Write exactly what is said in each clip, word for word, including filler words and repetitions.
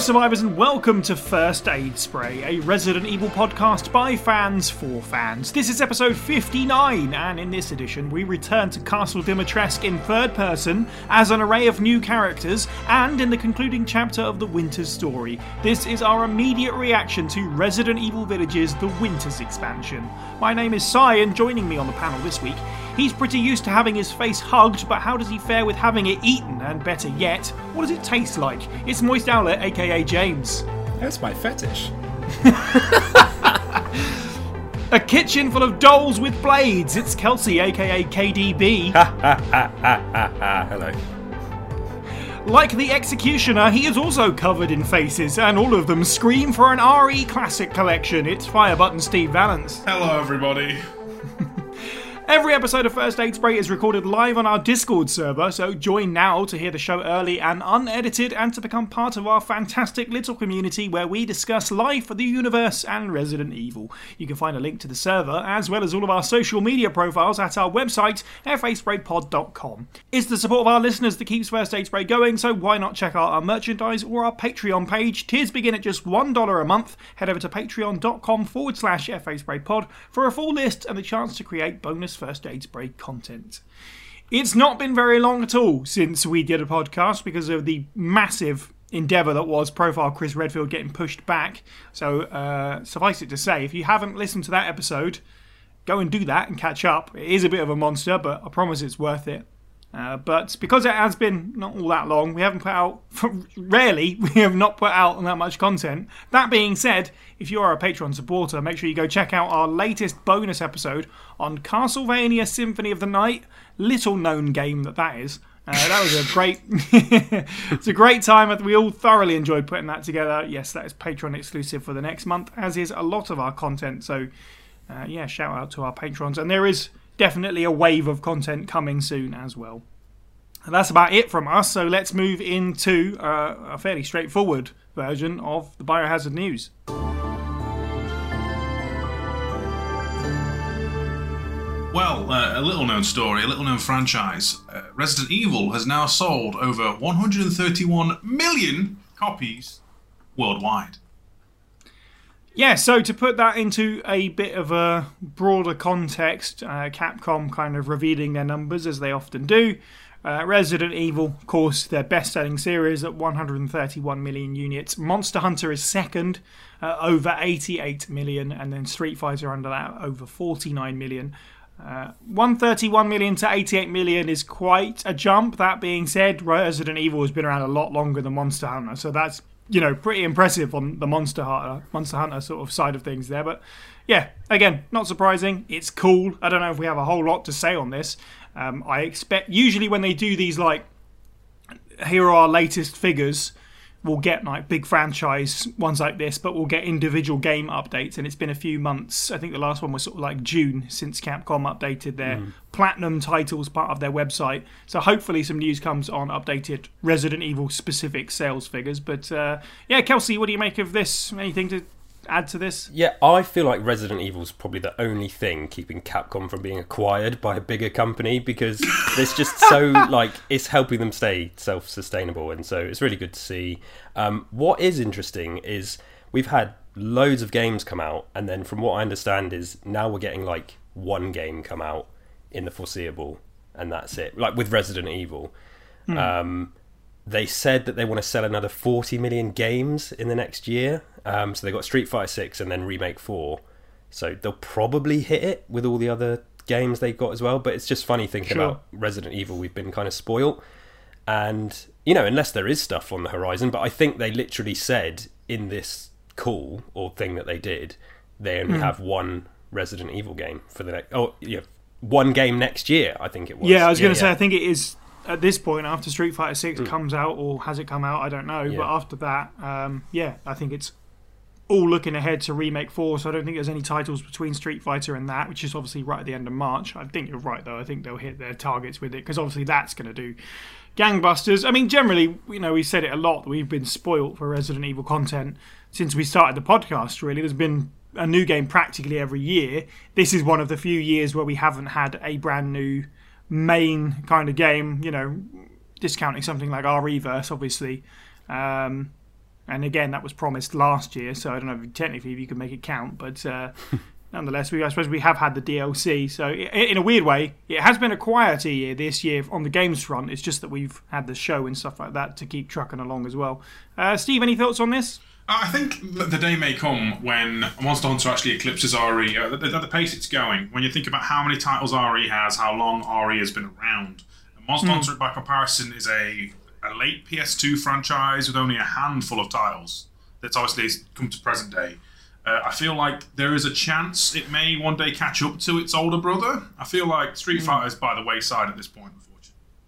survivors, and welcome to First Aid Spray, a Resident Evil podcast by fans for fans. This is episode fifty-nine, and in this edition we return to Castle Dimitrescu in third person as an array of new characters, and in the concluding chapter of the Winters story. This is our immediate reaction to Resident Evil Village's The Winter's Expansion. My name is Sai, and joining me on the panel this week, he's pretty used to having his face hugged, but how does he fare with having it eaten? And better yet, what does it taste like? It's Moist Owlet, aka James. That's my fetish. A kitchen full of dolls with blades. It's Kelsey, aka K D B. Ha ha ha ha ha. Hello. Like the Executioner, he is also covered in faces, and all of them scream for an R E classic collection. It's Firebutton Steve Valance. Hello, everybody. Every episode of First Aid Spray is recorded live on our Discord server, so join now to hear the show early and unedited, and to become part of our fantastic little community where we discuss life, the universe, and Resident Evil. You can find a link to the server, as well as all of our social media profiles, at our website, f a spray pod dot com. It's the support of our listeners that keeps First Aid Spray going, so why not check out our merchandise or our Patreon page? Tiers begin at just one dollar a month. Head over to patreon.com forward slash faspraypod for a full list and the chance to create bonus First Aid Spray content. It's not been very long at all since we did a podcast because of the massive endeavour that was Profile Chris Redfield getting pushed back. So uh, suffice it to say, if you haven't listened to that episode, go and do that and catch up. It is a bit of a monster, but I promise it's worth it. Uh, but because it has been not all that long, we haven't put out, rarely, we have not put out that much content. That being said, if you are a Patreon supporter, make sure you go check out our latest bonus episode on Castlevania Symphony of the Night. Little known game that that is. Uh, that was a great, it's a great time. We all thoroughly enjoyed putting that together. Yes, that is Patreon exclusive for the next month, as is a lot of our content. So uh, yeah, shout out to our patrons. And there is definitely a wave of content coming soon as well. And that's about it from us, so let's move into uh, a fairly straightforward version of the Biohazard news. Well, uh, a little known story, a little known franchise. Uh, Resident Evil has now sold over one hundred thirty-one million copies worldwide. Yeah, so to put that into a bit of a broader context, uh, Capcom kind of revealing their numbers as they often do. Uh, Resident Evil, of course, their best-selling series at one hundred thirty-one million units. Monster Hunter is second, uh, over eighty-eight million, and then Street Fighter under that, over forty-nine million. Uh, one hundred thirty-one million to eighty-eight million is quite a jump. That being said, Resident Evil has been around a lot longer than Monster Hunter, so that's, you know, pretty impressive on the Monster Hunter, Monster Hunter sort of side of things there. But yeah, again, not surprising. It's cool. I don't know if we have a whole lot to say on this. Um, I expect usually when they do these, like, here are our latest figures, we'll get like big franchise ones like this, but we'll get individual game updates. And it's been a few months. I think the last one was sort of like June since Capcom updated their mm. platinum titles part of their website. So hopefully some news comes on updated Resident Evil specific sales figures. But uh, yeah, Kelsey, what do you make of this? Anything to add to this? Yeah, I feel like Resident Evil is probably the only thing keeping Capcom from being acquired by a bigger company, because it's just so, like, it's helping them stay self-sustainable, and so it's really good to see. Um, what is interesting is we've had loads of games come out, and then from what I understand is now we're getting, like, one game come out in the foreseeable, and that's it. Like, with Resident Evil. Hmm. Um, they said that they want to sell another forty million games in the next year. Um, so they got Street Fighter six and then Remake four. So they'll probably hit it with all the other games they've got as well. But it's just funny thinking sure. about Resident Evil. We've been kind of spoiled. And, you know, unless there is stuff on the horizon. But I think they literally said in this call or thing that they did, they only mm. have one Resident Evil game for the next... Oh, yeah, one game next year, I think it was. Yeah, I was going to yeah, say, yeah. I think it is... At this point, after Street Fighter six mm. comes out, or has it come out, I don't know. Yeah. But after that, um, yeah, I think it's all looking ahead to Remake four, so I don't think there's any titles between Street Fighter and that, which is obviously right at the end of March. I think you're right, though. I think they'll hit their targets with it, because obviously that's going to do gangbusters. I mean, generally, you know, we've said it a lot, that we've been spoilt for Resident Evil content since we started the podcast, really. There's been a new game practically every year. This is one of the few years where we haven't had a brand new main kind of game, you know, discounting something like R E verse, obviously. Um, And again, that was promised last year, so I don't know if technically if you can make it count, but uh, nonetheless, we I suppose we have had the D L C. So in a weird way, it has been a quieter year this year on the games front. It's just that we've had the show and stuff like that to keep trucking along as well. Uh, Steve, any thoughts on this? I think the day may come when Monster Hunter actually eclipses R E. At the, at the pace it's going, when you think about how many titles R E has, how long R E has been around, Monster mm. Hunter, by comparison, is a, a late P S two franchise with only a handful of titles that's obviously come to present day. Uh, I feel like there is a chance it may one day catch up to its older brother. I feel like Street mm. Fighter is by the wayside at this point, unfortunately.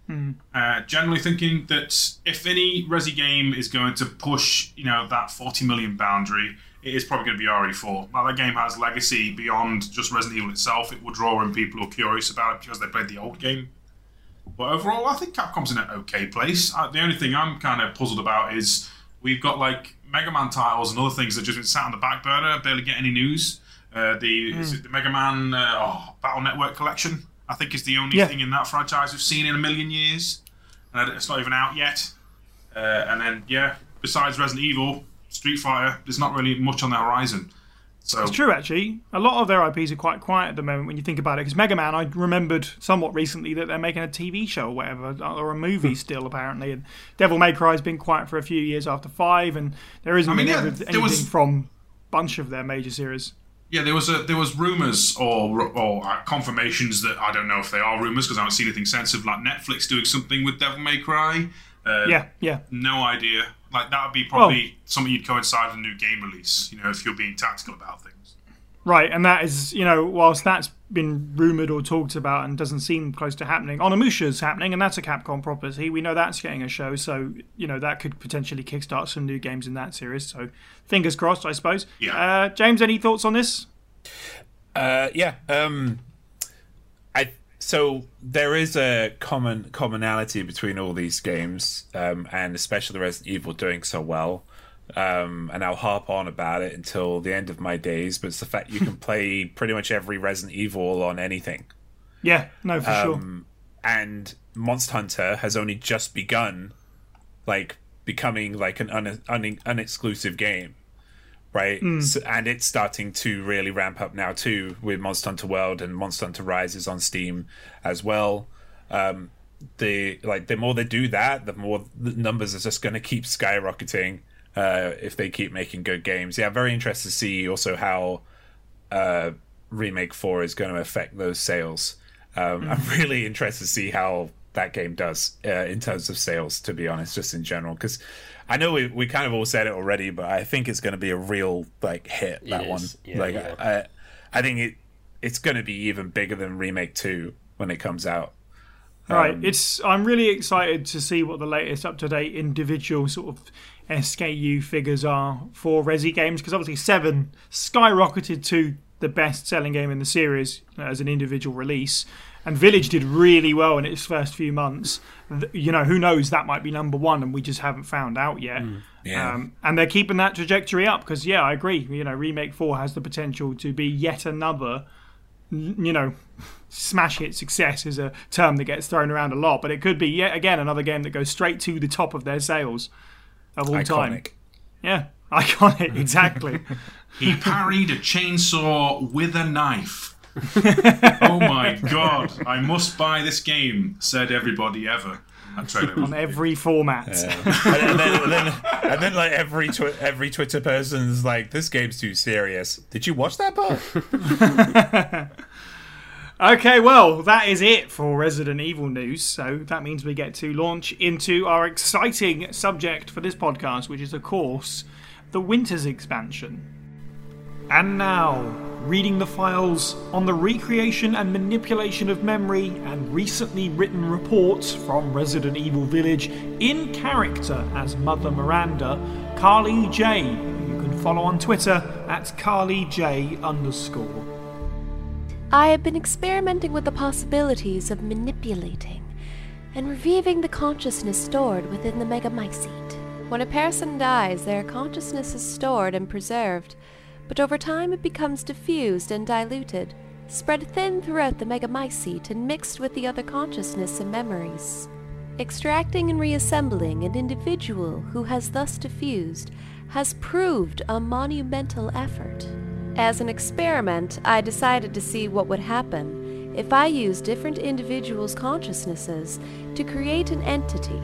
Mm. Uh, generally thinking that if any Resi game is going to push, you know, that forty million boundary, it is probably going to be R E four. Now, that game has legacy beyond just Resident Evil itself. It will draw in people who are curious about it because they played the old game. But overall, I think Capcom's in an okay place. I, the only thing I'm kind of puzzled about is we've got, like, Mega Man titles and other things that just been sat on the back burner, barely get any news. Uh, the, mm. is it the Mega Man uh, oh, Battle Network collection, I think, is the only yeah. thing in that franchise we've seen in a million years. And it's not even out yet. Uh, and then, yeah, besides Resident Evil, Street Fighter, there's not really much on the horizon. So. It's true, actually. A lot of their I Ps are quite quiet at the moment when you think about it. Because Mega Man, I remembered somewhat recently that they're making a T V show or whatever, or a movie still, apparently. And Devil May Cry has been quiet for a few years after five, and there isn't I mean, yeah, there anything was, from a bunch of their major series. Yeah, there was a, there was rumours or or confirmations that, I don't know if they are rumours because I haven't seen anything sense of, like, Netflix doing something with Devil May Cry. Uh, yeah, yeah. No idea. Like, that would be probably oh. something you'd coincide with a new game release, you know, if you're being tactical about things. Right, and that is, you know, whilst that's been rumoured or talked about and doesn't seem close to happening, Onimusha's happening, and that's a Capcom property. We know that's getting a show, so, you know, that could potentially kickstart some new games in that series. So, fingers crossed, I suppose. Yeah. Uh, James, any thoughts on this? Uh, yeah. Um, I So there is a common commonality between all these games, um, and especially Resident Evil doing so well. Um, and I'll harp on about it until the end of my days, but it's the fact you can play pretty much every Resident Evil on anything. Yeah, no, for um, sure. And Monster Hunter has only just begun, like, becoming like an un- un- unexclusive game. Right, mm. so, and it's starting to really ramp up now too with Monster Hunter World and Monster Hunter Rise is on Steam as well. Um, the like the more they do that, the more the numbers are just going to keep skyrocketing uh, if they keep making good games. Yeah, I'm very interested to see also how uh, Remake four is going to affect those sales. Um, mm. I'm really interested to see how that game does uh, in terms of sales, to be honest, just in general, because I know we we kind of all said it already, but I think it's going to be a real like hit, that one. Yeah, like yeah. I, I think it it's going to be even bigger than Remake two when it comes out. Um, right, it's I'm really excited to see what the latest up to date individual sort of S K U figures are for Resi games, because obviously seven skyrocketed to the best selling game in the series as an individual release. And Village did really well in its first few months. You know, who knows? That might be number one, and we just haven't found out yet. Mm, yeah. Um, and they're keeping that trajectory up because, yeah, I agree. You know, Remake four has the potential to be yet another, you know, smash hit success is a term that gets thrown around a lot. But it could be, yet again, another game that goes straight to the top of their sales of all Iconic. time. Yeah, iconic, exactly. He parried a chainsaw with a knife. Oh my god, I must buy this game, said everybody ever. On every format. Yeah. and, then, and, then, and then like every twi- every Twitter person's like, this game's too serious. Did you watch that part? Okay, well, that is it for Resident Evil news. So that means we get to launch into our exciting subject for this podcast, which is, of course, the Winter's Expansion. And now, reading the files on the recreation and manipulation of memory and recently written reports from Resident Evil Village in character as Mother Miranda, Carly J. You can follow on Twitter at Carly J underscore. I have been experimenting with the possibilities of manipulating and reviving the consciousness stored within the Megamycete. When a person dies, their consciousness is stored and preserved, but over time it becomes diffused and diluted, spread thin throughout the Megamycete and mixed with the other consciousness and memories. Extracting and reassembling an individual who has thus diffused has proved a monumental effort. As an experiment, I decided to see what would happen if I used different individuals' consciousnesses to create an entity.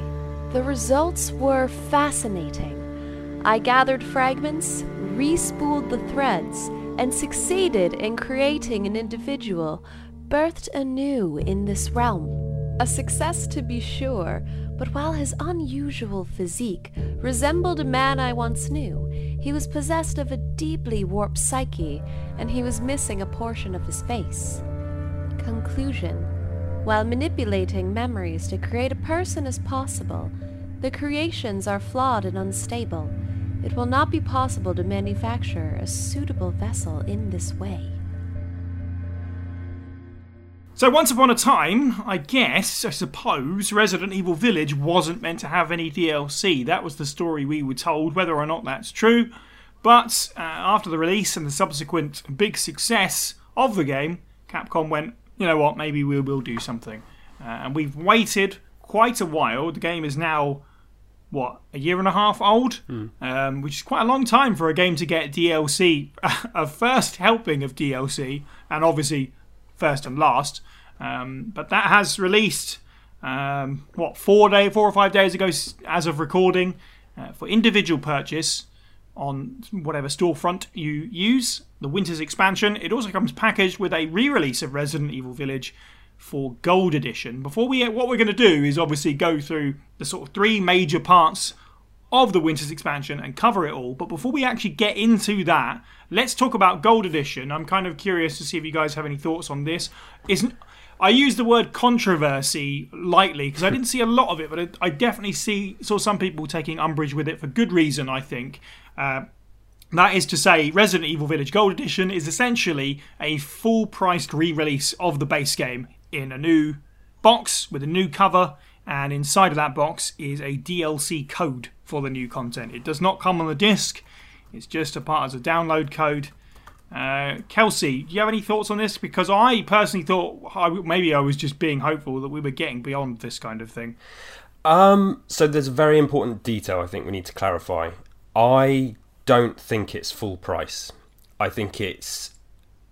The results were fascinating. I gathered fragments, re-spooled the threads, and succeeded in creating an individual birthed anew in this realm. A success to be sure, but while his unusual physique resembled a man I once knew, he was possessed of a deeply warped psyche, and he was missing a portion of his face. Conclusion. While manipulating memories to create a person is possible, the creations are flawed and unstable. It will not be possible to manufacture a suitable vessel in this way. So once upon a time, I guess, I suppose, Resident Evil Village wasn't meant to have any D L C. That was the story we were told, whether or not that's true. But uh, after the release and the subsequent big success of the game, Capcom went, you know what, maybe we will do something. Uh, and we've waited quite a while. The game is now, what, a year and a half old? Mm. Um, which is quite a long time for a game to get D L C, a first helping of D L C, and obviously first and last, um, but that has released um, what four day, four or five days ago, as of recording, uh, for individual purchase on whatever storefront you use. The Winter's Expansion. It also comes packaged with a re-release of Resident Evil Village for Gold Edition. Before we, what we're going to do is obviously go through the sort of three major parts of the Winter's Expansion and cover it all. But before we actually get into that, let's talk about Gold Edition. I'm kind of curious to see if you guys have any thoughts on this. Isn't I use the word controversy lightly because I didn't see a lot of it, but I definitely see saw some people taking umbrage with it for good reason, I think. Uh, that is to say, Resident Evil Village Gold Edition is essentially a full-priced re-release of the base game in a new box with a new cover, and inside of that box is a D L C code for the new content. It does not come on the disc. It's just a part as a download code. Uh, Kelsey, do you have any thoughts on this? Because I personally thought I, maybe I was just being hopeful that we were getting beyond this kind of thing. Um, so there's a very important detail I think we need to clarify. I don't think it's full price. I think it's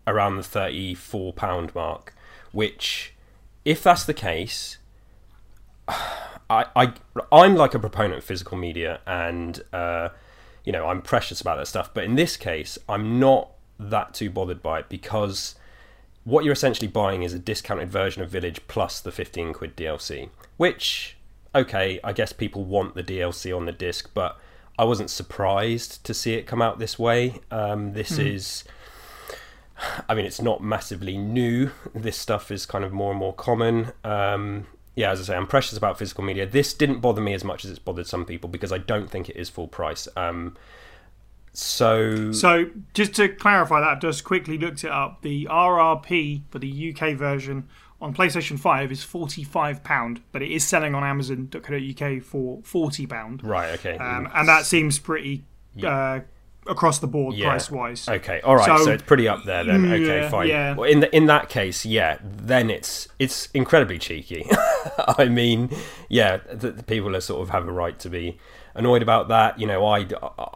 around the thirty-four pounds mark, which, if that's the case... I, I, I'm like a proponent of physical media and, uh, you know, I'm precious about that stuff. But in this case, I'm not that too bothered by it because what you're essentially buying is a discounted version of Village plus the fifteen quid D L C, which, okay, I guess people want the D L C on the disc, but I wasn't surprised to see it come out this way. Um, this mm. is... I mean, it's not massively new. This stuff is kind of more and more common. Um... Yeah, as I say, I'm precious about physical media. This didn't bother me as much as it's bothered some people because I don't think it is full price. Um, so, so just to clarify that, I've just quickly looked it up. The R R P for the U K version on PlayStation five is forty-five pounds, but it is selling on Amazon dot co dot U K for forty pounds. Right, okay. Um, and that seems pretty... Yeah. Uh, across the board, yeah. Price-wise. Okay, all right, so, so it's pretty up there then. Okay, yeah, fine. Yeah. Well, in the, in that case, yeah, then it's it's incredibly cheeky. I mean, yeah, the, the people are sort of have a right to be annoyed about that. You know, I,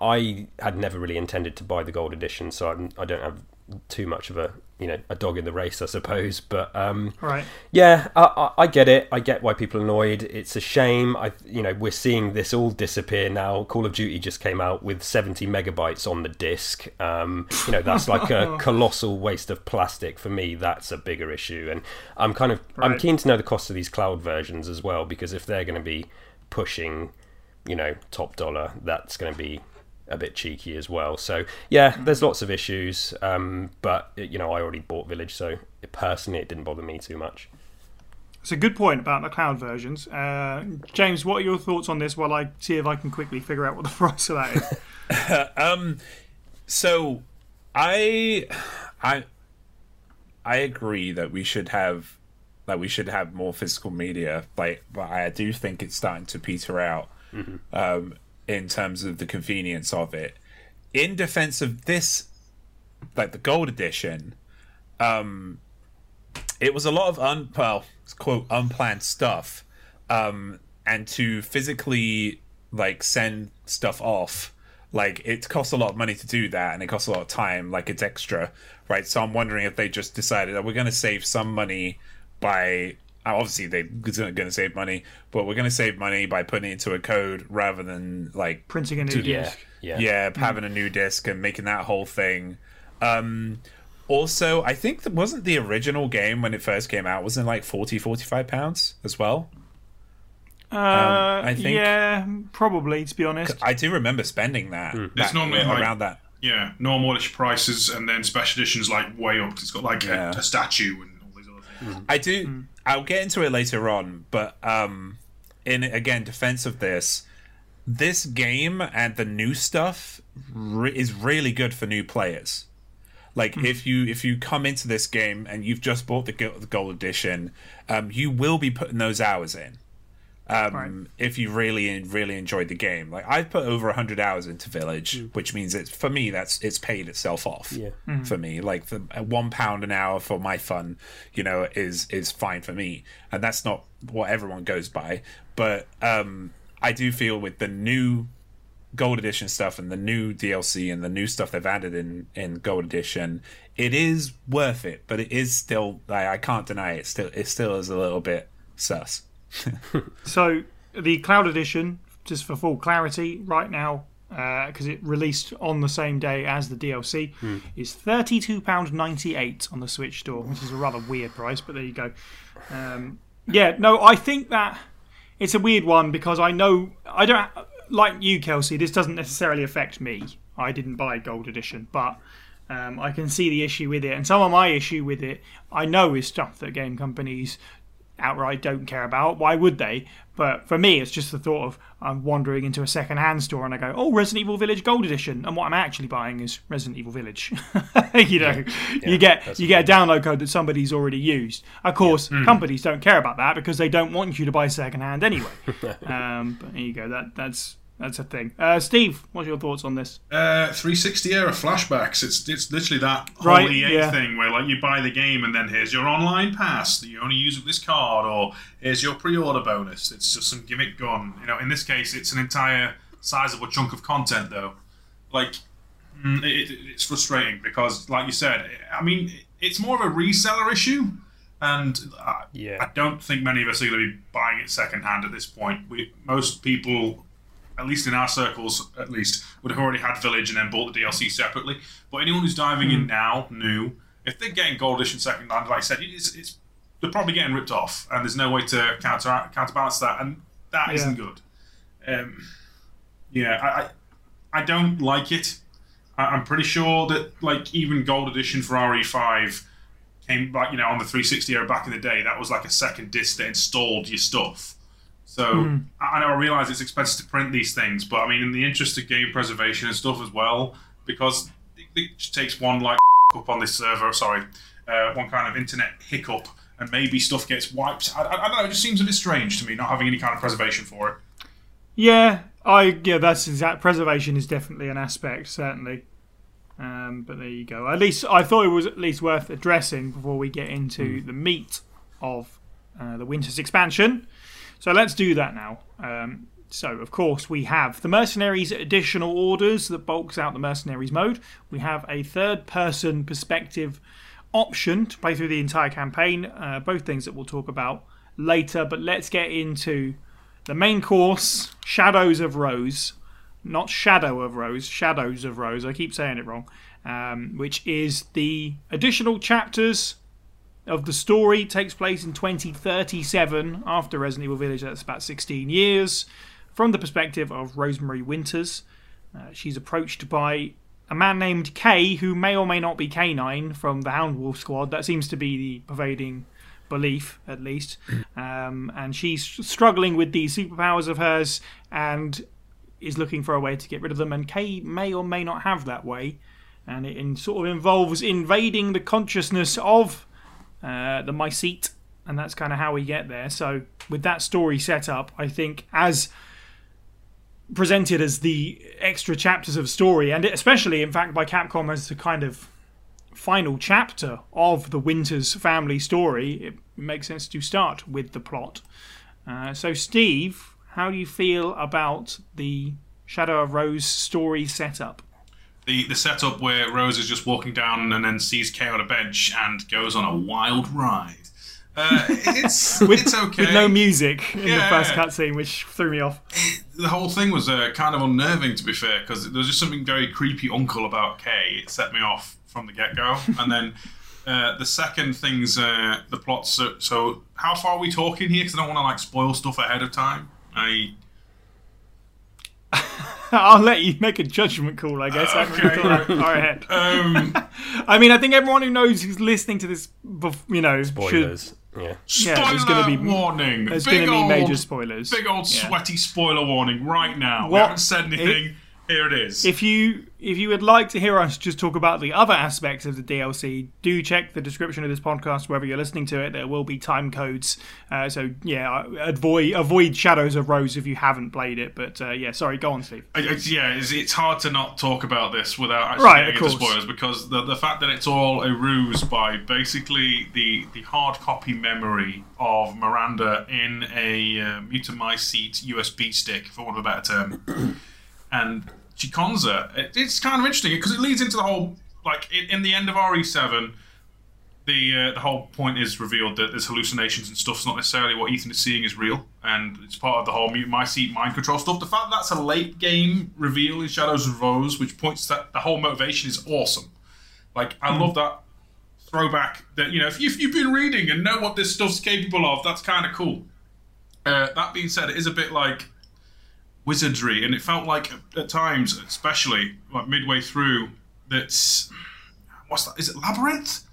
I had never really intended to buy the Gold Edition, so I'm, I don't have too much of a you know a dog in the race, I suppose. But um, right, yeah, I, I, I get it. I get why people are annoyed. It's a shame. I you know we're seeing this all disappear now. Call of Duty just came out with seventy megabytes on the disc. Um, you know that's like a colossal waste of plastic for me. That's a bigger issue, and I'm kind of right. I'm keen to know the cost of these cloud versions as well because if they're going to be pushing, you know, top dollar, that's going to be a bit cheeky as well. So yeah, there's lots of issues, um, but you know I already bought Village, so personally it didn't bother me too much. It's a good point about the cloud versions. Uh, James, what are your thoughts on this while I see if I can quickly figure out what the price of that is? um, so I I I agree that we should have that we should have more physical media, like, but I do think it's starting to peter out. Mm-hmm. Um, in terms of the convenience of it. In defense of this, like the Gold Edition, um, it was a lot of, un- well, quote, unplanned stuff. Um, and to physically, like, send stuff off Like, it costs a lot of money to do that, and it costs a lot of time. Like, it's extra, right? So I'm wondering if they just decided that we're going to save some money by... Obviously, they're going to save money, but we're going to save money by putting it into a code rather than, like... Printing a new to, disc. Yeah, yeah. yeah, having a new disc and making that whole thing. Um, also, I think that wasn't the original game when it first came out, wasn't it like forty, forty-five pounds as well? Uh, um, I think. Yeah, probably, to be honest. I do remember spending that. Mm. It's normally like, around that. Yeah, normalish prices, and then special editions like way up. It's got like yeah. a, a statue and all these other things. Mm. I do. Mm. I'll get into it later on, but um, in again defense of this, this game and the new stuff re- is really good for new players. Like, mm-hmm. if you if you come into this game and you've just bought the Gold Edition, um, you will be putting those hours in. Um, right. If you really really enjoyed the game, like I've put over a hundred hours into Village, mm. which means it's for me that's it's paid itself off. Yeah. Mm-hmm. For me, like the one pound an hour for my fun, you know, is is fine for me, and that's not what everyone goes by. But um, I do feel with the new Gold Edition stuff and the new D L C and the new stuff they've added in in Gold Edition, it is worth it. But it is still, like, I can't deny it. Still, it still is a little bit sus. So the Cloud Edition, just for full clarity, right now, because uh, it released on the same day as the D L C, mm. is thirty-two pounds ninety-eight on the Switch store, which is a rather weird price, but there you go. Um, yeah, no, I think that it's a weird one because I know I don't like you, Kelsey. This doesn't necessarily affect me. I didn't buy Gold Edition, but. Um, I can see the issue with it, and some of my issue with it, I know, is stuff that game companies outright don't care about. Why would they? But for me, it's just the thought of I'm wandering into a second-hand store and I go, oh, Resident Evil Village Gold Edition, and what I'm actually buying is Resident Evil Village. you know, yeah. Yeah, you get you get a download code that somebody's already used. Of course, yeah. mm. companies don't care about that because they don't want you to buy second-hand anyway. um, but there you go. That that's. That's a thing. Uh, Steve, what's your thoughts on this? Uh, three sixty era flashbacks. It's it's literally that whole right, E A yeah. thing where like you buy the game and then here's your online pass that you only use with this card, or here's your pre-order bonus. It's just some gimmick gone. You know, in this case, it's an entire sizable chunk of content though. Like, it, it's frustrating because, like you said, I mean, it's more of a reseller issue. And I, yeah. I don't think many of us are going to be buying it secondhand at this point. We most people... at least in our circles, at least, would have already had Village and then bought the D L C separately. But anyone who's diving mm. in now, new, if they're getting Gold Edition second hand, like I said, it's, it's, they're probably getting ripped off, and there's no way to counter counterbalance that, and that yeah. isn't good. Um, yeah, I, I I don't like it. I, I'm pretty sure that, like, even Gold Edition for R E five came back, you know, on the three sixty era back in the day. That was like a second disc that installed your stuff. So mm. I know I realise it's expensive to print these things, but I mean, in the interest of game preservation and stuff as well, because it, it just takes one like up on this server, sorry, uh, one kind of internet hiccup, and maybe stuff gets wiped. I, I, I don't know. It just seems a bit strange to me not having any kind of preservation for it. Yeah, I yeah, that's exact. Preservation is definitely an aspect, certainly. Um, but there you go. At least I thought it was at least worth addressing before we get into mm. the meat of uh, the Winter's Expansion. So let's do that now. Um, so, of course, we have the Mercenaries Additional Orders that bulks out the Mercenaries mode. We have a third-person perspective option to play through the entire campaign, uh, both things that we'll talk about later. But let's get into the main course, Shadows of Rose. Not Shadow of Rose, Shadows of Rose. I keep saying it wrong. Um, which is the additional chapters... of the story. Takes place in twenty thirty-seven, after Resident Evil Village. That's about sixteen years, from the perspective of Rosemary Winters. Uh, she's approached by a man named Kay, who may or may not be K nine from the Hound Wolf Squad. That seems to be the pervading belief, at least. Um, and she's struggling with these superpowers of hers and is looking for a way to get rid of them. And Kay may or may not have that way. And it in, sort of involves invading the consciousness of... Uh, the Mycete, and that's kind of how we get there. So with that story set up, I think as presented as the extra chapters of story, and especially in fact by Capcom as the kind of final chapter of the Winters family story, it makes sense to start with the plot. Uh, so Steve, how do you feel about the Shadow of Rose story setup. The the setup where Rose is just walking down and then sees Kay on a bench and goes on a wild ride. Uh, it's with, it's okay. With no music in yeah. the first cutscene, which threw me off. The whole thing was uh, kind of unnerving, to be fair, because there was just something very creepy uncle about Kay. It set me off from the get-go. And then uh, the second thing's uh, the plot. So, so how far are we talking here? Because I don't want to like spoil stuff ahead of time. I... I'll let you make a judgment call, I guess. Uh, okay. I really right. um, I mean, I think everyone who knows who's listening to this, you know, spoilers. Should, yeah. Spoiler yeah, there's gonna be, warning. There's going to be major spoilers. Big old yeah. sweaty spoiler warning right now. What? We haven't said anything. It, Here it is. If you if you would like to hear us just talk about the other aspects of the D L C, do check the description of this podcast wherever you're listening to it. There will be time codes. Uh, so yeah, avoid avoid Shadows of Rose if you haven't played it. But uh, yeah, sorry, go on, Steve. I, I, yeah, it's, it's hard to not talk about this without actually right, getting into spoilers, because the the fact that it's all a ruse by basically the the hard copy memory of Miranda in a uh, Megamycete U S B stick, for want of a better term. And Chikonza, it, it's kind of interesting because it leads into the whole, like, in, in the end of R E seven, the uh, the whole point is revealed that there's hallucinations and stuff's not necessarily what Ethan is seeing is real, and it's part of the whole Megamycete mind control stuff. The fact that that's a late game reveal in Shadows of Rose, which points that the whole motivation is awesome. Like, I mm. love that throwback that, you know, if, you, if you've been reading and know what this stuff's capable of, that's kind of cool. Uh, that being said, it is a bit like wizardry, and it felt like at times, especially like midway through, that's what's that? Is it Labyrinth?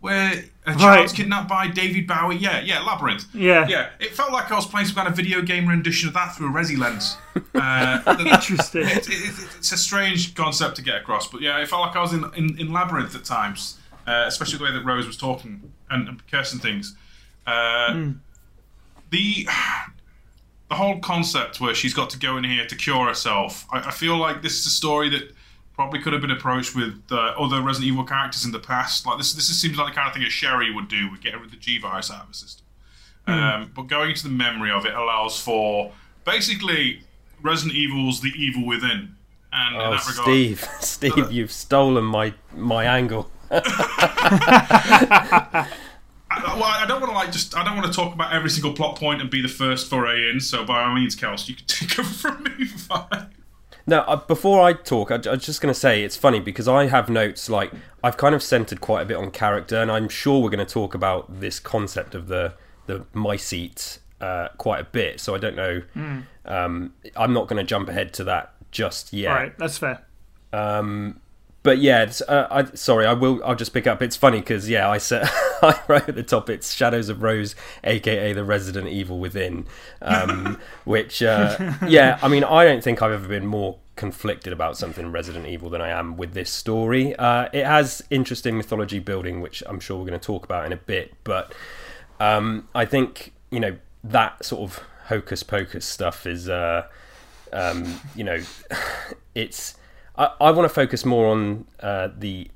Where a child's right. kidnapped by David Bowie? Yeah, yeah, Labyrinth. Yeah, yeah. It felt like I was playing some kind of video game rendition of that through a Resi lens. Uh, Interesting. It, it, it, it's a strange concept to get across, but yeah, it felt like I was in in, in Labyrinth at times, uh, especially the way that Rose was talking and, and cursing things. Uh, mm. The The whole concept where she's got to go in here to cure herself, I, I feel like this is a story that probably could have been approached with uh, other Resident Evil characters in the past. Like this, this seems like the kind of thing a Sherry would do, would get rid of the G-Virus out of her system. Mm. Um, but going into the memory of it allows for basically Resident Evil's The Evil Within. And oh, in that regard, Steve, Steve, uh, you've stolen my my angle. I, well, I don't want to like just. I don't want to talk about every single plot point and be the first foray in. So, by all means, Kelsey, you can take over from me. Fine. Now, uh, before I talk, I, I was just going to say it's funny because I have notes like I've kind of centered quite a bit on character, and I'm sure we're going to talk about this concept of the the Mycete uh, quite a bit. So I don't know. Mm. Um, I'm not going to jump ahead to that just yet. All right, that's fair. Um, But yeah, uh, I, sorry, I will. I'll just pick up. It's funny because yeah, I said I wrote at the top. It's Shadows of Rose, aka the Resident Evil Within, um, which uh, yeah, I mean, I don't think I've ever been more conflicted about something Resident Evil than I am with this story. Uh, it has interesting mythology building, which I'm sure we're going to talk about in a bit. But um, I think you know that sort of hocus pocus stuff is uh, um, you know it's. I, I want to focus more on uh, the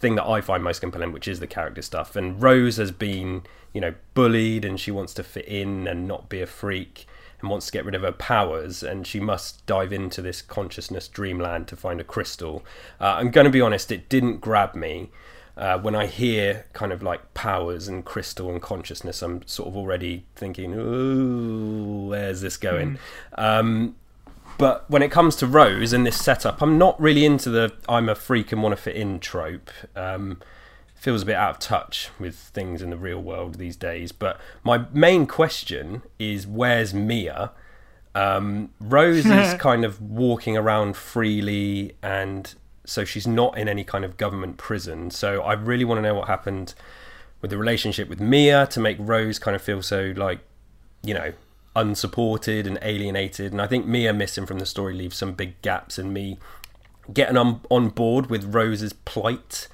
thing that I find most compelling, which is the character stuff. And Rose has been, you know, bullied, and she wants to fit in and not be a freak, and wants to get rid of her powers. And she must dive into this consciousness dreamland to find a crystal. Uh, I'm going to be honest; it didn't grab me uh, when I hear kind of like powers and crystal and consciousness. I'm sort of already thinking, "Ooh, where's this going?" Mm. Um, But when it comes to Rose and this setup, I'm not really into the I'm a freak and want to fit in trope. Um, feels a bit out of touch with things in the real world these days. But my main question is, where's Mia? Um, Rose is kind of walking around freely, and so she's not in any kind of government prison. So I really want to know what happened with the relationship with Mia to make Rose kind of feel so, like, you know, unsupported and alienated. And I think Mia missing from the story leaves some big gaps in me getting on, on board with Rose's plight.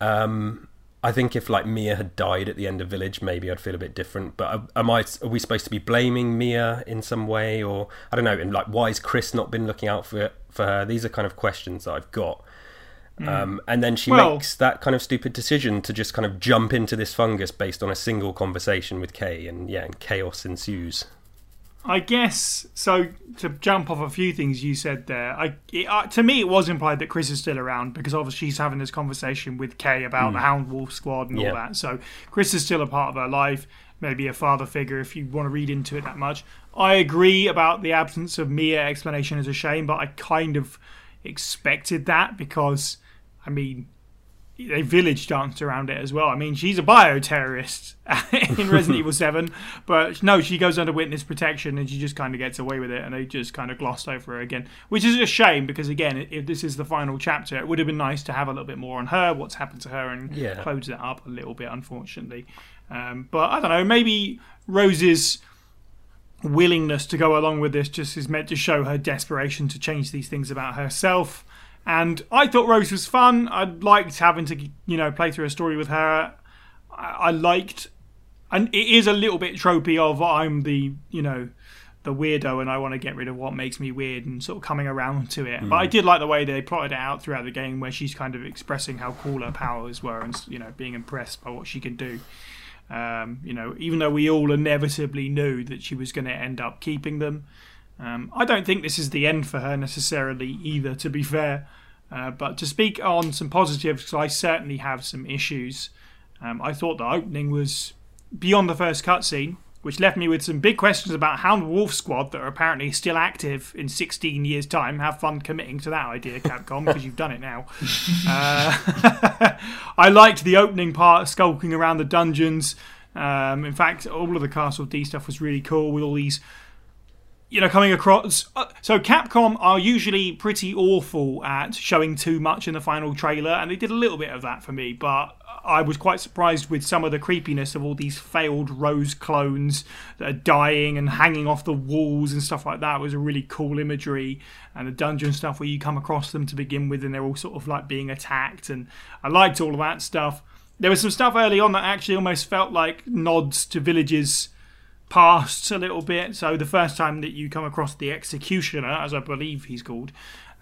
Um, I think if like Mia had died at the end of Village, maybe I'd feel a bit different. But am I? Are we supposed to be blaming Mia in some way? Or I don't know. And like, why has Chris not been looking out for for her? These are kind of questions that I've got. Mm. Um, and then she well, makes that kind of stupid decision to just kind of jump into this fungus based on a single conversation with Kay, and yeah, and chaos ensues. I guess, so to jump off a few things you said there, I, it, uh, to me it was implied that Chris is still around, because obviously she's having this conversation with Kay about mm. the Hound Wolf Squad and yep. all that. So Chris is still a part of her life, maybe a father figure if you want to read into it that much. I agree about the absence of Mia explanation is a shame, but I kind of expected that because, I mean... they village danced around it as well. I mean, she's a bioterrorist in Resident Evil seven, but no, she goes under witness protection and she just kind of gets away with it, and they just kind of glossed over her again, which is a shame because, again, if this is the final chapter, it would have been nice to have a little bit more on her, what's happened to her, and yeah. close it up a little bit, unfortunately. Um, but I don't know, maybe Rose's willingness to go along with this just is meant to show her desperation to change these things about herself. And I thought Rose was fun. I liked having to, you know, play through a story with her. I, I liked, and it is a little bit tropey of I'm the, you know, the weirdo and I want to get rid of what makes me weird and sort of coming around to it. Mm. But I did like the way they plotted it out throughout the game where she's kind of expressing how cool her powers were and, you know, being impressed by what she can do. Um, you know, even though we all inevitably knew that she was going to end up keeping them. Um, I don't think this is the end for her necessarily either, to be fair. Uh, but to speak on some positives, because I certainly have some issues. Um, I thought the opening was beyond the first cutscene, which left me with some big questions about Hound Wolf Squad that are apparently still active in sixteen years' time. Have fun committing to that idea, Capcom, because you've done it now. Uh, I liked the opening part, skulking around the dungeons. Um, in fact, all of the Castle D stuff was really cool with all these... You know, coming across... So Capcom are usually pretty awful at showing too much in the final trailer, and they did a little bit of that for me, but I was quite surprised with some of the creepiness of all these failed Rose clones that are dying and hanging off the walls and stuff like that. It was a really cool imagery, and the dungeon stuff where you come across them to begin with, and they're all sort of like being attacked, and I liked all of that stuff. There was some stuff early on that actually almost felt like nods to Village's past a little bit. So the first time that you come across the Executioner, as I believe he's called,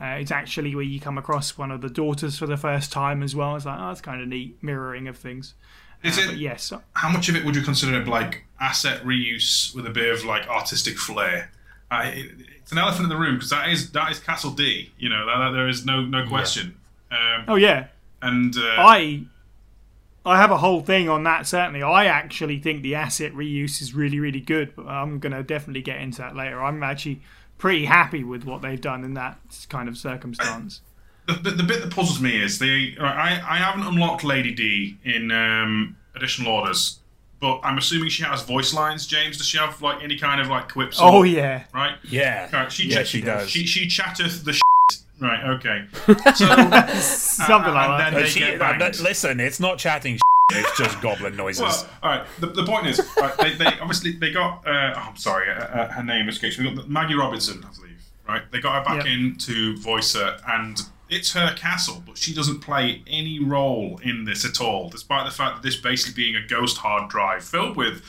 uh, it's actually where you come across one of the daughters for the first time as well. It's like, oh, that's kind of neat mirroring of things. Is uh, it? But yes. How much of it would you consider like asset reuse with a bit of like artistic flair? Uh, it, it's an elephant in the room because that is that is Castle D. You know, that, that, there is no no question. Yeah. Um, oh yeah. And uh, I. I have a whole thing on that, certainly. I actually think the asset reuse is really, really good, but I'm going to definitely get into that later. I'm actually pretty happy with what they've done in that kind of circumstance. I, the, the bit that puzzles me is they. I, I haven't unlocked Lady D in um, additional orders, but I'm assuming she has voice lines. James, does she have like any kind of like quips? Oh, or, yeah. Right? Yeah. Right, she, yeah, ch- she does. She, she chatteth the sh- Right, okay. So, uh, Something like that. They she, get that. Listen, it's not chatting shit, it's just goblin noises. Well, all right, the, the point is, right, they, they obviously, they got, uh, oh, I'm sorry, uh, uh, her name escapes me. Maggie Robinson, I believe, right? They got her back yep. in to voice her, and it's her castle, but she doesn't play any role in this at all, despite the fact that this basically being a ghost hard drive filled with,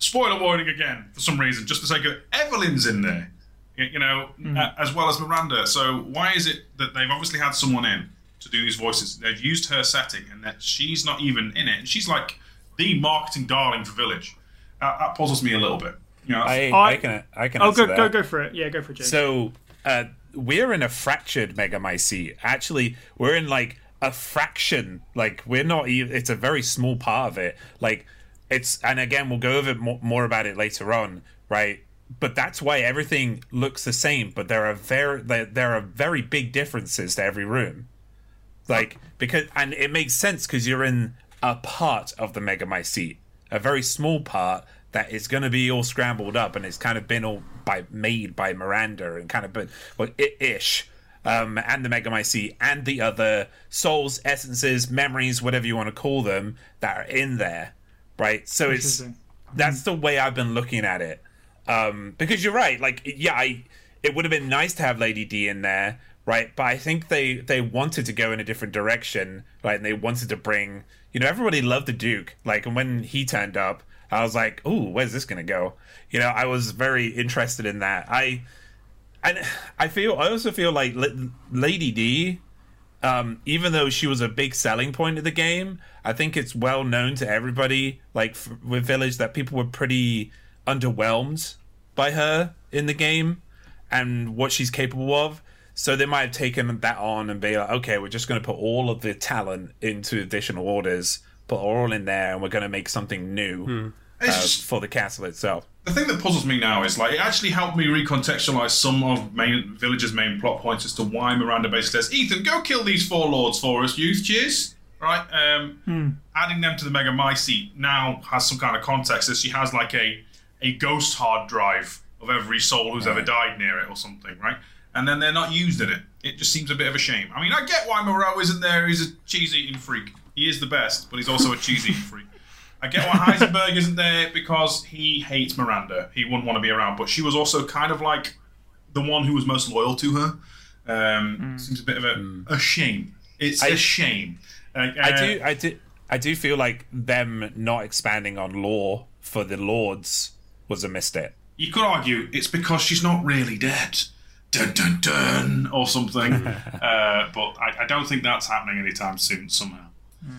spoiler warning again, for some reason, just to say, Evelyn's in there. You know, mm. uh, as well as Miranda. So why is it that they've obviously had someone in to do these voices? They've used her setting, and that she's not even in it. And she's like the marketing darling for Village. Uh, that puzzles me a little bit. You know, I, I, I can, I can. Oh, go, that. go, go for it. Yeah, go for it, James. So uh, we're in a fractured Megamycete. Actually, we're in like a fraction. Like we're not even. It's a very small part of it. Like it's, and again, we'll go over more, more about it later on, right? But that's why everything looks the same. But there are very there are very big differences to every room, like because and it makes sense because you're in a part of the Megamycete, a very small part that is going to be all scrambled up, and it's kind of been all by made by Miranda and kind of been well ish, um, and the Megamycete and the other souls, essences, memories, whatever you want to call them, that are in there, right? So it's that's the way I've been looking at it. Um, because you're right, like, yeah, I, it would have been nice to have Lady D in there, right? But I think they, they wanted to go in a different direction, right? And they wanted to bring, you know, everybody loved the Duke. Like, and when he turned up, I was like, ooh, where's this going to go? You know, I was very interested in that. I, and I feel, I also feel like L- Lady D, um, even though she was a big selling point of the game, I think it's well known to everybody, like, f- with Village, that people were pretty... underwhelmed by her in the game and what she's capable of. So they might have taken that on and be like, okay, we're just going to put all of the talent into additional orders, put it all in there, and we're going to make something new hmm. uh, just, for the castle itself. The thing that puzzles me now is, like, it actually helped me recontextualize some of main, Village's main plot points as to why Miranda basically says, Ethan, go kill these four lords for us, youth, cheers. Right? Um, hmm. Adding them to the Megamycete now has some kind of context that she has, like, a, a ghost hard drive of every soul who's right. ever died near it or something, right? And then they're not used in it. It just seems a bit of a shame. I mean, I get why Moreau isn't there. He's a cheese-eating freak. He is the best, but he's also a cheese-eating freak. I get why Heisenberg isn't there because he hates Miranda. He wouldn't want to be around, but she was also kind of like the one who was most loyal to her. Um, mm. Seems a bit of a, mm. a shame. It's I, a shame. Uh, I do, I do, I do feel like them not expanding on lore for the Lords was a misstep. You could argue it's because she's not really dead. Dun, dun, dun, or something. uh, but I, I don't think that's happening anytime soon somehow.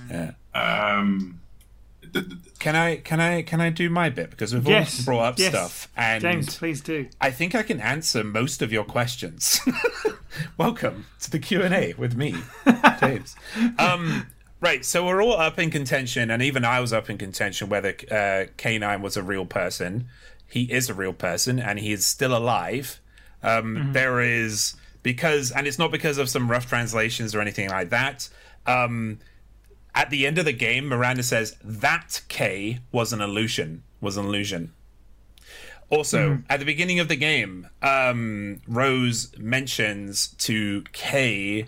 Yeah. Um, th- th- can I can I can I do my bit, because we've yes. all brought up yes. stuff, and James, please do. I think I can answer most of your questions. Welcome to the Q and A with me, James. Um, right, so we're all up in contention, and even I was up in contention whether uh, K nine was a real person. He is a real person, and he is still alive. Um, mm-hmm. There is, because, and it's not because of some rough translations or anything like that. Um, at the end of the game, Miranda says that Kay was an illusion, was an illusion. Also, mm-hmm. at the beginning of the game, um, Rose mentions to Kay,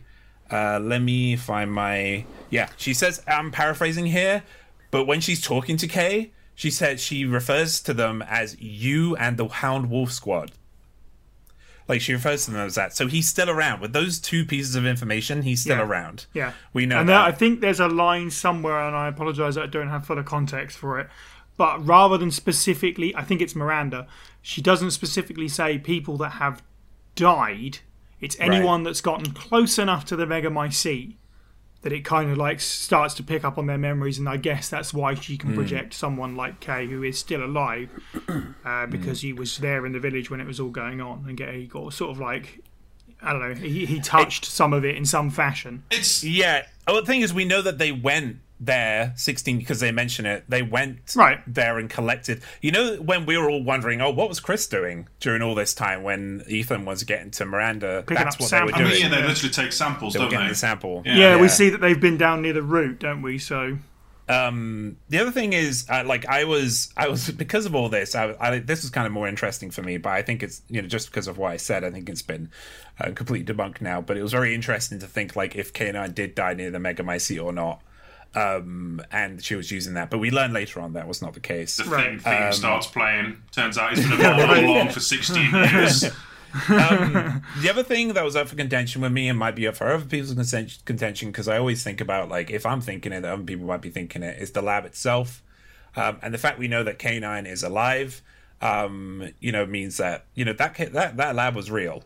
uh, let me find my, yeah, she says, I'm paraphrasing here, but when she's talking to Kay, she said she refers to them as you and the Hound Wolf Squad. Like, she refers to them as that. So he's still around. With those two pieces of information, he's still yeah. around. Yeah. We know and that. And I think there's a line somewhere, and I apologise that I don't have fuller context for it, but rather than specifically, I think it's Miranda, she doesn't specifically say people that have died. It's anyone right. that's gotten close enough to the Megamycete that it kind of, like, starts to pick up on their memories, and I guess that's why she can project mm. someone like Kay, who is still alive, uh, because mm. he was there in the village when it was all going on, and get, he got sort of like, I don't know, he, he touched it, some of it in some fashion. It's yeah. Oh, the thing is, we know that they went there, sixteen, because they mention it, they went right. there and collected. You know, when we were all wondering, oh, what was Chris doing during all this time when Ethan was getting to Miranda? Picking that's what samples. They were doing. I mean, yeah, they literally take samples, they don't they? The sample. Yeah. Yeah, yeah, we see that they've been down near the root, don't we? So, um, the other thing is, uh, like, I was, I was because of all this, I, I this was kind of more interesting for me. But I think it's, you know, just because of what I said, I think it's been uh, completely debunked now. But it was very interesting to think, like, if K nine did die near the Megamycete or not. Um, and she was using that, but we learn later on that was not the case. The right. thing um, starts playing. Turns out he's been involved all along for sixteen years. um, the other thing that was up for contention with me, and might be up for other people's contention, because I always think about, like, if I'm thinking it, other people might be thinking it, is the lab itself, um, and the fact we know that K nine is alive, um, you know, means that, you know, that that that lab was real.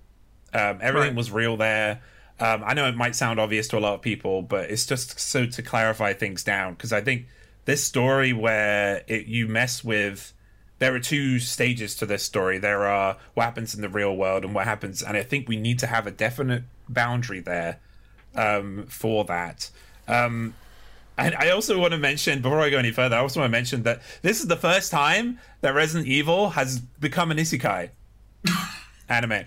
Um, everything right. was real there. Um, I know it might sound obvious to a lot of people, but it's just so to clarify things down, because I think this story where it, you mess with, there are two stages to this story. There are what happens in the real world and what happens, and I think we need to have a definite boundary there um, for that. Um, and I also want to mention, before I go any further, I also want to mention that this is the first time that Resident Evil has become an isekai. Anime.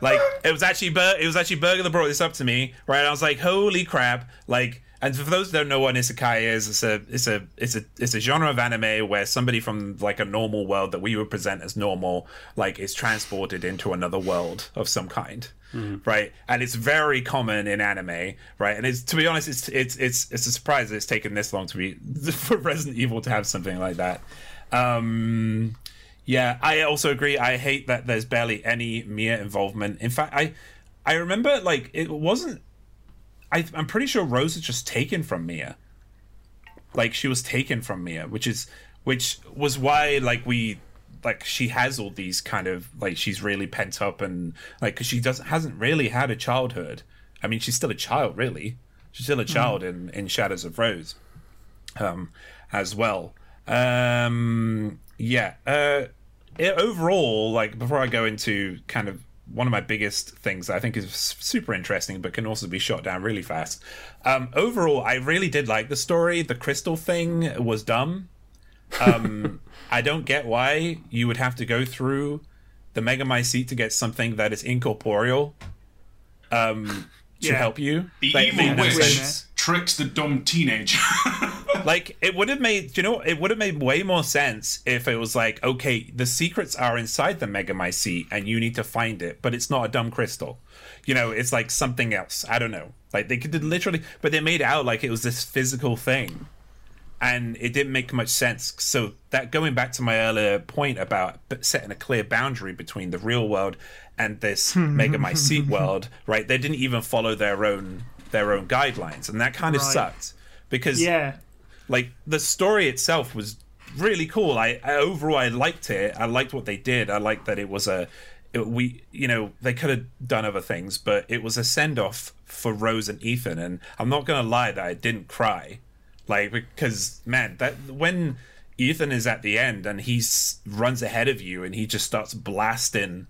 Like, it was actually Bur- it was actually Burger that brought this up to me, right? I was like, holy crap. Like, and for those that don't know what an isekai is, it's a it's a it's a it's a genre of anime where somebody from, like, a normal world that we would present as normal, like, is transported into another world of some kind. Mm. Right? And it's very common in anime, right? And it's, to be honest, it's it's it's it's a surprise that it's taken this long to be for Resident Evil to have something like that. Um Yeah, I also agree. I hate that there's barely any Mia involvement. In fact, I I remember, like, it wasn't... I, I'm pretty sure Rose was just taken from Mia. Like, she was taken from Mia, which is which was why, like, we... Like, she has all these kind of... Like, she's really pent up and... Like, because she doesn't hasn't really had a childhood. I mean, she's still a child, really. She's still a child mm-hmm. in, in Shadows of Rose um, as well. Um, yeah, uh... it, overall, like, before I go into kind of one of my biggest things that I think is super interesting but can also be shot down really fast, um, overall, I really did like the story. The crystal thing was dumb. Um, I don't get why you would have to go through the Megamycete to get something that is incorporeal um, to yeah. help you. The like, evil witch tricks the dumb teenager. Like, it would have made, you know, it would have made way more sense if it was like, okay, the secrets are inside the Megamycete and you need to find it, but it's not a dumb crystal. You know, it's like something else. I don't know. Like, they could literally, but they made it out like it was this physical thing. And it didn't make much sense. So that, going back to my earlier point about setting a clear boundary between the real world and this Megamycete world, right? They didn't even follow their own their own guidelines, and that kind of right. sucked because, yeah, like the story itself was really cool. I, I overall I liked it. I liked what they did. I liked that it was a it, we you know they could have done other things, but it was a send off for Rose and Ethan. And I'm not gonna lie that I didn't cry. Like, because, man, that when Ethan is at the end and he runs ahead of you and he just starts blasting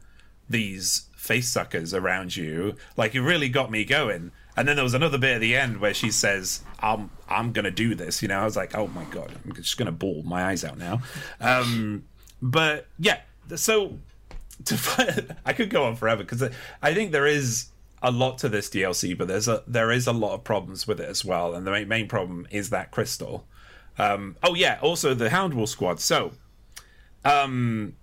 these face suckers around you, like, it really got me going. And then there was another bit at the end where she says, I'm, I'm going to do this. You know, I was like, oh, my God, I'm just going to bawl my eyes out now. Um, but, yeah, so to, I could go on forever because I think there is a lot to this D L C, but there's a there is a lot of problems with it as well, and the main problem is that crystal. Um, oh yeah, also the Hound Wolf Squad. So, um,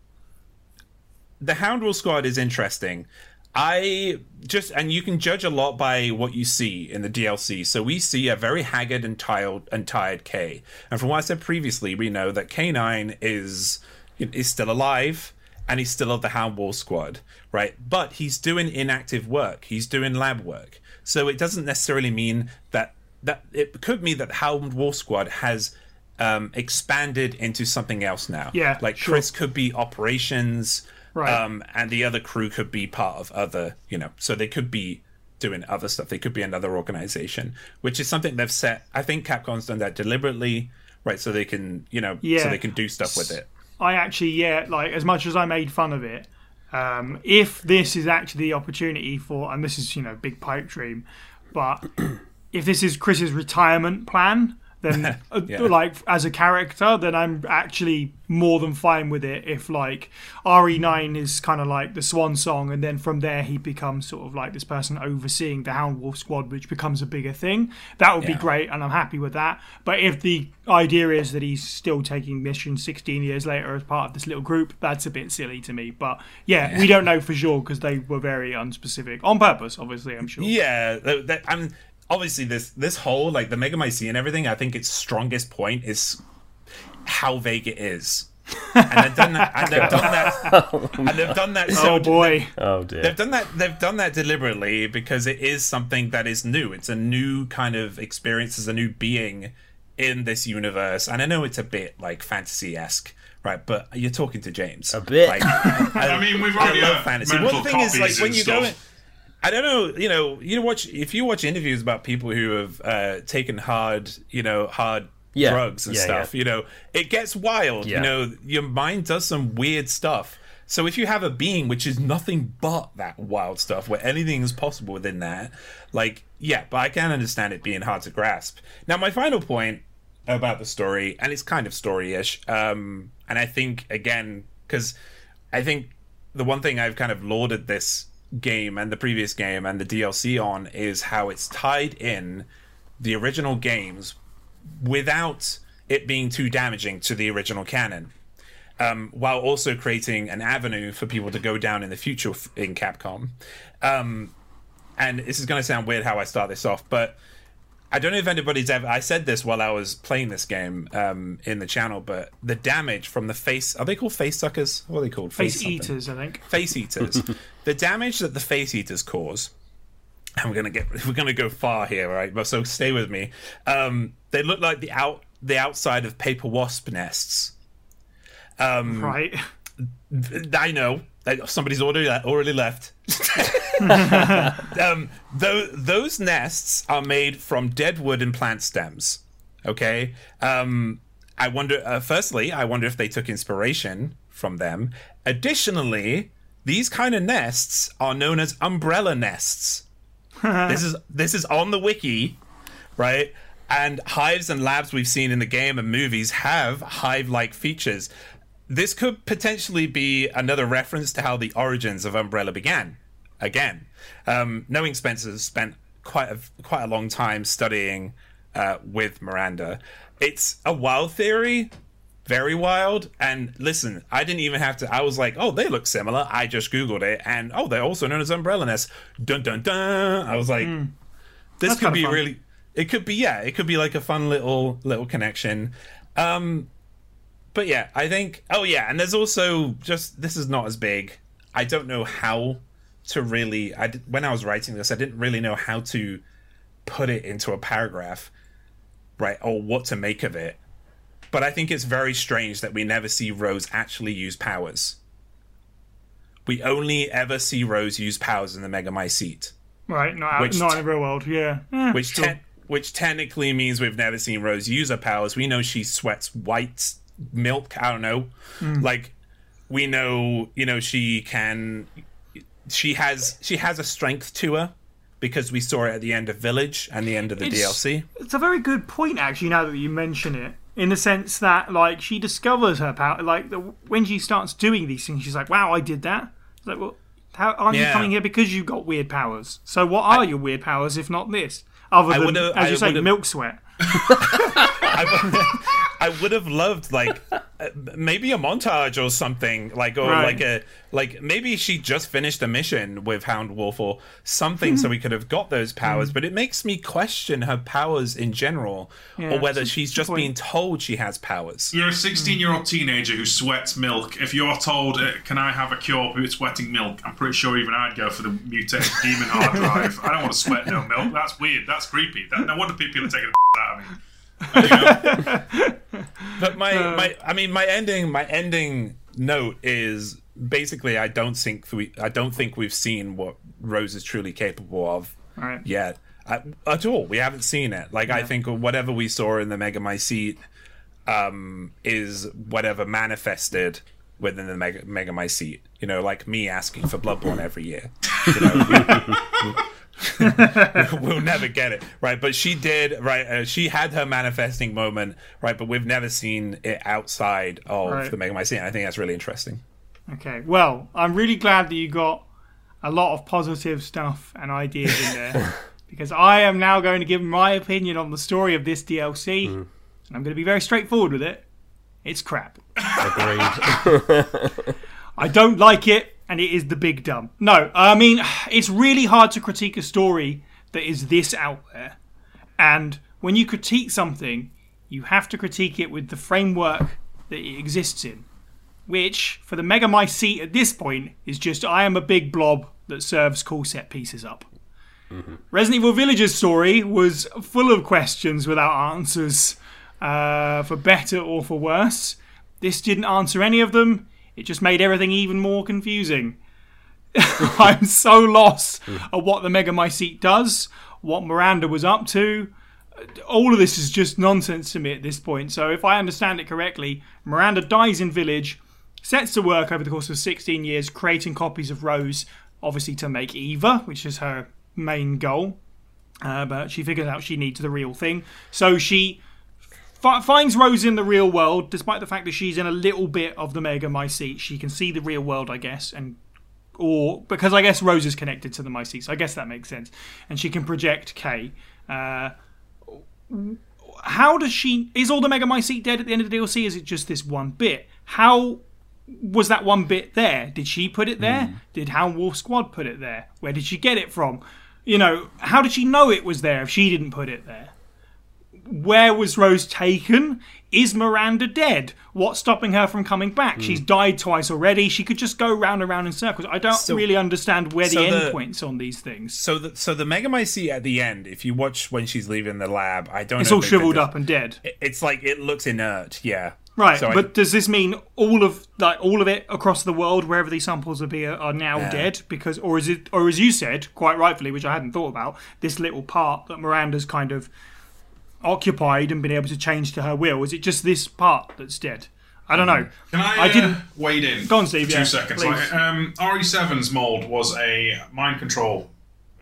the Hound Wolf Squad is interesting. I just and you can judge a lot by what you see in the D L C. So we see a very haggard and tired and tired Kay, and from what I said previously, we know that K nine is is still alive. And he's still of the Hound Wolf Squad, right? But he's doing inactive work. He's doing lab work. So it doesn't necessarily mean that... that it could mean that Hound Wolf Squad has um, expanded into something else now. Yeah, Like, sure. Chris could be operations, right. um, and the other crew could be part of other, you know... So they could be doing other stuff. They could be another organization, which is something they've set... I think Capcom's done that deliberately, right? So they can, you know... Yeah. So they can do stuff with it. I actually, yeah, like, as much as I made fun of it, um, if this is actually the opportunity for, and this is, you know, big pipe dream, but if this is Chris's retirement plan, then, yeah. uh, like, as a character, then I'm actually more than fine with it if, like, R E nine is kind of like the swan song, and then from there he becomes sort of like this person overseeing the Hound Wolf Squad, which becomes a bigger thing. That would yeah. be great, and I'm happy with that. But if the idea is that he's still taking missions sixteen years later as part of this little group, that's a bit silly to me. But, yeah, yeah. we don't know for sure because they were very unspecific. On purpose, obviously, I'm sure. Yeah, that, I'm... Obviously, this this whole, like, the Megamycete and everything, I think its strongest point is how vague it is. And they've done that. And they've done that. And they've done that. So, oh boy! Oh dear! They've done that. They've done that deliberately because it is something that is new. It's a new kind of experience. It's a new being in this universe. And I know it's a bit like fantasy-esque, right? But you're talking to James a bit. Like, I, I mean, we've already love fantasy. One thing is, like, when you stuff. go in, I don't know, you know, you watch if you watch interviews about people who have uh, taken hard, you know, hard yeah. drugs and yeah, stuff, yeah. you know, it gets wild, yeah. you know, your mind does some weird stuff. So if you have a being which is nothing but that wild stuff, where anything is possible within that, like, yeah, but I can understand it being hard to grasp. Now, my final point about the story, and it's kind of story-ish, um, and I think, again, because I think the one thing I've kind of lauded this game and the previous game and the D L C on is how it's tied in the original games without it being too damaging to the original canon, um, while also creating an avenue for people to go down in the future in Capcom. Um, and this is going to sound weird how I start this off, but I don't know if anybody's ever... I said this while I was playing this game um, in the channel, but the damage from the face... Are they called face suckers? What are they called? Face, face eaters, I think. Face eaters. The damage that the face eaters cause... And we're going to get... We're going to go far here, right? So stay with me. Um, they look like the out the outside of paper wasp nests. Um, right. I know. Somebody's already, already left. um, th- those nests are made from dead wood and plant stems. Okay. Um, I wonder. Uh, firstly, I wonder if they took inspiration from them, Additionally, these kind of nests are known as umbrella nests. This is this is on the wiki, right? And hives and labs we've seen in the game and movies have hive-like features. This could potentially be another reference to how the origins of Umbrella began. Again, um, knowing Spencer spent quite a quite a long time studying uh, with Miranda. It's a wild theory, very wild. And listen, I didn't even have to. I was like, oh, they look similar. I just Googled it, and oh, they're also known as Umbrella nests. Dun dun dun. I was like, mm. this That's could be fun. really. It could be, yeah, it could be like a fun little little connection. Um, but yeah, I think, oh yeah, and there's also just, this is not as big. I don't know how to really, I did, when I was writing this, I didn't really know how to put it into a paragraph, right, or what to make of it. But I think it's very strange that we never see Rose actually use powers. We only ever see Rose use powers in the Megamycete. Right, not, which not in the real world, yeah. Eh, which sure. te- Which technically means we've never seen Rose use her powers. We know she sweats white milk. I don't know. Mm. Like, we know, you know, she can... She has she has a strength to her because we saw it at the end of Village and the end of the it's, D L C. It's a very good point, actually, now that you mention it. In the sense that, like, she discovers her power. Like, the, when she starts doing these things, she's like, wow, I did that. It's like, well, how, aren't yeah. you coming here because you've got weird powers? So what are I, your weird powers if not this? Other than, as you I say, milk sweat. I would have loved, like, maybe a montage or something, like, or right. like a, like maybe she just finished a mission with Hound Wolf or something, mm. so we could have got those powers. Mm. But it makes me question her powers in general, yeah, or whether she's just point. being told she has powers. You're a sixteen-year-old mm. teenager who sweats milk. If you're told, "Can I have a cure for sweating milk?" I'm pretty sure even I'd go for the mutated demon hard drive. I don't want to sweat no milk. That's weird. That's creepy. That, no wonder people are taking the out of me. But my, um, my I mean my ending my ending note is basically I don't think we I don't think we've seen what Rose is truly capable of right. yet I, at all. We haven't seen it. Like yeah. I think whatever we saw in the Megamycete um, is whatever manifested within the Mega Megamycete. You know, like me asking for Bloodborne every year. You know? We'll never get it, right? But she did, right? Uh, she had her manifesting moment, right? But we've never seen it outside of right. the Megamycete. I think that's really interesting. Okay, well, I'm really glad that you got a lot of positive stuff and ideas in there because I am now going to give my opinion on the story of this D L C, mm. and I'm going to be very straightforward with it. It's crap. Agreed. I don't like it. And it is the big dumb. No, I mean, it's really hard to critique a story that is this out there. And when you critique something, you have to critique it with the framework that it exists in. Which, for the Megamycete at this point, is just, I am a big blob that serves cool set pieces up. Mm-hmm. Resident Evil Village's story was full of questions without answers, uh, for better or for worse. This didn't answer any of them. It just made everything even more confusing. I'm so lost at what the Megamycete does, what Miranda was up to. All of this is just nonsense to me at this point. So if I understand it correctly, Miranda dies in Village, sets to work over the course of sixteen years, creating copies of Rose, obviously to make Eva, which is her main goal. Uh, but she figures out she needs the real thing. So she... finds Rose in the real world, despite the fact that she's in a little bit of the Megamycete. She can see the real world, I guess, and or because I guess Rose is connected to the Mycete, so I guess that makes sense. And she can project Kay. Uh, how does she... Is all the Megamycete dead at the end of the D L C? Is it just this one bit? How was that one bit there? Did she put it there? Mm. Did Hound Wolf Squad put it there? Where did she get it from? You know, how did she know it was there if she didn't put it there? Where was Rose taken? Is Miranda dead? What's stopping her from coming back? Mm. She's died twice already. She could just go round and round in circles. I don't so, really understand where so the, the end points on these things. So the, so the Megamycete at the end, if you watch when she's leaving the lab, I don't it's know... It's all shriveled up and dead. It's like, it looks inert, yeah. Right, so but I, does this mean all of like all of it across the world, wherever these samples are, be, are now yeah. dead? Because, or is it, or as you said, quite rightfully, which I hadn't thought about, this little part that Miranda's kind of... occupied and been able to change to her will? Is it just this part that's dead? I don't know. Can I, I uh, didn't wade in? Go on, Steve. Two yeah, seconds. Like, um, R E seven's mold was a mind control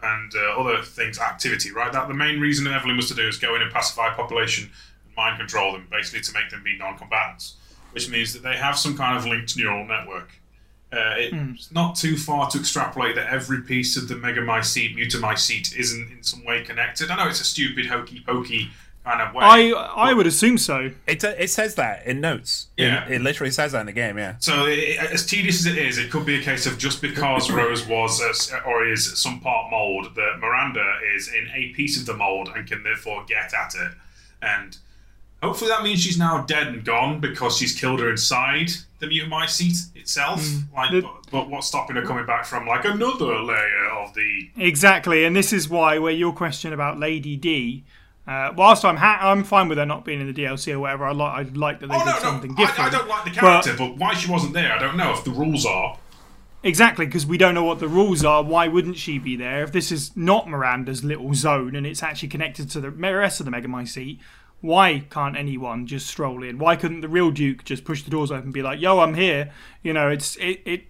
and uh, other things activity, right? That the main reason Eveline was to do is go in and pacify population and mind control them, basically to make them be non-combatants, which means that they have some kind of linked neural network. Uh, it's mm. not too far to extrapolate that every piece of the Megamycete, Mutamycete isn't in some way connected. I know it's a stupid, hokey-pokey kind of way. I I would assume so. It uh, it says that in notes. Yeah. It, it literally says that in the game, yeah. So it, as tedious as it is, it could be a case of just because Rose was a, or is some part mould, that Miranda is in a piece of the mould and can therefore get at it. And hopefully that means she's now dead and gone because she's killed her inside the Mutamycete itself. Mm. Like, the, but, but what's stopping her coming back from like another layer of the... Exactly, and this is why where your question about Lady D, uh, whilst I'm ha I'm fine with her not being in the D L C or whatever, I li I'd like that they oh, did no, something no. different. I, I don't like the character, but, but why she wasn't there, I don't know if the rules are. Exactly, because we don't know what the rules are. Why wouldn't she be there? If this is not Miranda's little zone and it's actually connected to the rest of the Megamycete, why can't anyone just stroll in? Why couldn't the real Duke just push the doors open and be like, yo, I'm here? You know, it's it, it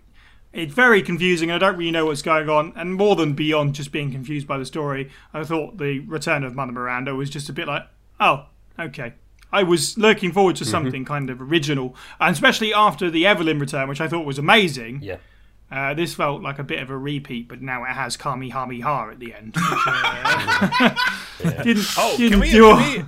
it's very confusing. I don't really know what's going on. And more than beyond just being confused by the story, I thought the return of Mother Miranda was just a bit like, oh, okay. I was looking forward to something mm-hmm. kind of original. And especially after the Eveline return, which I thought was amazing. Yeah. Uh, this felt like a bit of a repeat, but now it has Kami Hami Ha at the end. Which, uh, yeah. didn't, oh, didn't can we... Do can we...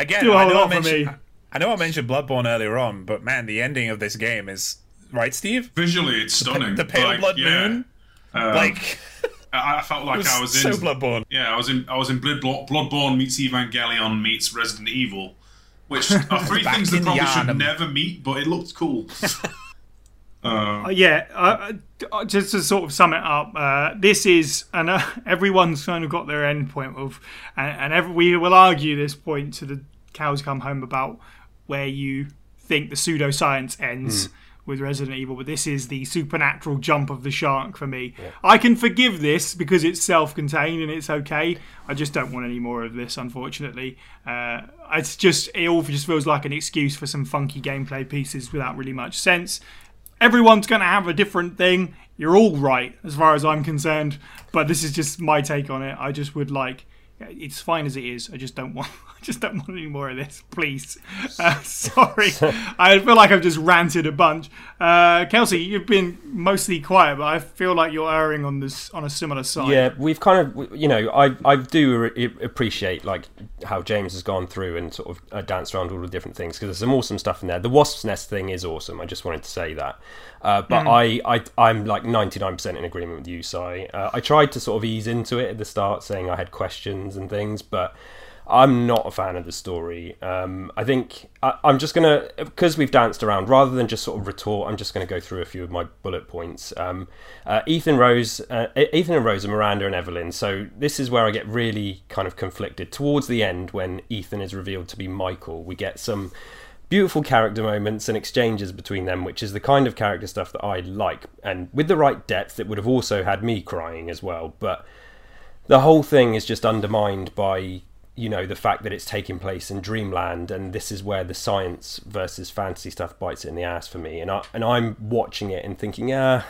Again, I know, I, me. I know I mentioned Bloodborne earlier on, but man, the ending of this game is... Right, Steve? Visually, it's stunning. The, the pale like, blood yeah. moon? Um, like... I felt like was I was so in... so Bloodborne. Yeah, I was in I was in Blood, Bloodborne meets Evangelion meets Resident Evil, which are three things that probably should never meet, but it looked cool. uh, uh, yeah, uh, just to sort of sum it up, uh, this is... and uh, everyone's kind of got their end point of... And, and every, we will argue this point to the cows come home about where you think the pseudoscience ends mm. with Resident Evil, but this is the supernatural jump of the shark for me. Yeah. I can forgive this because it's self-contained and it's okay. I just don't want any more of this, unfortunately. Uh, it's just, it all just feels like an excuse for some funky gameplay pieces without really much sense. Everyone's going to have a different thing. You're all right, as far as I'm concerned, but this is just my take on it. I just would like... It's fine as it is. I just don't want. I just don't want any more of this, please. Uh, sorry, I feel like I've just ranted a bunch. Uh, Kelsey, you've been mostly quiet, but I feel like you're erring on this on a similar side. Yeah, we've kind of, you know, I I do appreciate like how James has gone through and sort of danced around all the different things because there's some awesome stuff in there. The wasp's nest thing is awesome. I just wanted to say that. Uh, but mm. I, I, I'm like ninety-nine percent in agreement with you, Si. Uh, I tried to sort of ease into it at the start, saying I had questions and things, but I'm not a fan of the story. Um, I think I, I'm just going to, because we've danced around, rather than just sort of retort, I'm just going to go through a few of my bullet points. Um, uh, Ethan Rose, uh, Ethan and Rose are Miranda and Eveline. So this is where I get really kind of conflicted. Towards the end, when Ethan is revealed to be Michael, we get some... beautiful character moments and exchanges between them, which is the kind of character stuff that I like. And with the right depth, it would have also had me crying as well. But the whole thing is just undermined by, you know, the fact that it's taking place in dreamland. And this is where the science versus fantasy stuff bites it in the ass for me. And, I, and I'm watching it and thinking, ah,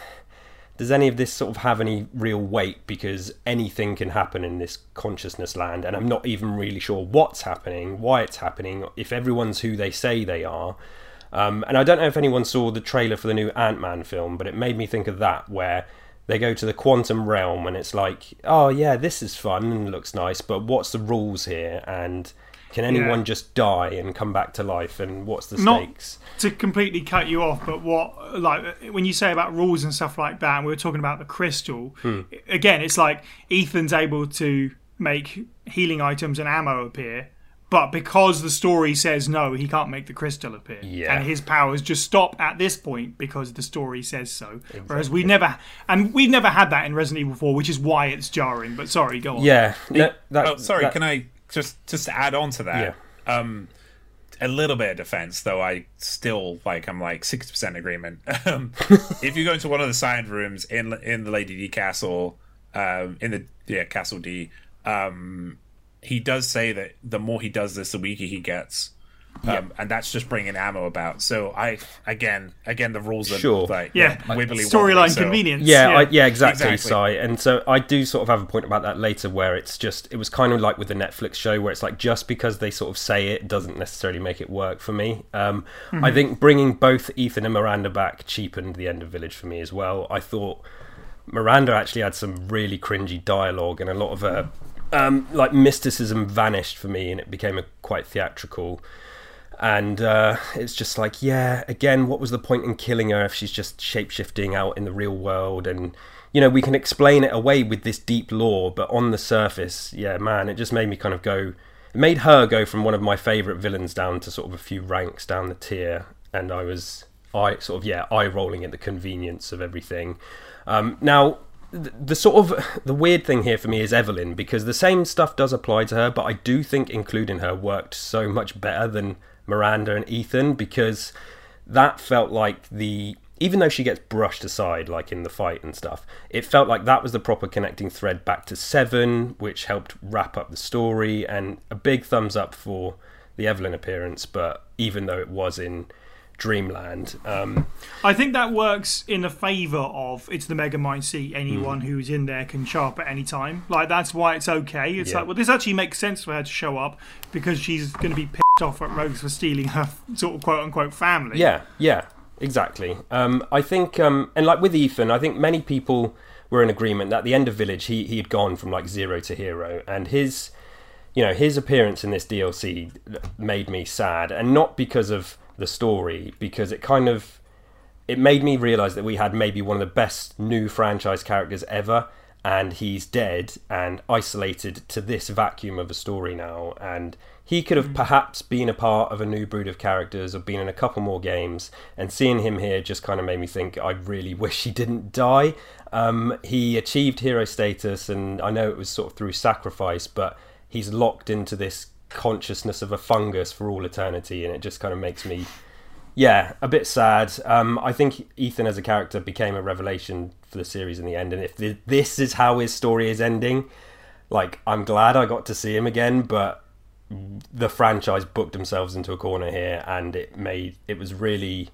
does any of this sort of have any real weight? Because anything can happen in this consciousness land, and I'm not even really sure what's happening, why it's happening, if everyone's who they say they are. Um, and I don't know if anyone saw the trailer for the new Ant-Man film, but it made me think of that, where they go to the quantum realm, and it's like, oh yeah, this is fun and looks nice, but what's the rules here? And... can anyone yeah. just die and come back to life, and what's the stakes? Not to completely cut you off, but what, like, when you say about rules and stuff like that, and we were talking about the crystal, hmm. again, it's like Ethan's able to make healing items and ammo appear, but because the story says no, he can't make the crystal appear. Yeah. And his powers just stop at this point because the story says so. Exactly. Whereas we never... And we've never had that in Resident Evil four, which is why it's jarring. But sorry, go on. Yeah. No, that, oh, sorry, that, can I... Just, just to add on to that, yeah. um, a little bit of defense, though I still, like, I'm like sixty percent agreement. Um, if you go into one of the side rooms in in the Lady D castle, um, in the yeah Castle D, um, he does say that the more he does this, the weaker he gets. Um, yep. And that's just bringing ammo about. So I again, again, the rules are sure. like yeah, wibbly storyline so. convenience. Yeah, yeah, I, yeah exactly. exactly. So, and so I do sort of have a point about that later, where it's just it was kind of like with the Netflix show, where it's like just because they sort of say it doesn't necessarily make it work for me. Um, mm-hmm. I think bringing both Ethan and Miranda back cheapened the end of Village for me as well. I thought Miranda actually had some really cringy dialogue, and a lot of her um, like mysticism vanished for me, and it became a quite theatrical. And uh, it's just like, yeah, again, what was the point in killing her if she's just shape-shifting out in the real world? And, you know, we can explain it away with this deep lore, but on the surface, yeah, man, it just made me kind of go... It made her go from one of my favourite villains down to sort of a few ranks down the tier. And I was, I sort of, yeah, eye-rolling at the convenience of everything. Um, now, the, the sort of... The weird thing here for me is Eveline, because the same stuff does apply to her, but I do think including her worked so much better than... Miranda and Ethan, because that felt like the even though she gets brushed aside like in the fight and stuff, it felt like that was the proper connecting thread back to Seven, which helped wrap up the story. And a big thumbs up for the Eveline appearance, but even though it was in Dreamland, um, I think that works in the favour of it's the Megamycete. Anyone mm. who's in there can show up at any time. Like that's why it's okay. It's yeah. like well, this actually makes sense for her to show up because she's going to be pissed off at Rose for stealing her sort of quote unquote family. Yeah, yeah, exactly. Um, I think, um, and like with Ethan, I think many people were in agreement that at the end of Village, he he had gone from like zero to hero, and his, you know, his appearance in this D L C made me sad, and not because of the story, because it kind of it made me realize that we had maybe one of the best new franchise characters ever, and he's dead and isolated to this vacuum of a story now, and he could have perhaps been a part of a new brood of characters or been in a couple more games, and seeing him here just kind of made me think I really wish he didn't die. Um, he achieved hero status, and I know it was sort of through sacrifice, but he's locked into this consciousness of a fungus for all eternity, and it just kind of makes me yeah a bit sad. um I think Ethan as a character became a revelation for the series in the end, and if th- this is how his story is ending, like I'm glad I got to see him again, but the franchise booked themselves into a corner here, and it made it was really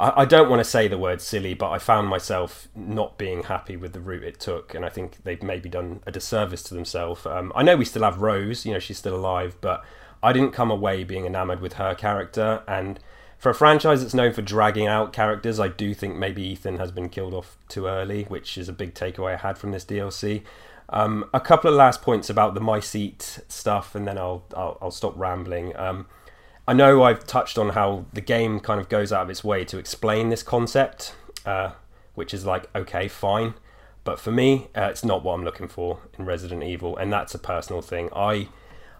I, I don't want to say the word silly, but I found myself not being happy with the route it took, and I think they've maybe done a disservice to themselves. Um, I know we still have Rose, you know, she's still alive, but I didn't come away being enamoured with her character, and for a franchise that's known for dragging out characters, I do think maybe Ethan has been killed off too early, which is a big takeaway I had from this D L C. Um, a couple of last points about the Mycete stuff, and then I'll, I'll, I'll stop rambling. Um, I know I've touched on how the game kind of goes out of its way to explain this concept, uh, which is like, okay, fine. But for me, uh, it's not what I'm looking for in Resident Evil, and that's a personal thing. I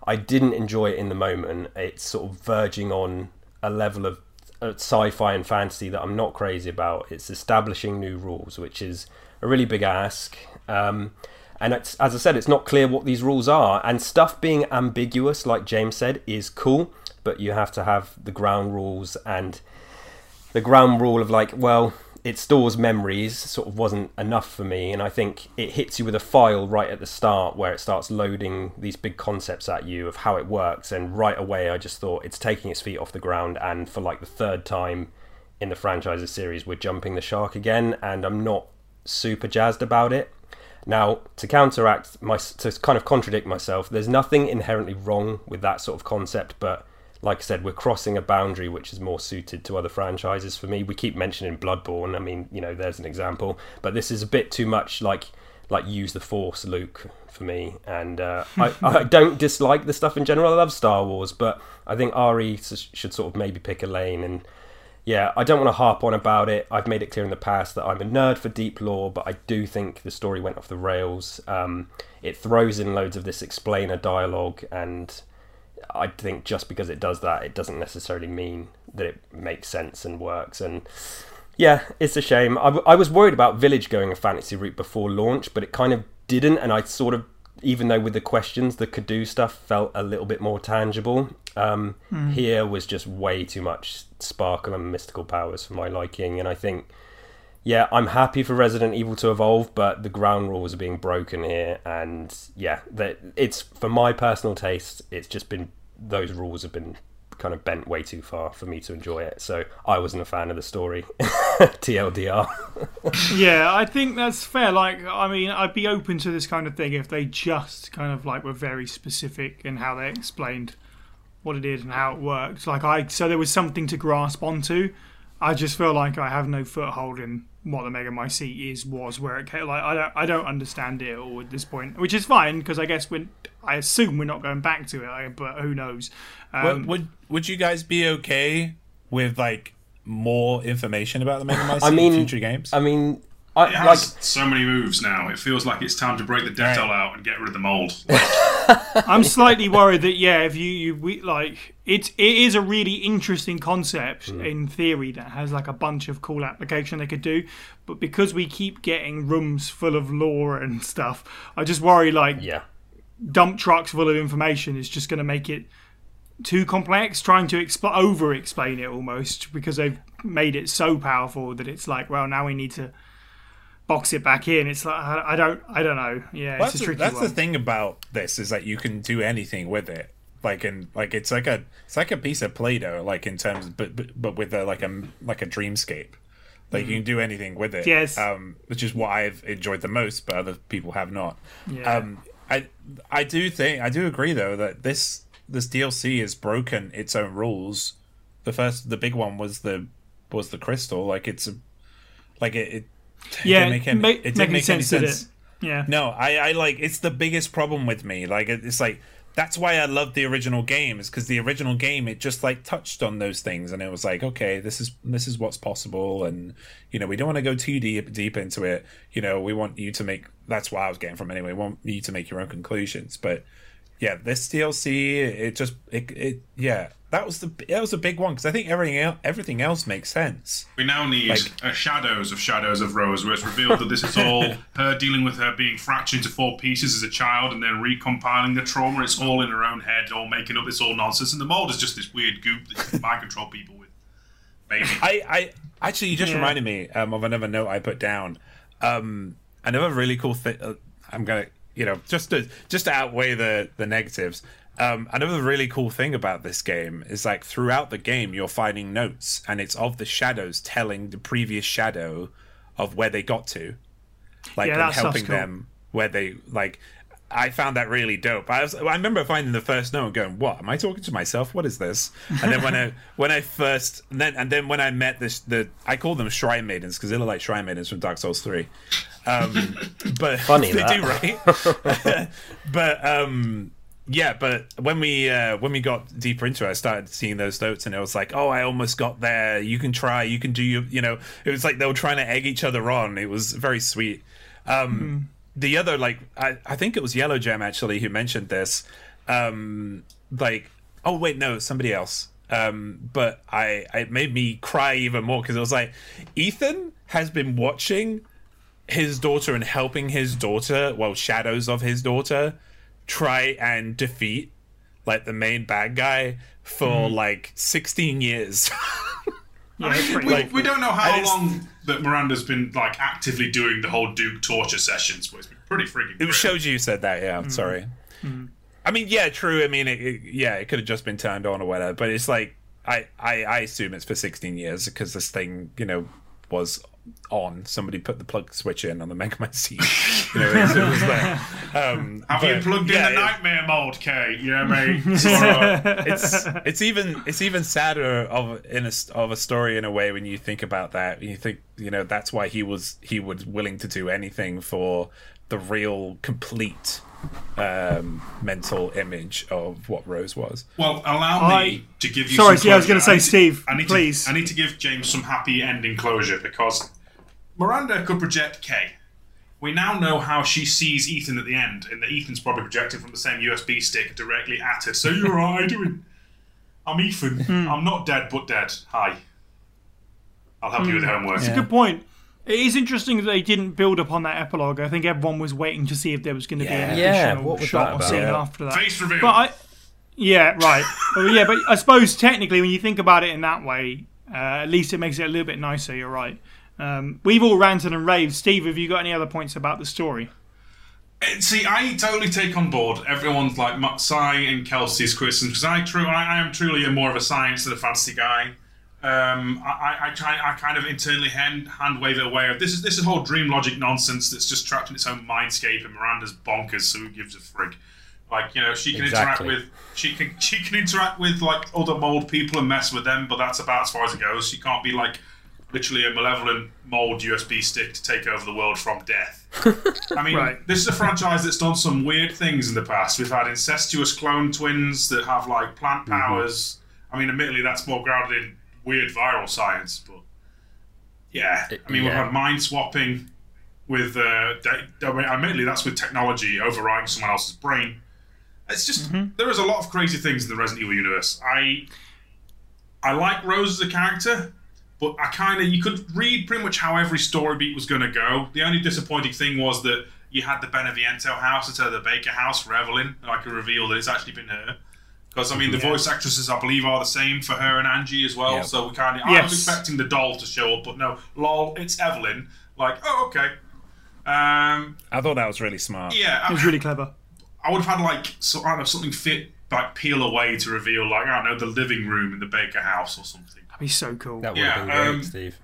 I didn't enjoy it in the moment. It's sort of verging on a level of sci-fi and fantasy that I'm not crazy about. It's establishing new rules, which is a really big ask. Um, and it's, as I said, it's not clear what these rules are. And stuff being ambiguous, like James said, is cool. But you have to have the ground rules, and the ground rule of like, well, it stores memories sort of wasn't enough for me. And I think it hits you with a file right at the start where it starts loading these big concepts at you of how it works. And right away, I just thought it's taking its feet off the ground. And for like the third time in the franchise series, we're jumping the shark again. And I'm not super jazzed about it. Now, to counteract my, to kind of contradict myself, there's nothing inherently wrong with that sort of concept, but like I said, we're crossing a boundary which is more suited to other franchises for me. We keep mentioning Bloodborne. I mean, you know, there's an example. But this is a bit too much like like use the Force, Luke, for me. And uh, I, I don't dislike the stuff in general. I love Star Wars, but I think R E should sort of maybe pick a lane. And yeah, I don't want to harp on about it. I've made it clear in the past that I'm a nerd for deep lore, but I do think the story went off the rails. Um, it throws in loads of this explainer dialogue, and I think just because it does that, it doesn't necessarily mean that it makes sense and works. And yeah, it's a shame. I, w- I was worried about Village going a fantasy route before launch, but it kind of didn't. And I sort of, even though with the questions, the Kadoo stuff felt a little bit more tangible. Um, mm. Here was just way too much sparkle and mystical powers for my liking. And I think, yeah, I'm happy for Resident Evil to evolve, but the ground rules are being broken here. And yeah, that it's for my personal taste, it's just been, those rules have been kind of bent way too far for me to enjoy it. So I wasn't a fan of the story. T L D R. Yeah, I think that's fair. Like, I mean, I'd be open to this kind of thing if they just kind of like were very specific in how they explained what it is and how it worked. Like, I, so there was something to grasp onto. I just feel like I have no foothold in what the Megamycete is, was, where it came. Like, I don't, I don't understand it at all at this point, which is fine, because I guess when I assume we're not going back to it, but who knows? Um, would, would would you guys be okay with like more information about the Megamycete I mean, in future games? I mean, I, it has like, so many moves now. It feels like it's time to break the death doll out and get rid of the mold. I'm slightly worried that yeah, if you, you we, like it, it is a really interesting concept mm. in theory that has like a bunch of cool application they could do, but because we keep getting rooms full of lore and stuff, I just worry like yeah. dump trucks full of information is just going to make it too complex. Trying to exp- over explain it almost, because they've made it so powerful that it's like, well, now we need to box it back in. It's like, I don't I don't know. Yeah, well, it's a tricky that's one. That's the thing about this, is that you can do anything with it. Like, and like it's like a it's like a piece of Play-Doh, like in terms of, but but, but with a, like a like a dreamscape. Like, mm. you can do anything with it. Yes. Um which is what I've enjoyed the most, but other people have not. Yeah. Um I I do think I do agree though that this this D L C has broken its own rules. The first the big one was the was the crystal. Like it's a, like it, it It yeah, didn't make any, make, it didn't make, make sense, any sense. Did it? Yeah. No, I, I like it's the biggest problem with me. Like it's like that's why I love the original game, is because the original game it just like touched on those things and it was like, okay, this is this is what's possible, and you know, we don't want to go too deep deep into it. You know, we want you to make that's what I was getting from anyway. We want you to make your own conclusions. But yeah, this D L C it just it, it yeah. That was the that was a big one, because I think everything else, everything else makes sense. We now need like, a Shadows of Shadows of Rose, where it's revealed that this is all her dealing with her being fractured into four pieces as a child and then recompiling the trauma. It's all in her own head, all making up this all nonsense, and the mold is just this weird goop that you can mind control people with. Maybe. I, I actually you just yeah. reminded me um, of another note I put down. Um, another really cool thing. Uh, I'm gonna you know just to just to outweigh the the negatives. Um, another really cool thing about this game is like throughout the game you're finding notes, and it's of the shadows telling the previous shadow of where they got to, like yeah, and helping cool. them where they like. I found that really dope. I was I remember finding the first note and going, "What am I talking to myself? What is this?" And then when I when I first and then and then when I met this the I call them shrine maidens because they look like shrine maidens from Dark Souls three, um, but funny they that. do right, but. Um, Yeah, but when we uh, when we got deeper into it, I started seeing those notes, and it was like, "Oh, I almost got there. You can try. You can do your, you know." It was like they were trying to egg each other on. It was very sweet. Um, mm-hmm. The other, like, I, I think it was Yellow Gem actually who mentioned this. Um, like, oh wait, no, somebody else. Um, but I, it made me cry even more because it was like, Ethan has been watching his daughter and helping his daughter, well, shadows of his daughter, try and defeat like the main bad guy for mm. like sixteen years. Yeah, we, like, we don't know how long that Miranda's been like actively doing the whole Duke torture sessions, but it's been pretty freaking it shows you said that yeah I'm mm. sorry mm. I mean yeah true I mean it, it, yeah it could have just been turned on or whatever, but it's like I, I, I assume it's for sixteen years because this thing, you know, was on. Somebody put the plug switch in on the Megamycete. You know, it, it was there. Um, Have but, you plugged yeah, in the it, nightmare mold, Kay? You know what I mean? it's it's even it's even sadder of in a of a story in a way when you think about that. You think, you know, that's why he was he was willing to do anything for the real complete um, mental image of what Rose was. Well, allow I, me to give you. Sorry, some yeah, I was going to say, Steve. I need please. To, I need to give James some happy ending closure, because Miranda could project Kay. We now know how she sees Ethan at the end, and that Ethan's probably projecting from the same U S B stick directly at her. So you're all right, doing? I'm Ethan. Mm. I'm not dead, but dead. Hi. I'll help mm. you with the homework. It's yeah. a good point. It is interesting that they didn't build upon that epilogue. I think everyone was waiting to see if there was going to yeah. be an additional yeah, shot or scene yeah. after that. Face reveal. But I, yeah, right. yeah, but I suppose technically, when you think about it in that way, uh, at least it makes it a little bit nicer. You're right. Um, we've all ranted and raved. Steve, have you got any other points about the story? See, I totally take on board everyone's, like, Cy and Kelsey's criticism, because I, true, I, I am truly a more of a science than a fantasy guy. Um, I, I, I try, I kind of internally hand, hand wave it away. This is this is whole dream logic nonsense that's just trapped in its own mindscape, and Miranda's bonkers, so who gives a frig? Like, you know, she can exactly. interact with she can she can interact with like other mold people and mess with them, but that's about as far as it goes. She can't be like literally a malevolent mold U S B stick to take over the world from death. I mean, right. This is a franchise that's done some weird things in the past. We've had incestuous clone twins that have like plant powers. Mm-hmm. I mean, admittedly, that's more grounded in weird viral science, but yeah, I mean, yeah. We've had mind swapping with, uh, de- I mean, admittedly, that's with technology overriding someone else's brain. It's just, mm-hmm. There is a lot of crazy things in the Resident Evil universe. I I like Rose as a character, but I kind of, you could read pretty much how every story beat was going to go. The only disappointing thing was that you had the Beneviento house instead of the Baker house for Eveline, and I could reveal that it's actually been her. Because, I mean, the yeah. voice actresses, I believe, are the same for her and Angie as well. Yeah. So we kind of... Yes. I was expecting the doll to show up, but no. Lol, it's Eveline. Like, oh, okay. Um, I thought that was really smart. Yeah. It was I, really clever. I would have had, like, so, I don't know, something fit, like, peel away to reveal, like, I don't know, the living room in the Baker house or something. That'd be so cool. That would yeah, be um, great, Steve.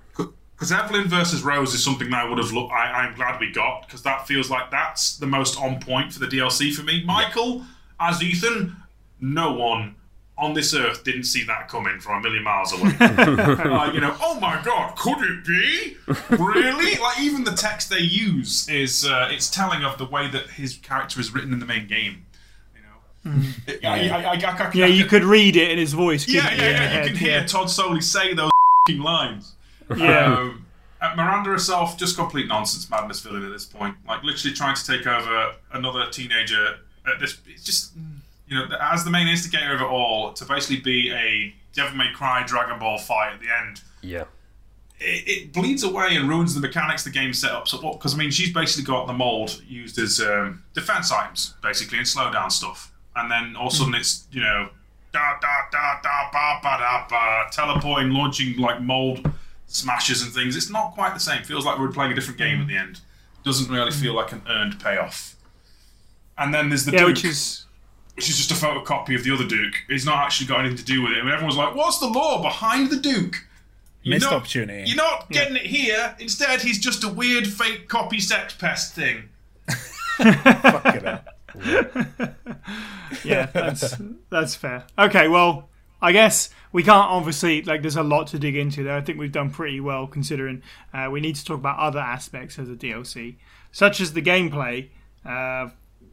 Because Eveline versus Rose is something that I would have looked... I, I'm glad we got, because that feels like that's the most on point for the D L C for me. Michael, yeah. as Ethan... No one on this earth didn't see that coming from a million miles away. Like, you know, oh my God, could it be? Really? Like, even the text they use is uh, it's telling of the way that his character is written in the main game. You know, mm. it, yeah, I, I, I, I, I, yeah I, you I, could read it in his voice. Yeah, yeah, yeah, yeah. You can hear yeah. Todd Soley say those f***ing lines. Yeah. Um, Miranda herself, just complete nonsense, madness villain at this point. Like, literally trying to take over another teenager. At this, it's just. You know, as the main instigator of it all, to basically be a Devil May Cry Dragon Ball fight at the end. Yeah. It, it bleeds away and ruins the mechanics the game set up. So, because, I mean, she's basically got the mold used as um, defense items, basically, and slowdown stuff. And then all of a sudden it's, you know, da da da da ba ba da ba, teleporting, launching like mold smashes and things. It's not quite the same. Feels like we're playing a different game at the end. Doesn't really feel like an earned payoff. And then there's the yeah, Duke. Which is- Which is just a photocopy of the other Duke. He's not actually got anything to do with it. I mean, everyone's like, what's the lore behind the Duke? You're Missed not, opportunity. You're not getting yeah. it here. Instead, he's just a weird fake copy sex pest thing. Fuck it up. Yeah, that's, that's fair. Okay, well, I guess we can't obviously... Like, there's a lot to dig into there. I think we've done pretty well, considering uh, we need to talk about other aspects of the D L C, such as the gameplay. Uh...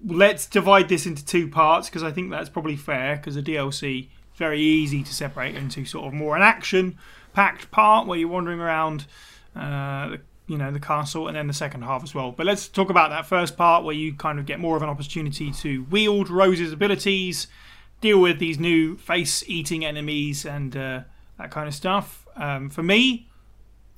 Let's divide this into two parts, because I think that's probably fair, because the D L C is very easy to separate into sort of more an action-packed part where you're wandering around uh, you know, the castle, and then the second half as well. But let's talk about that first part where you kind of get more of an opportunity to wield Rose's abilities, deal with these new face-eating enemies and uh, that kind of stuff. Um, for me,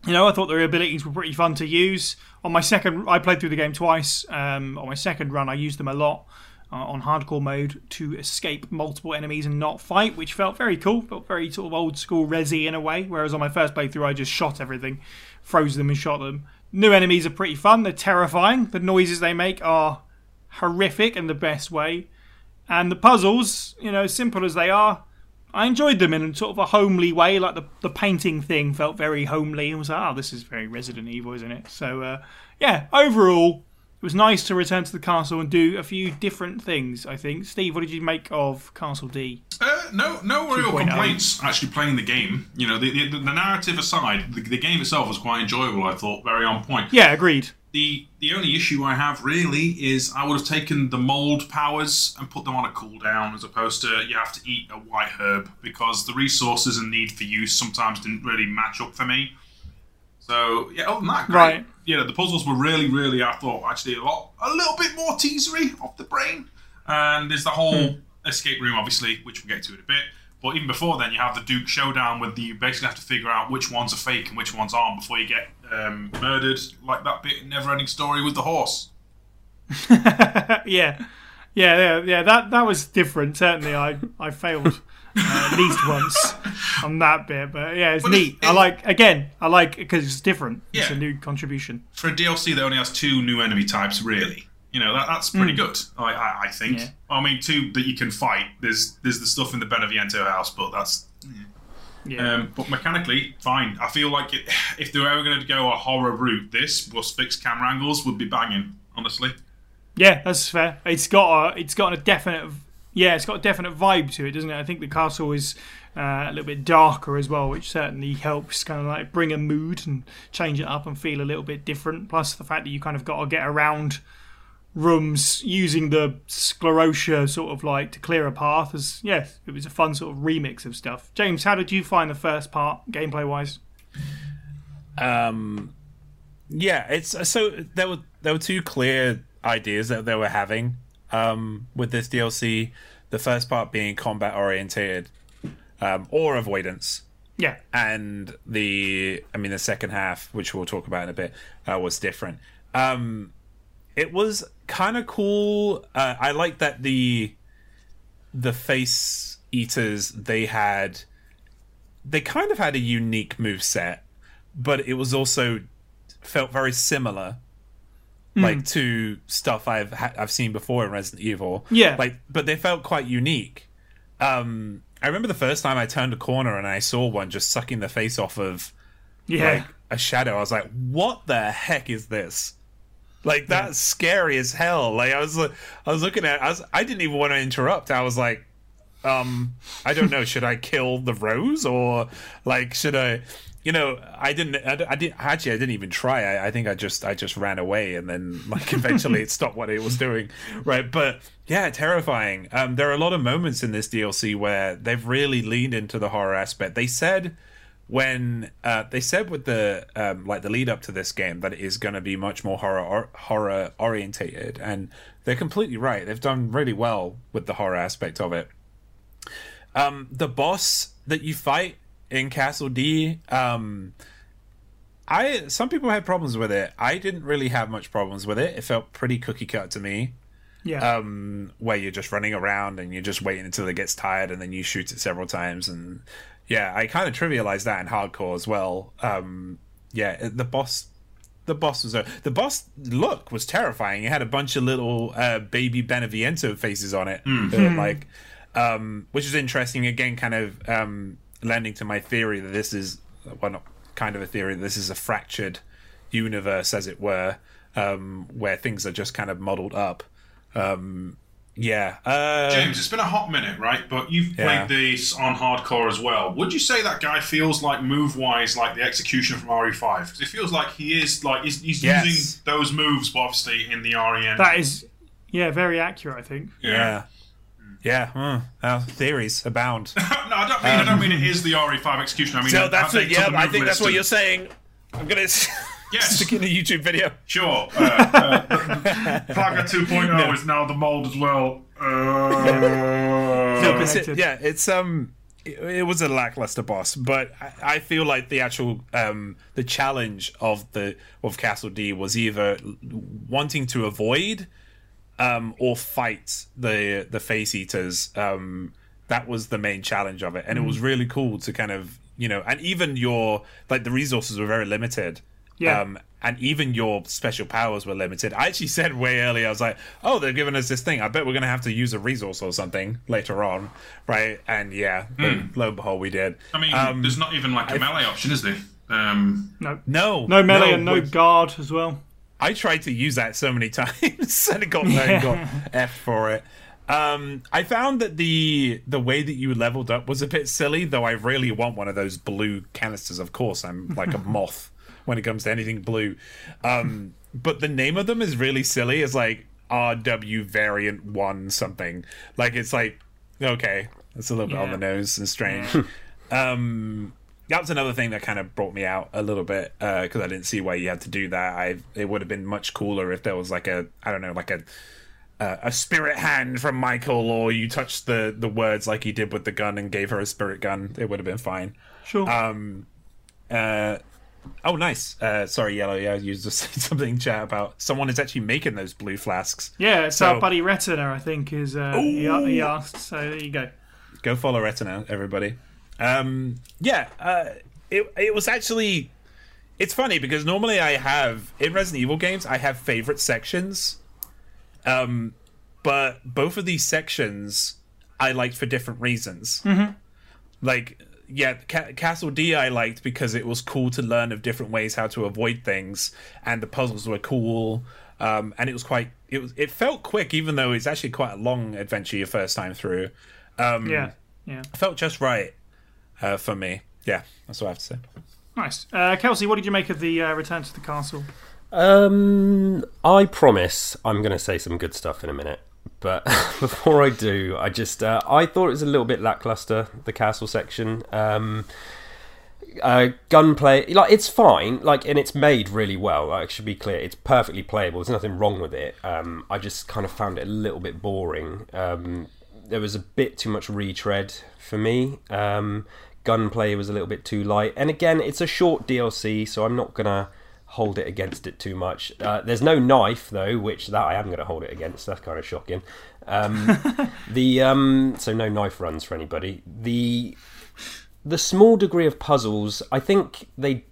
you know, I thought their abilities were pretty fun to use. On my second, I played through the game twice. Um, on my second run, I used them a lot uh, on hardcore mode to escape multiple enemies and not fight, which felt very cool, felt very sort of old school Resi in a way. Whereas on my first playthrough, I just shot everything, froze them and shot them. New enemies are pretty fun. They're terrifying. The noises they make are horrific in the best way. And the puzzles, you know, simple as they are, I enjoyed them in sort of a homely way. Like the the painting thing felt very homely. I was like, oh, this is very Resident Evil, isn't it? So, uh, yeah, overall, it was nice to return to the castle and do a few different things, I think. Steve, what did you make of Castle D? Uh, no no real complaints actually playing the game. You know, the, the, the narrative aside, the, the game itself was quite enjoyable, I thought. Very on point. Yeah, agreed. The the only issue I have really is I would have taken the mold powers and put them on a cooldown as opposed to you have to eat a white herb, because the resources and need for use sometimes didn't really match up for me. So yeah, other than that, great. Right. You know, the puzzles were really, really, I thought, actually a lot, a little bit more teasery off the brain. And there's the whole hmm. escape room, obviously, which we'll get to in a bit. But even before then, you have the Duke Showdown where you basically have to figure out which ones are fake and which ones aren't before you get um, murdered, like that bit in Neverending Story with the horse. yeah. yeah, yeah, yeah. That that was different. Certainly, I I failed uh, at least once on that bit, but yeah, it's well, neat. It, it, I like again. I like it because it's different. Yeah. It's a new contribution for a D L C that only has two new enemy types, really. You know, that, that's pretty mm. good, I, I, I think. Yeah. I mean, two that you can fight. There's there's the stuff in the Beneviento house, but that's... Yeah. Yeah. Um, but mechanically, fine. I feel like it, if they were ever going to go a horror route, this, plus fixed camera angles, would be banging, honestly. Yeah, that's fair. It's got a, it's got a definite... Yeah, it's got a definite vibe to it, doesn't it? I think the castle is uh, a little bit darker as well, which certainly helps kind of like bring a mood and change it up and feel a little bit different. Plus the fact that you kind of got to get around rooms using the sclerotia sort of like to clear a path. As yeah, it was a fun sort of remix of stuff. James, how did you find the first part gameplay wise? Um, yeah, it's so there were there were two clear ideas that they were having um, with this D L C. The first part being combat oriented um, or avoidance. Yeah, and the I mean the second half, which we'll talk about in a bit, uh, was different. Um, It was kind of cool. Uh, I like that the the face eaters they had. They kind of had a unique moveset, but it was also felt very similar, mm. like to stuff I've ha- I've seen before in Resident Evil. Yeah, like but they felt quite unique. Um, I remember the first time I turned a corner and I saw one just sucking the face off of yeah. like a shadow. I was like, "What the heck is this?" Like that's yeah. scary as hell. Like I was, I was looking at. I was. I didn't even want to interrupt. I was like, um, I don't know. Should I kill the Rose or like should I? You know, I didn't. I, I didn't. Actually, I didn't even try. I, I think I just. I just ran away, and then like eventually it stopped what it was doing. Right, but yeah, terrifying. Um, there are a lot of moments in this D L C where they've really leaned into the horror aspect. They said. When uh, they said with the um, like the lead up to this game that it is going to be much more horror or- horror orientated, and they're completely right. They've done really well with the horror aspect of it. Um, the boss that you fight in Castle D, um, I some people had problems with it. I didn't really have much problems with it. It felt pretty cookie cutter to me. Yeah. Um, where you're just running around and you're just waiting until it gets tired, and then you shoot it several times and. Yeah, I kind of trivialized that in hardcore as well. Um, yeah, the boss, the boss was a, the boss look was terrifying. It had a bunch of little uh, baby Beneviento faces on it, mm-hmm. like, um, which is interesting. Again, kind of um, lending to my theory that this is well, not kind of a theory. This is a fractured universe, as it were, um, where things are just kind of muddled up. Um, Yeah, uh, James, it's been a hot minute, right? But you've yeah. played these on hardcore as well. Would you say that guy feels like move-wise, like the execution from R E five? Because it feels like he is like he's, he's yes. using those moves, but obviously in the R E engine. That is, yeah, very accurate, I think. Yeah, yeah. yeah. Uh, theories abound. no, I don't mean. Um, I don't mean it is the R E five execution. I mean, so that's it. Yeah, I think that's what and... you're saying. I'm gonna. Yes. Stick in a YouTube video. Sure. Uh, uh, Plaga two point oh no. is now the mold as well. Uh, no, but it, yeah, it's um, it, it was a lackluster boss, but I, I feel like the actual um, the challenge of the of Castle D was either wanting to avoid, um, or fight the the face eaters. Um, that was the main challenge of it, and mm. it was really cool to kind of you know, and even your like the resources were very limited. Yeah. Um, and even your special powers were limited. I actually said way earlier, I was like, oh, they're giving us this thing. I bet we're going to have to use a resource or something later on, right? And yeah, mm. lo and behold, we did. I mean, um, there's not even like a I, melee option, is there? Um, no. No. No melee no, and no which, guard as well. I tried to use that so many times and it got, yeah. got F for it. Um, I found that the the way that you leveled up was a bit silly, though I really want one of those blue canisters. Of course, I'm like a moth. When it comes to anything blue, um, but the name of them is really silly. It's like R W variant one something. Like it's like okay, that's a little yeah. bit on the nose and strange. um, that was another thing that kind of brought me out a little bit because uh, I didn't see why you had to do that. I it would have been much cooler if there was like a I don't know like a uh, a spirit hand from Michael, or you touched the the words like he did with the gun and gave her a spirit gun. It would have been fine. Sure. Um. Uh. Oh, nice. Uh, sorry, Yellow. Yeah, you just said something in chat about someone is actually making those blue flasks. Yeah, it's so, our buddy Retina, I think, is uh, he, he asked. So there you go. Go follow Retina, everybody. Um, yeah, uh, it it was actually... It's funny because normally I have... In Resident Evil games, I have favorite sections. Um, but both of these sections I liked for different reasons. Mm-hmm. Like, yeah, Ca- Castle D I liked because it was cool to learn of different ways how to avoid things, and the puzzles were cool. Um, and it was quite, it was, it felt quick, even though it's actually quite a long adventure your first time through. Um, yeah, yeah, felt just right uh, for me. Yeah, that's what I have to say. Nice, uh, Kelsey. What did you make of the uh, Return to the Castle? Um, I promise I'm going to say some good stuff in a minute, but before I do, I just uh, I thought it was a little bit lackluster, the castle section. Um, Uh, gunplay, like, it's fine, like, and it's made really well. Like, it should be clear, it's perfectly playable. There's nothing wrong with it. Um, I just kind of found it a little bit boring. Um, there was a bit too much retread for me. Um, gunplay was a little bit too light. And again, it's a short D L C, so I'm not gonna hold it against it too much. Uh, there's no knife though, which that I am gonna hold it against. That's kind of shocking. Um, the um, so no knife runs for anybody. The The small degree of puzzles, I think they,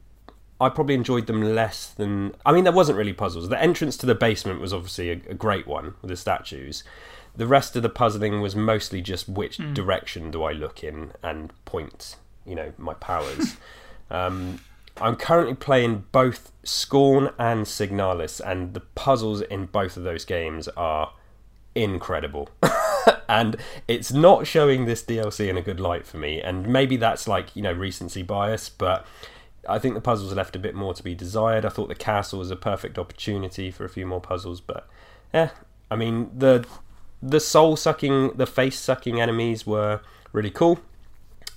I probably enjoyed them less than, I mean, there wasn't really puzzles. The entrance to the basement was obviously a, a great one with the statues. The rest of the puzzling was mostly just which mm. direction do I look in and point, you know, my powers. um, I'm currently playing both Scorn and Signalis, and the puzzles in both of those games are incredible. And it's not showing this D L C in a good light for me, and maybe that's like, you know, recency bias, but I think the puzzles left a bit more to be desired. I thought the castle was a perfect opportunity for a few more puzzles, but yeah, I mean, the the soul sucking, the face sucking enemies were really cool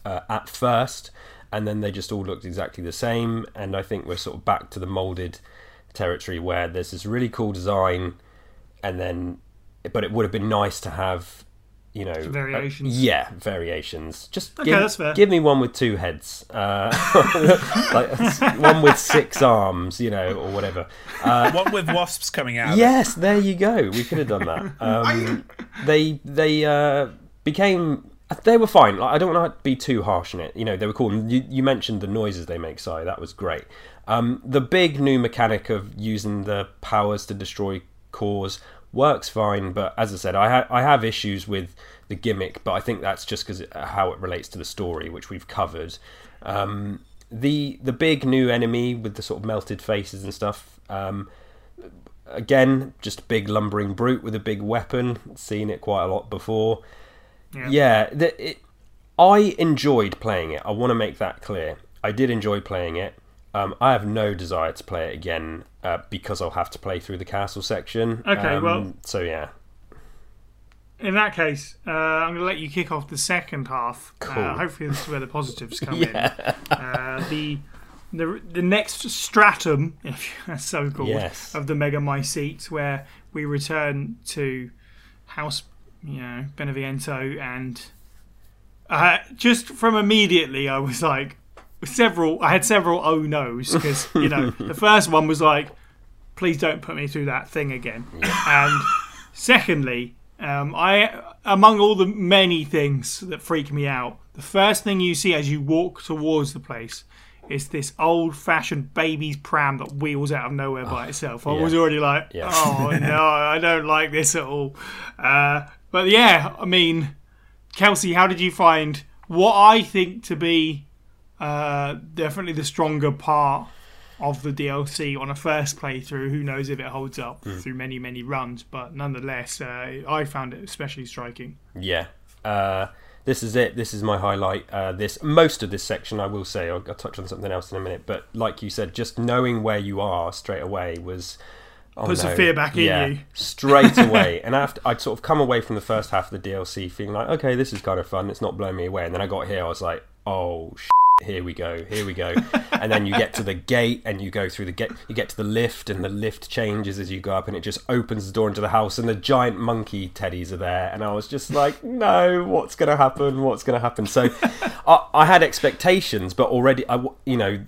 uh, at first, and then they just all looked exactly the same, and I think we're sort of back to the molded territory where there's this really cool design, and then but it would have been nice to have, you know, variations. Uh, yeah, variations. Just okay, give, that's fair. Give me one with two heads, uh, like one with six arms, you know, or whatever. Uh, one with wasps coming out. Yes, there you go. We could have done that. Um, they they uh, became. They were fine. Like, I don't want to be too harsh on it. You know, they were cool. You, you mentioned the noises they make, Si. That was great. Um, the big new mechanic of using the powers to destroy cores works fine, but as I said, I, ha- I have issues with the gimmick, but I think that's just because how it relates to the story, which we've covered. Um, the the big new enemy with the sort of melted faces and stuff, um, again, just a big lumbering brute with a big weapon. Seen it quite a lot before. Yeah, yeah the, it, I enjoyed playing it. I want to make that clear. I did enjoy playing it. Um, I have no desire to play it again uh, because I'll have to play through the castle section. Okay, um, well... So, yeah. In that case, uh, I'm going to let you kick off the second half. Cool. Uh, hopefully this is where the positives come yeah. in. Uh, the, the the next stratum, if so-called, yes. of the Megamycete, where we return to House, you know, Beneviento, and uh, just from immediately I was like, Several, I had several oh no's because, you know, the first one was like, please don't put me through that thing again. Yeah. And secondly, um, I, among all the many things that freak me out, the first thing you see as you walk towards the place is this old fashioned baby's pram that wheels out of nowhere by oh, itself. I yeah. was already like, yes. oh no, I don't like this at all. Uh, but yeah, I mean, Kelsey, how did you find what I think to be Uh, definitely the stronger part of the D L C on a first playthrough? Who knows if it holds up mm. through many, many runs, but nonetheless, uh, I found it especially striking. Yeah. Uh, this is it. This is my highlight. Uh, this most of this section, I will say, I'll, I'll touch on something else in a minute, but like you said, just knowing where you are straight away was... Oh, Puts no. the fear back yeah. in you. Straight away. And after, I'd sort of come away from the first half of the D L C feeling like, okay, this is kind of fun. It's not blowing me away. And then I got here, I was like, oh, shit. Here we go, here we go. And then you get to the gate and you go through the gate, you get to the lift and the lift changes as you go up and it just opens the door into the house and the giant monkey teddies are there. And I was just like, no, what's going to happen? What's going to happen? So I, I had expectations, but already, I, you know,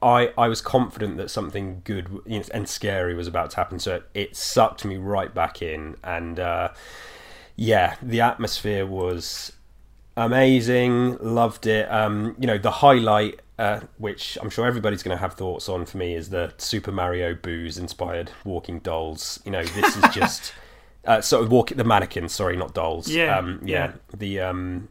I, I was confident that something good and scary was about to happen. So it, it sucked me right back in. And uh, yeah, the atmosphere was... amazing, loved it. Um, you know, the highlight, uh, which I'm sure everybody's going to have thoughts on for me, is the Super Mario Booze inspired walking dolls. You know, this is just Uh, so walk the mannequins, sorry, not dolls. Yeah, um, yeah, yeah. The um,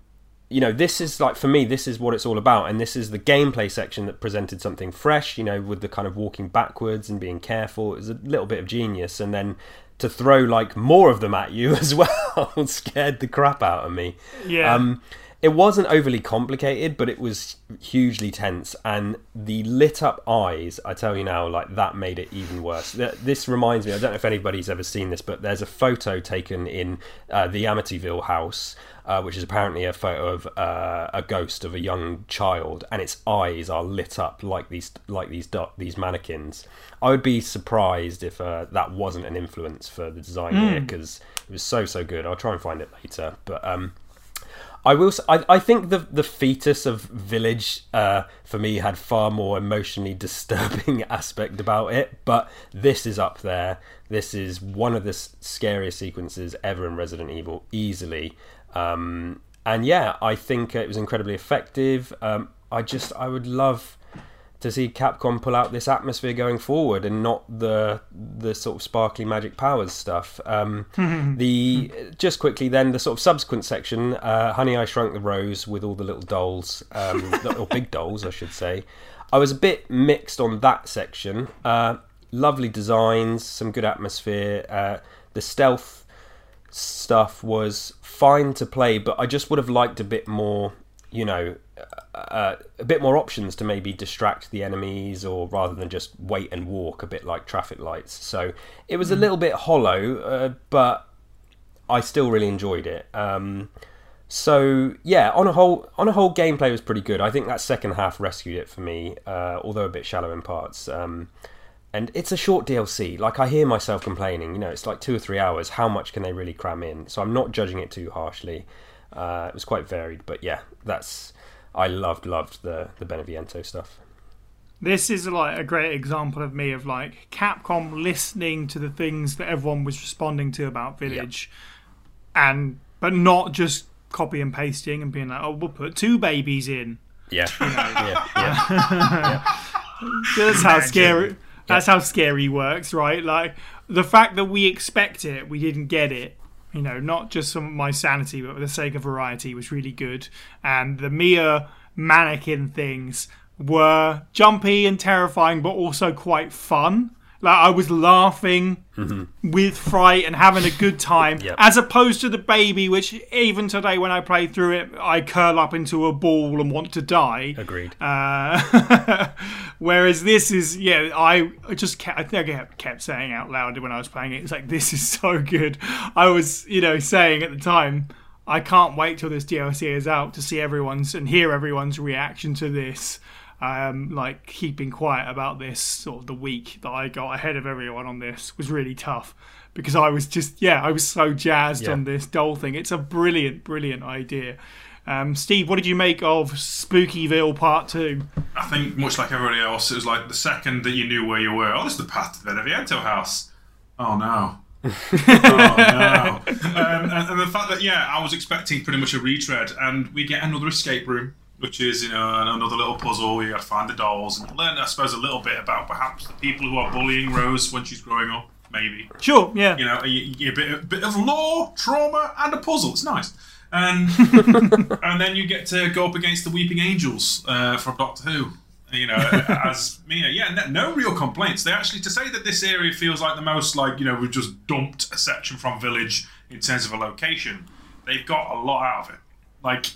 you know, this is like, for me, this is what it's all about, and this is the gameplay section that presented something fresh. You know, with the kind of walking backwards and being careful, it was a little bit of genius, and then to throw like more of them at you as well scared the crap out of me. Yeah. Um, it wasn't overly complicated, but it was hugely tense, and the lit up eyes, I tell you now, like that made it even worse. This reminds me, I don't know if anybody's ever seen this, but there's a photo taken in uh, the Amityville house, uh, which is apparently a photo of uh, a ghost of a young child, and its eyes are lit up like these like these do- these mannequins. I would be surprised if uh, that wasn't an influence for the design mm. here, because it was so so good. I'll try and find it later, but. Um, I will. I, I think the the fetus of Village uh, for me had far more emotionally disturbing aspect about it, but this is up there. This is one of the scariest sequences ever in Resident Evil, easily. Um, and yeah, I think it was incredibly effective. Um, I just I would love to see Capcom pull out this atmosphere going forward, and not the the sort of sparkly magic powers stuff. Um, the just quickly then the sort of subsequent section, uh, Honey, I Shrunk the Rose, with all the little dolls, um, or big dolls, I should say. I was a bit mixed on that section. Uh, lovely designs, some good atmosphere. Uh, the stealth stuff was fine to play, but I just would have liked a bit more. You know, uh, a bit more options to maybe distract the enemies, or rather than just wait and walk, a bit like traffic lights. So it was mm. a little bit hollow, uh, but I still really enjoyed it. Um, so yeah, on a whole, on a whole, gameplay was pretty good. I think that second half rescued it for me, uh, although a bit shallow in parts. Um, and it's a short D L C. Like, I hear myself complaining. You know, it's like two or three hours. How much can they really cram in? So I'm not judging it too harshly. Uh, it was quite varied, but yeah, that's I loved loved the the Beneviento stuff. This is like a great example of me of like Capcom listening to the things that everyone was responding to about Village, yeah. and but not just copy and pasting and being like, oh, we'll put two babies in. Yeah, you know? yeah, yeah. yeah. That's how Imagine. scary. That's yeah. how scary works, right? Like the fact that we expect it, we didn't get it. You know, not just some of my sanity, but for the sake of variety, was really good. And the Mia mannequin things were jumpy and terrifying, but also quite fun. Like, I was laughing mm-hmm. with fright and having a good time, yep. as opposed to the baby, which even today when I play through it, I curl up into a ball and want to die. Agreed. Uh, whereas this is, yeah, I just kept, I think I kept saying out loud when I was playing it, it's like, this is so good. I was, you know, saying at the time, I can't wait till this D L C is out to see everyone's and hear everyone's reaction to this. Um, like keeping quiet about this sort of the week that I got ahead of everyone on this was really tough, because I was just yeah I was so jazzed yeah. on this doll thing. It's a brilliant brilliant idea. um, Steve, what did you make of Spookyville Part two? I think much like everybody else, it was like the second that you knew where you were, oh, this is the path to the Beneviento house, oh no oh no um, and, and the fact that yeah I was expecting pretty much a retread, and we get another escape room, which is, you know, another little puzzle where you got to find the dolls and learn, I suppose, a little bit about perhaps the people who are bullying Rose when she's growing up, maybe. Sure, yeah. You know, a, a, bit, a bit of lore, trauma, and a puzzle. It's nice. And and then you get to go up against the Weeping Angels uh, from Doctor Who, you know, as Mia. Yeah, no, no real complaints. They actually, to say that this area feels like the most, like, you know, we've just dumped a section from Village in terms of a location, they've got a lot out of it. Like...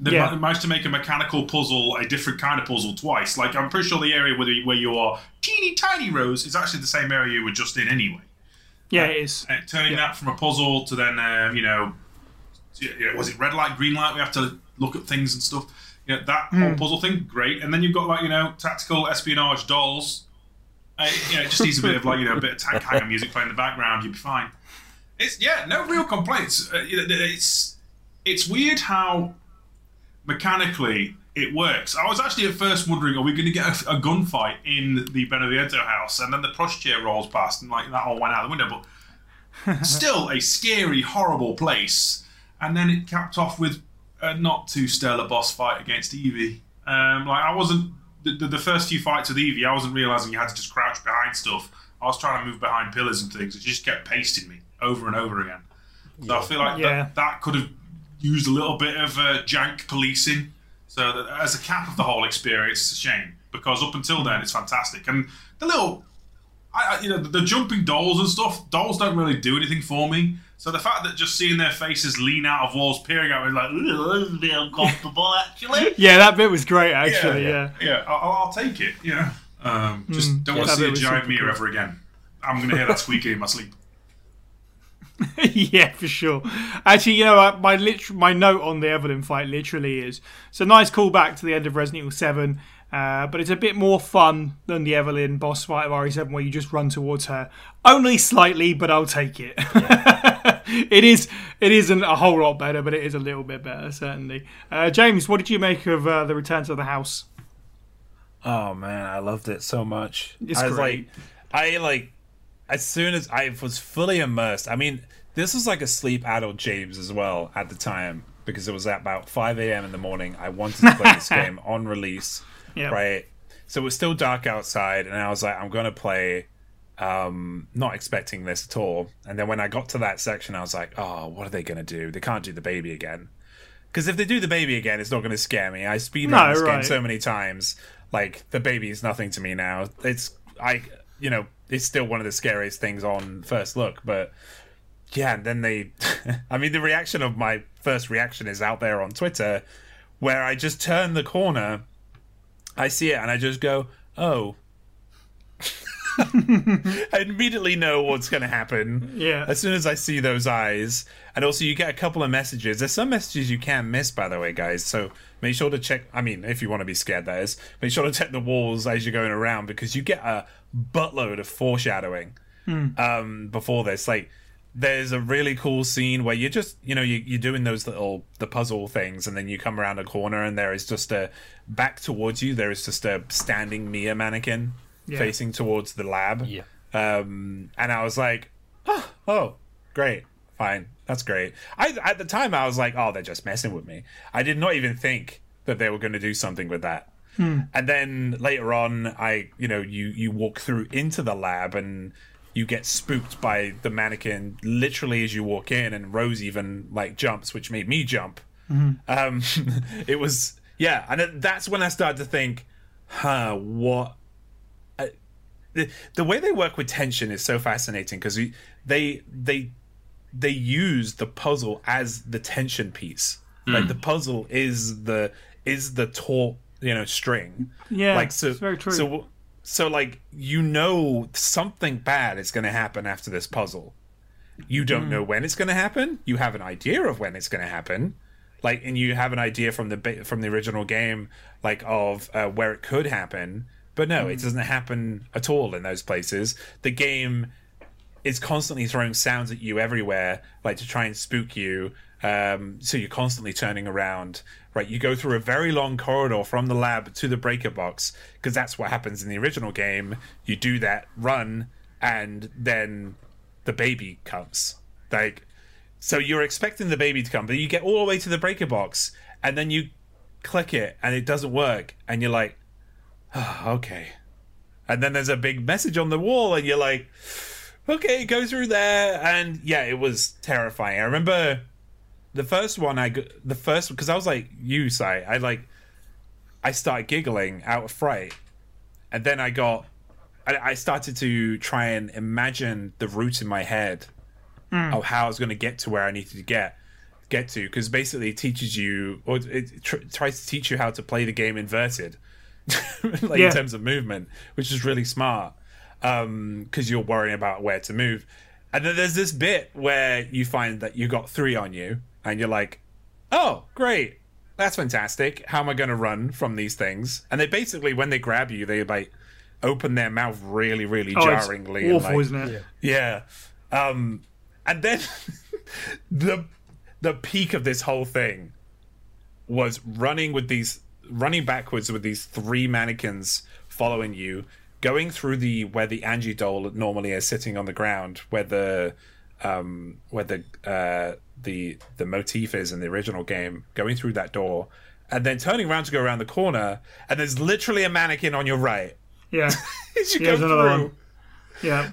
They yeah. managed to make a mechanical puzzle a different kind of puzzle twice. Like, I'm pretty sure the area where, where you are teeny tiny Rose is actually the same area you were just in anyway. Yeah, uh, it is. Uh, turning yeah. that from a puzzle to then, uh, you know, was it red light, green light? We have to look at things and stuff. You know, that mm. whole puzzle thing, great. And then you've got, like, you know, tactical espionage dolls. Uh, you know, it just needs a bit of, like, you know, a bit of Tank Hanger music playing in the background. You'd be fine. It's, yeah, no real complaints. Uh, it's, it's weird how... mechanically, it works. I was actually at first wondering, are we going to get a, a gunfight in the Beneviento house? And then the push chair rolls past, and like that all went out the window. But still a scary, horrible place. And then it capped off with a not too stellar boss fight against Evie. Um, like I wasn't the, the first few fights with Evie, I wasn't realizing you had to just crouch behind stuff. I was trying to move behind pillars and things, and she just kept pasting me. over and over again. So yeah. I feel like yeah. that, that could have used a little bit of uh, jank policing. So that as a cap of the whole experience, it's a shame, because up until then it's fantastic. And the little, I, I, you know, the, the jumping dolls and stuff, dolls don't really do anything for me. So the fact that just seeing their faces lean out of walls, peering at me, like, this is uncomfortable, actually. Yeah, that bit was great, actually, yeah. Yeah, yeah. yeah I'll, I'll take it, yeah. Um, just mm, don't yeah, want to see a giant mirror cool. ever again. I'm going to hear that squeaking in my sleep. Yeah, for sure. Actually, you know, my lit- my note on the Eveline fight literally is, it's a nice callback to the end of Resident Evil seven, uh, but it's a bit more fun than the Eveline boss fight of R E seven, where you just run towards her. Only slightly, but I'll take it. Yeah. it is, it isn't a whole lot better, but it is a little bit better, certainly. Uh, James, what did you make of uh, the Return to the House? Oh, man, I loved it so much. It's I was great. Like, I, like... As soon as I was fully immersed, I mean, this was like a sleep adult James as well at the time, because it was at about five a.m. in the morning. I wanted to play this game on release, yep. right? So it was still dark outside, and I was like, I'm going to play, um, not expecting this at all. And then when I got to that section, I was like, oh, what are they going to do? They can't do the baby again. Because if they do the baby again, it's not going to scare me. I speed run no, this right. game so many times. Like, the baby is nothing to me now. It's, I, you know... It's still one of the scariest things on first look, but yeah, and then they... I mean, the reaction of my first reaction is out there on Twitter, where I just turn the corner, I see it, and I just go, oh. I immediately know what's going to happen. Yeah. As soon as I see those eyes. And also, you get a couple of messages. There's some messages you can miss, by the way, guys, so... Make sure to check, I mean, if you want to be scared, that is. Make sure to check the walls as you're going around, because you get a buttload of foreshadowing mm. um, before this. Like, there's a really cool scene where you're just, you know, you, you're doing those little, the puzzle things, and then you come around a corner, and there is just a, back towards you, there is just a standing Mia mannequin yeah. facing towards the lab. Yeah. Um, and I was like, oh, oh great, fine. That's great. I, at the time, I was like, oh, they're just messing with me. I did not even think that they were going to do something with that. Hmm. And then later on, I, you know, you, you walk through into the lab and you get spooked by the mannequin literally as you walk in, and Rose even, like, jumps, which made me jump. Mm-hmm. Um, it was, yeah, and that's when I started to think, huh, what? I, the, the way they work with tension is so fascinating, because they... they they use the puzzle as the tension piece. Mm. Like, the puzzle is the is the taut, you know, string. Yeah, like, so, it's very true. So, so like, you know something bad is going to happen after this puzzle. You don't mm. know when it's going to happen. You have an idea of when it's going to happen. Like, and you have an idea from the from the original game, like, of uh, where it could happen. But no, mm. it doesn't happen at all in those places. The game... It's constantly throwing sounds at you everywhere, like, to try and spook you. Um, so you're constantly turning around, right? You go through a very long corridor from the lab to the breaker box, because that's what happens in the original game. You do that run, and then the baby comes. Like, so you're expecting the baby to come, but you get all the way to the breaker box, and then you click it, and it doesn't work, and you're like, oh, okay. And then there's a big message on the wall, and you're like... Okay, go through there, and yeah, it was terrifying. I remember the first one, I the first because I was like you, Sai. I like I started giggling out of fright, and then I got I, I started to try and imagine the route in my head mm. of how I was going to get to where I needed to get get to, because basically it teaches you or it tr- tries to teach you how to play the game inverted, like yeah. in terms of movement, which is really smart. Um, because you're worrying about where to move. And then there's this bit where you find that you got three on you, and you're like, oh, great, that's fantastic. How am I going to run from these things? And they basically, when they grab you, they like open their mouth really, really oh, jarringly. It's awful, and, like, isn't it? Yeah. yeah. Um, and then the the peak of this whole thing was running with these, running backwards with these three mannequins following you, going through the where the Angie doll normally is sitting on the ground, where the um, where the uh, the the motif is in the original game, going through that door, and then turning around to go around the corner, and there's literally a mannequin on your right. Yeah, as you yeah, go through. Yeah,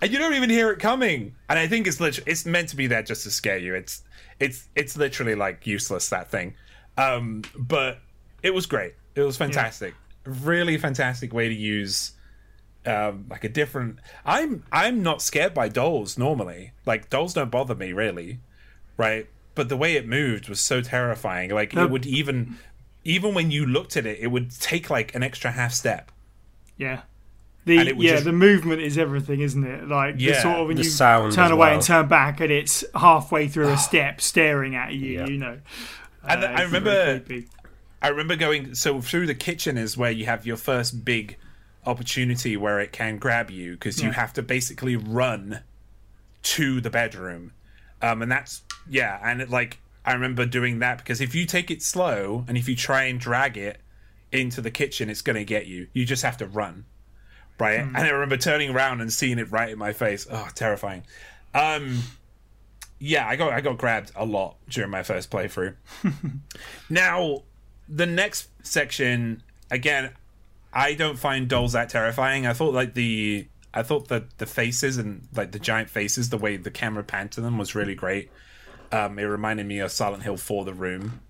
and you don't even hear it coming. And I think it's literally, it's meant to be there just to scare you. It's it's it's literally like useless, that thing. Um, but it was great. It was fantastic. Yeah. Really fantastic way to use um, like a different. I'm I'm not scared by dolls normally. Like dolls don't bother me really, right? But the way it moved was so terrifying. Like no. it would even even when you looked at it, it would take like an extra half step. Yeah. The, yeah, just... the movement is everything, isn't it? Like, yeah, the sort of when you turn away well. and turn back, and it's halfway through a step, staring at you. Yeah. You know, and uh, I remember, really I remember going. So through the kitchen is where you have your first big opportunity where it can grab you, because yeah. you have to basically run to the bedroom, um, and that's yeah. And it, like I remember doing that, because if you take it slow and if you try and drag it into the kitchen, it's going to get you. You just have to run. Right, mm. and I remember turning around and seeing it right in my face. Oh, terrifying! Um, yeah, I got I got grabbed a lot during my first playthrough. Now, the next section again, I don't find dolls that terrifying. I thought like the I thought that the faces and like the giant faces, the way the camera panned to them was really great. Um, it reminded me of Silent Hill four: The Room,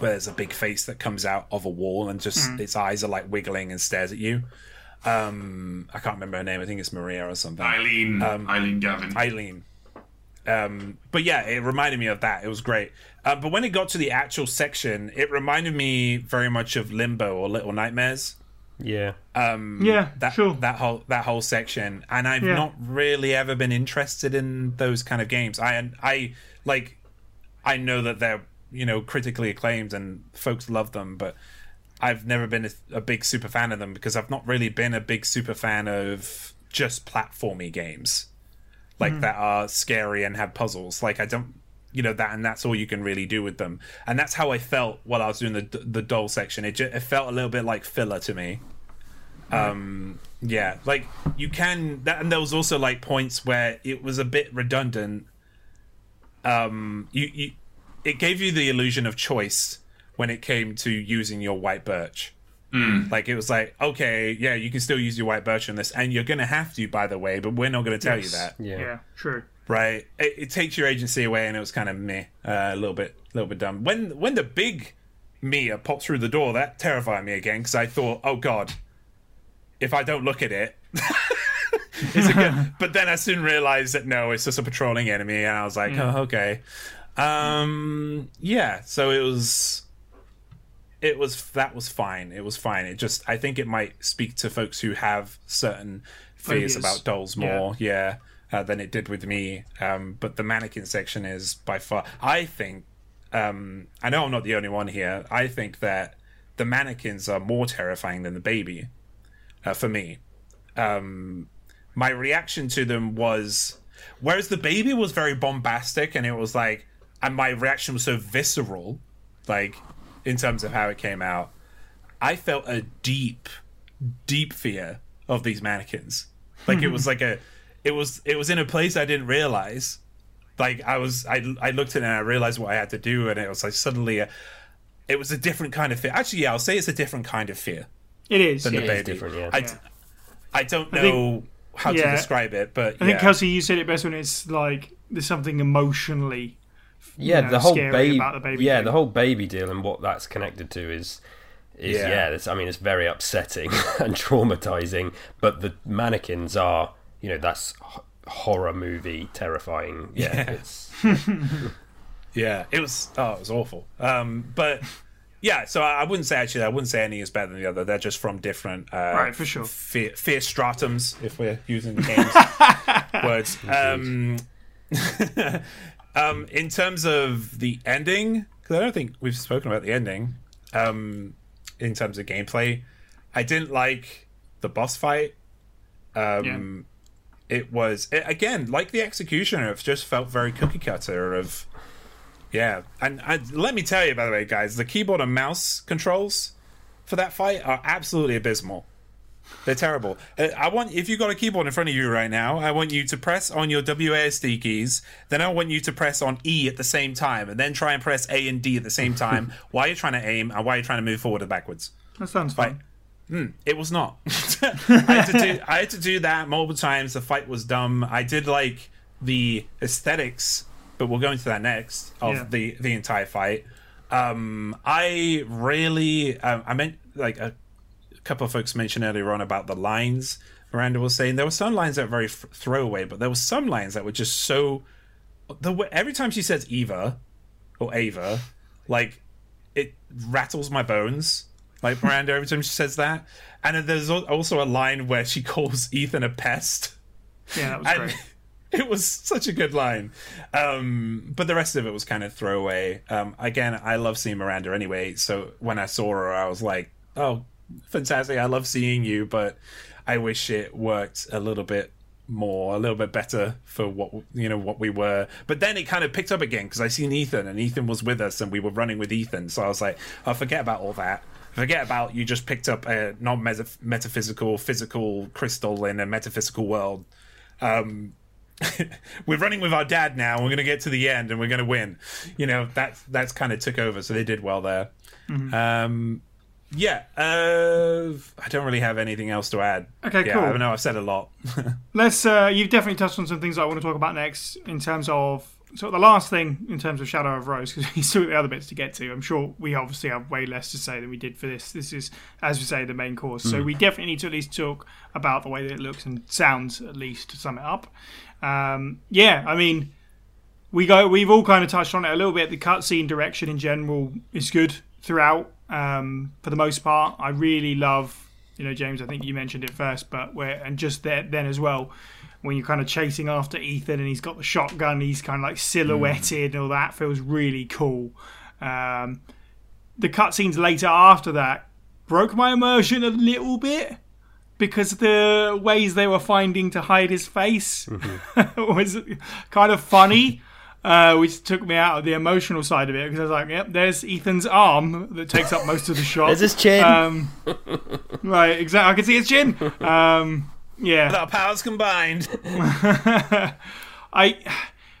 where there's a big face that comes out of a wall and just mm. its eyes are like wiggling and stares at you. Um, I can't remember her name. I think it's Maria or something. Eileen. Um, Eileen Galvin. Eileen. Um, but yeah, it reminded me of that. It was great. Uh, but when it got to the actual section, it reminded me very much of Limbo or Little Nightmares. Yeah. Um, yeah. That, sure. That whole that whole section, and I've yeah. not really ever been interested in those kind of games. I I like. I know that they're you know critically acclaimed and folks love them, but. I've never been a, a big super fan of them because I've not really been a big super fan of just platformy games like mm. that are scary and have puzzles. Like I don't, you know, that and that's all you can really do with them. And that's how I felt while I was doing the the doll section. It just, it felt a little bit like filler to me. Mm. Um, yeah, like you can that, and there was also like points where it was a bit redundant. Um, you, you it gave you the illusion of choice. When it came to using your white birch. Mm. Like, it was like, okay, yeah, you can still use your white birch on this, and you're going to have to, by the way, but we're not going to tell yes. you that. Yeah, yeah true. Right? It, it takes your agency away, and it was kind of meh, uh, a little bit little bit dumb. When when the big Mia popped through the door, that terrified me again, because I thought, oh, God, if I don't look at it... it's a good... But then I soon realized that, no, it's just a patrolling enemy, and I was like, mm. oh, okay. Um, yeah, so it was... It was that was fine. It was fine. It just I think it might speak to folks who have certain fears oh, yes. about dolls more, yeah, yeah uh, than it did with me. Um, but the mannequin section is by far. I think um, I know I'm not the only one here. I think that the mannequins are more terrifying than the baby uh, for me. Um, my reaction to them was, whereas the baby was very bombastic and it was like, and my reaction was so visceral, like. In terms of how it came out, I felt a deep, deep fear of these mannequins. Like it was like a, it was it was in a place I didn't realize. Like I was, I I looked at it and I realized what I had to do, and it was like suddenly, a, it was a different kind of fear. Actually, yeah, I'll say it's a different kind of fear. It is. Than yeah, the baby. It is different, yeah. I, yeah. I don't know I think, how yeah. to describe it, but I yeah. think Kelsey, you said it best when it's like there's something emotionally. Yeah, you know, the whole baby. The baby yeah, thing. The whole baby deal and what that's connected to is, is yeah. yeah it's, I mean, it's very upsetting and traumatizing. But the mannequins are, you know, that's horror movie terrifying. Yeah, yeah. It's, yeah. It was. Oh, it was awful. Um, but yeah, so I, I wouldn't say actually, I wouldn't say any is better than the other. They're just from different, uh, right? For sure, fear, fear stratums if we're using the game's words. Um, Um, in terms of the ending, because I don't think we've spoken about the ending, um, in terms of gameplay, I didn't like the boss fight. Um, yeah. It was, it, again, like the Executioner, it just felt very cookie cutter of, yeah. And I, let me tell you, by the way, guys, the keyboard and mouse controls for that fight are absolutely abysmal. They're terrible. I want if you've got a keyboard in front of you right now, I want you to press on your W A S D keys. Then I want you to press on E at the same time, and then try and press A and D at the same time while you're trying to aim and while you're trying to move forward and backwards. That sounds fine. Like, Mm, it was not. I had to do I had to do that multiple times. The fight was dumb. I did like the aesthetics, but we'll go into that next of yeah. the the entire fight. Um, I really um, I meant like a, a couple of folks mentioned earlier on about the lines. Miranda was saying there were some lines that were very f- throwaway, but there were some lines that were just so. The way, every time she says Eva or Ava, like it rattles my bones. Like Miranda, every time she says that. And there's also a line where she calls Ethan a pest. Yeah, that was and great. It was such a good line. Um, but the rest of it was kind of throwaway. Um, again, I love seeing Miranda anyway. So when I saw her, I was like, oh, fantastic. I love seeing you. But I wish it worked a little bit more, a little bit better for what, you know, what we were. But then it kind of picked up again because I seen Ethan and Ethan was with us and we were running with Ethan. So I was like, oh, forget about all that. Forget about you just picked up a non-metaphysical, physical crystal in a metaphysical world. Um, we're running with our dad now. We're going to get to the end and we're going to win. You know, that's, that's kind of took over. So they did well there. Mm-hmm. Um, yeah. Uh, I don't really have anything else to add. Okay, yeah, cool. I don't know. I've said a lot. Let's. Uh, you've definitely touched on some things that I want to talk about next in terms of So the last thing in terms of Shadow of Rose, because we still have the other bits to get to. I'm sure we obviously have way less to say than we did for this. This is, as we say, the main course. Mm. So we definitely need to at least talk about the way that it looks and sounds, at least to sum it up. Um, yeah, I mean, we go. We've all kind of touched on it a little bit. The cutscene direction in general is good throughout, um, for the most part. I really love, you know, James. I think you mentioned it first, but where and just there, then as well. When you're kind of chasing after Ethan and he's got the shotgun, he's kind of like silhouetted and all that feels really cool. Um, the cutscenes later after that broke my immersion a little bit because the ways they were finding to hide his face mm-hmm. was kind of funny, uh, which took me out of the emotional side of it because I was like, yep, there's Ethan's arm that takes up most of the shot. There's his chin. Um, right, exactly. I can see his chin. Um, Yeah, our powers combined. I,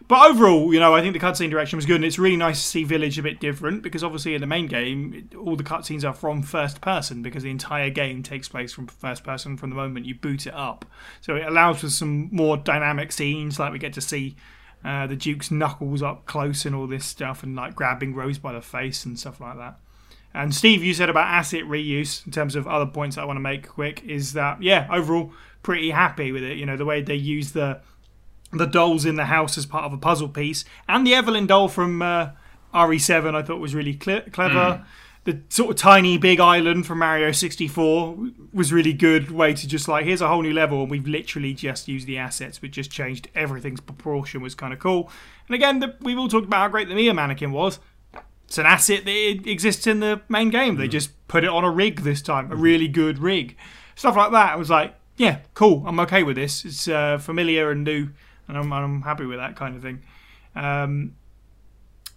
but overall, you know, I think the cutscene direction was good, and it's really nice to see Village a bit different because obviously in the main game, all the cutscenes are from first person because the entire game takes place from first person from the moment you boot it up. So it allows for some more dynamic scenes, like we get to see uh, the Duke's knuckles up close and all this stuff, and like grabbing Rose by the face and stuff like that. And Steve, you said about asset reuse in terms of other points that I want to make quick is that, yeah, overall, pretty happy with it. You know, the way they use the the dolls in the house as part of a puzzle piece. And the Eveline doll from uh, R E seven I thought was really cl- clever. Mm. The sort of tiny big island from Mario sixty-four was really good way to just like, here's a whole new level. And we've literally just used the assets, but just changed everything's proportion was kind of cool. And again, the, we've all talked about how great the Mia mannequin was. It's an asset that exists in the main game. They just put it on a rig this time, a really good rig. Stuff like that. I was like, yeah, cool. I'm okay with this. It's uh, familiar and new, and I'm, I'm happy with that kind of thing. Um,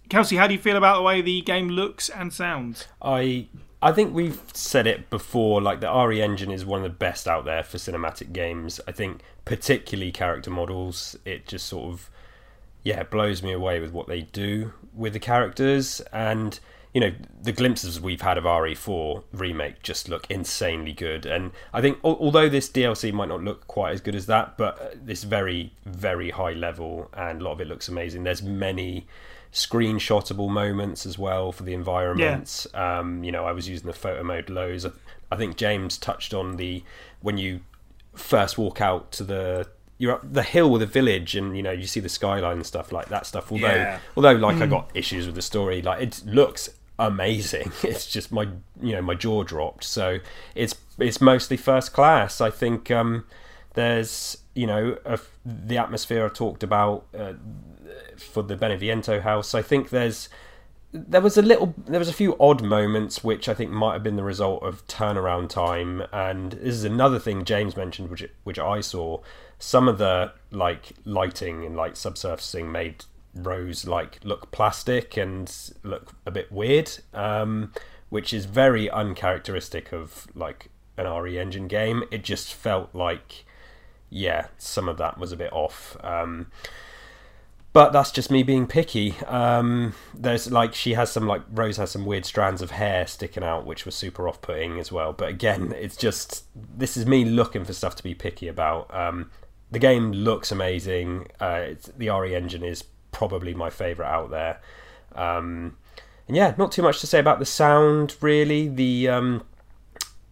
Kelsey, how do you feel about the way the game looks and sounds? I I think we've said it before. Like the R E Engine is one of the best out there for cinematic games. I think particularly character models. It just sort of. Yeah, it blows me away with what they do with the characters. And, you know, the glimpses we've had of R E four Remake just look insanely good. And I think, although this D L C might not look quite as good as that, but it's very, very high level and a lot of it looks amazing. There's many screenshotable moments as well for the environments. Yeah. Um, you know, I was using the photo mode loads. I think James touched on the... When you first walk out to the... You're up the hill with a village, and you know you see the skyline and stuff like that stuff. Although, yeah. although like mm. I got issues with the story. Like it looks amazing. It's just my you know my jaw dropped. So it's it's mostly first class. I think um, there's you know a, the atmosphere I talked about uh, for the Beneviento house. I think there's there was a little there was a few odd moments which I think might have been the result of turnaround time. And this is another thing James mentioned, which which I saw. Some of the like lighting and like subsurfacing made Rose like look plastic and look a bit weird, um, which is very uncharacteristic of like an R E Engine game. It just felt like, yeah, some of that was a bit off. Um, But that's just me being picky. Um, there's like she has some like Rose has some weird strands of hair sticking out, which was super off-putting as well. But again, it's just this is me looking for stuff to be picky about. Um, the game looks amazing. Uh, it's, the R E engine is probably my favourite out there. Um, and yeah, not too much to say about the sound really. The um,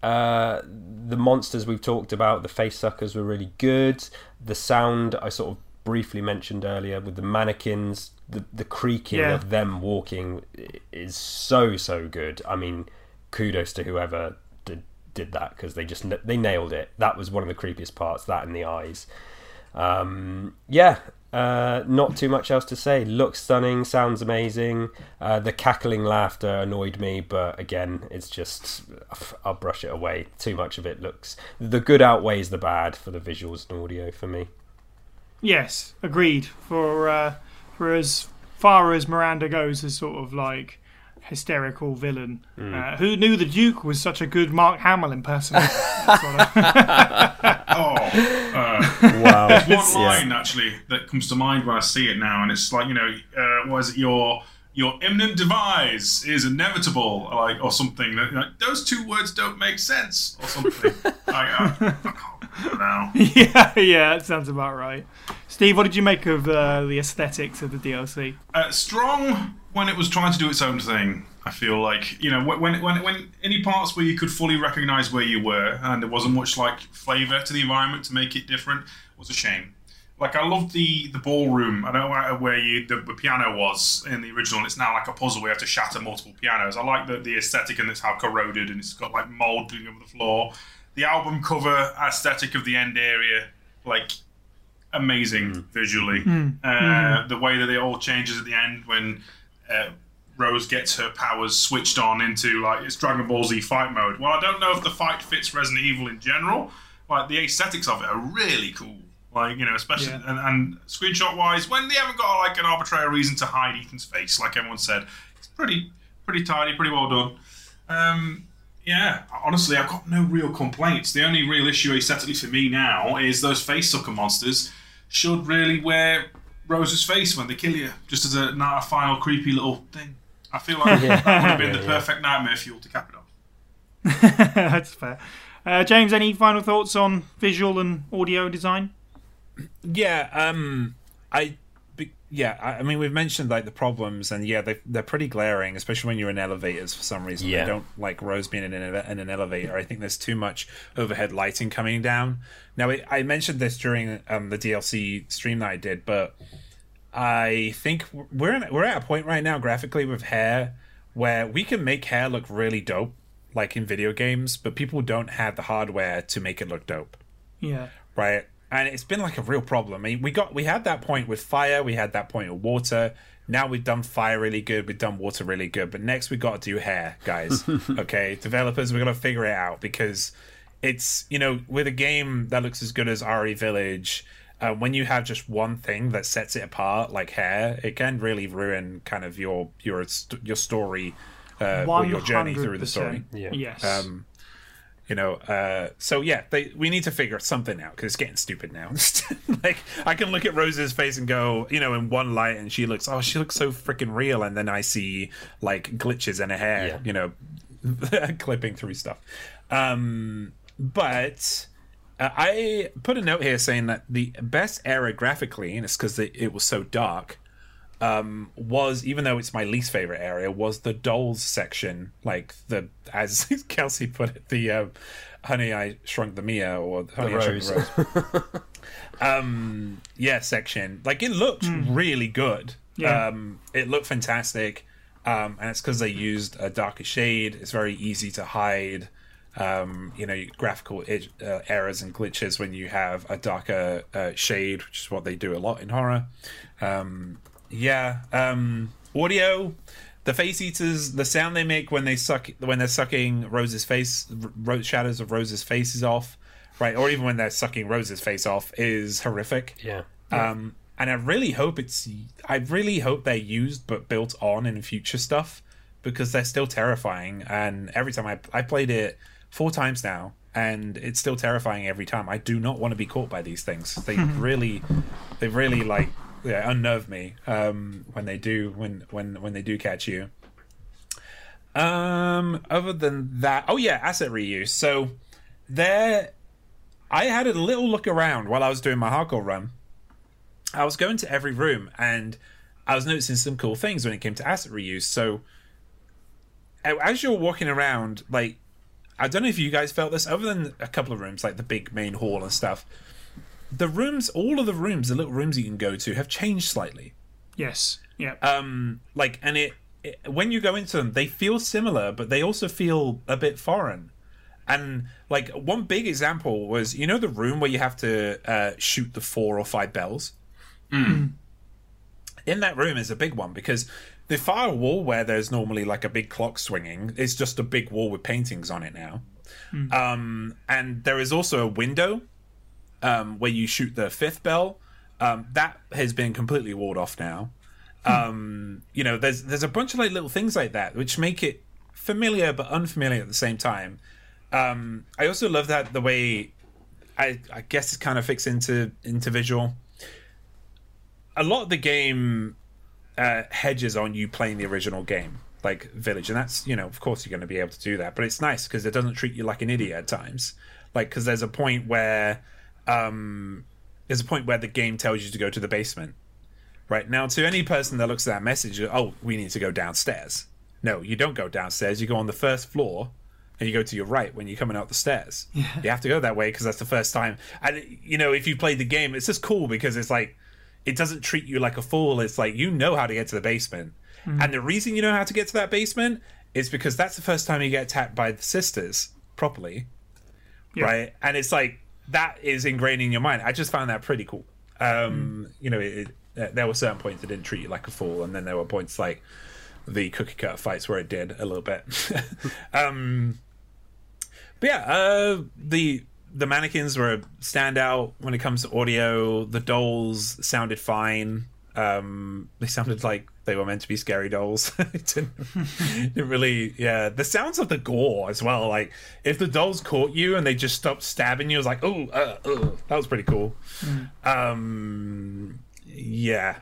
uh, the monsters we've talked about, the face suckers were really good. The sound I sort of briefly mentioned earlier with the mannequins, the the creaking yeah. of them walking is so so good. I mean, kudos to whoever did did that, because they just they nailed it. That was one of the creepiest parts, that and the eyes. Um, yeah, uh, not too much else to say. Looks stunning, sounds amazing. Uh, the cackling laughter annoyed me, but again, it's just I'll brush it away. Too much of it looks the good outweighs the bad for the visuals and audio for me. Yes, agreed. For uh, for as far as Miranda goes as sort of like hysterical villain, mm. uh, who knew the Duke was such a good Mark Hamill impersonator? Oh, uh, wow! There's one line yeah. actually that comes to mind when I see it now, and it's like, you know, uh, what is it? Your your imminent demise is inevitable, like, or something. Like, those two words don't make sense, or something. I, I, I can't. Now. yeah, yeah, that sounds about right. Steve, what did you make of uh, the aesthetics of the D L C? Uh, strong when it was trying to do its own thing. I feel like, you know, when when when any parts where you could fully recognise where you were and there wasn't much like flavour to the environment to make it different, was a shame. Like, I loved the the ballroom. I don't know where you the, the piano was in the original. It's now like a puzzle where you have to shatter multiple pianos. I like the the aesthetic, and it's how corroded and it's got like mould over the floor. The album cover aesthetic of the end area, like, amazing mm. visually. Mm. Uh, mm. The way that it all changes at the end when uh, Rose gets her powers switched on into, like, it's Dragon Ball Z fight mode. Well, I don't know if the fight fits Resident Evil in general. Like, the aesthetics of it are really cool. Like, you know, especially, yeah. and, and screenshot-wise, when they haven't got, like, an arbitrary reason to hide Ethan's face, like everyone said, it's pretty, pretty tidy, pretty well done. Um... Yeah, honestly, I've got no real complaints. The only real issue aesthetically for me now is those face sucker monsters should really wear Rose's face when they kill you, just as a not a final creepy little thing. I feel like yeah. that would have been yeah, the yeah. perfect nightmare fuel to cap it off. That's fair. Uh, James, any final thoughts on visual and audio design? Yeah, um, I. Yeah, I mean, we've mentioned like the problems, and yeah, they, they're pretty glaring, especially when you're in elevators for some reason. Yeah. I don't like Rose being in an, in an elevator. I think there's too much overhead lighting coming down. Now, it, I mentioned this during um, the D L C stream that I did, but I think we're in, we're at a point right now graphically with hair where we can make hair look really dope, like in video games, but people don't have the hardware to make it look dope. Yeah. Right? And it's been like a real problem. I mean, we got we had that point with fire. We had that point with water. Now we've done fire really good. We've done water really good. But next we got to do hair, guys. Okay, developers, we're gonna figure it out, because it's, you know, with a game that looks as good as R E Village, uh, when you have just one thing that sets it apart, like hair, it can really ruin kind of your your your story uh, or your journey through the story. Yeah. Yes. Um, You know, uh, so yeah, they, we need to figure something out, because it's getting stupid now. Like, I can look at Rose's face and go, you know, in one light, and she looks, oh, she looks so freaking real, and then I see like glitches in her hair, yeah. you know, clipping through stuff. Um, but uh, I put a note here saying that the best era graphically, and it's because it, it was so dark, Um, was, even though it's my least favorite area, was the dolls section, like the, as Kelsey put it, the uh, Honey I Shrunk the Mia or Honey the I Rose. Shrunk the Rose. um, yeah, section. Like, it looked mm. really good. Yeah. Um, it looked fantastic, um, and it's because they used a darker shade. It's very easy to hide, um, you know, graphical id- uh, errors and glitches when you have a darker uh, shade, which is what they do a lot in horror. Um, Yeah, um, audio, the face eaters, the sound they make when they suck when they're sucking Rose's face, ro- shadows of Rose's faces off, right? Or even when they're sucking Rose's face off, is horrific. Yeah. yeah. Um, and I really hope it's I really hope they're used but built on in future stuff, because they're still terrifying. And every time I I played it four times now, and it's still terrifying every time. I do not want to be caught by these things. They really, they really like. yeah, unnerve me um, when they do when when when they do catch you. Um, other than that, oh yeah, asset reuse. So there, I had a little look around while I was doing my hardcore run. I was going to every room and I was noticing some cool things when it came to asset reuse. So as you're walking around, like, I don't know if you guys felt this, other than a couple of rooms, like the big main hall and stuff, the rooms, all of the rooms, the little rooms you can go to have changed slightly. Yes. Yeah. Um, like, and it, it, when you go into them, they feel similar, but they also feel a bit foreign. And like one big example was, you know, the room where you have to uh, shoot the four or five bells. Mm. In that room is a big one because the far wall where there's normally like a big clock swinging is just a big wall with paintings on it now. Mm. Um, and there is also a window um, where you shoot the fifth bell. Um, that has been completely walled off now. Mm. Um, you know, there's there's a bunch of like little things like that which make it familiar but unfamiliar at the same time. Um, I also love that the way I, I guess it kind of fits into into visual. A lot of the game uh, hedges on you playing the original game, like Village. And that's, you know, of course you're going to be able to do that. But it's nice because it doesn't treat you like an idiot at times. Like, because there's a point where um, there's a point where the game tells you to go to the basement. Right now, to any person that looks at that message, oh, we need to go downstairs. No, you don't go downstairs. You go on the first floor and you go to your right when you're coming out the stairs. Yeah. You have to go that way because that's the first time. And, you know, if you played the game, it's just cool because it's like, it doesn't treat you like a fool. It's like, you know how to get to the basement. Mm. And the reason you know how to get to that basement is because that's the first time you get attacked by the sisters properly. Yeah. Right? And it's like, that is ingrained in your mind. I just found that pretty cool. Um, mm. You know, it, it, there were certain points that didn't treat you like a fool. And then there were points like the cookie cutter fights where it did a little bit. um, but yeah, uh, the... The mannequins were a standout when it comes to audio. The dolls sounded fine. Um, they sounded like they were meant to be scary dolls. It didn't, didn't really, yeah. The sounds of the gore as well. Like, if the dolls caught you and they just stopped stabbing you, it was like, oh, uh, uh, that was pretty cool. Mm. Um, yeah.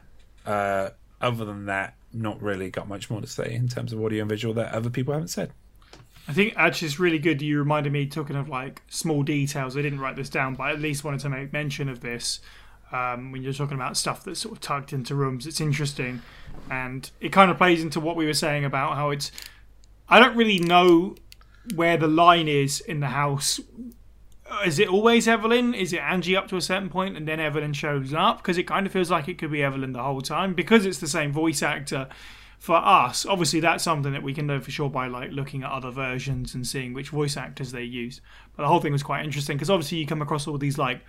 Uh, other than that, not really got much more to say in terms of audio and visual that other people haven't said. I think actually it's really good. You reminded me, talking of like small details, I didn't write this down, but I at least wanted to make mention of this. Um, when you're talking about stuff that's sort of tucked into rooms, it's interesting. And it kind of plays into what we were saying about how it's... I don't really know where the line is in the house. Is it always Eveline? Is it Angie up to a certain point and then Eveline shows up? Because it kind of feels like it could be Eveline the whole time because it's the same voice actor. For us, obviously, that's something that we can know for sure by like looking at other versions and seeing which voice actors they use. But the whole thing was quite interesting because obviously you come across all these like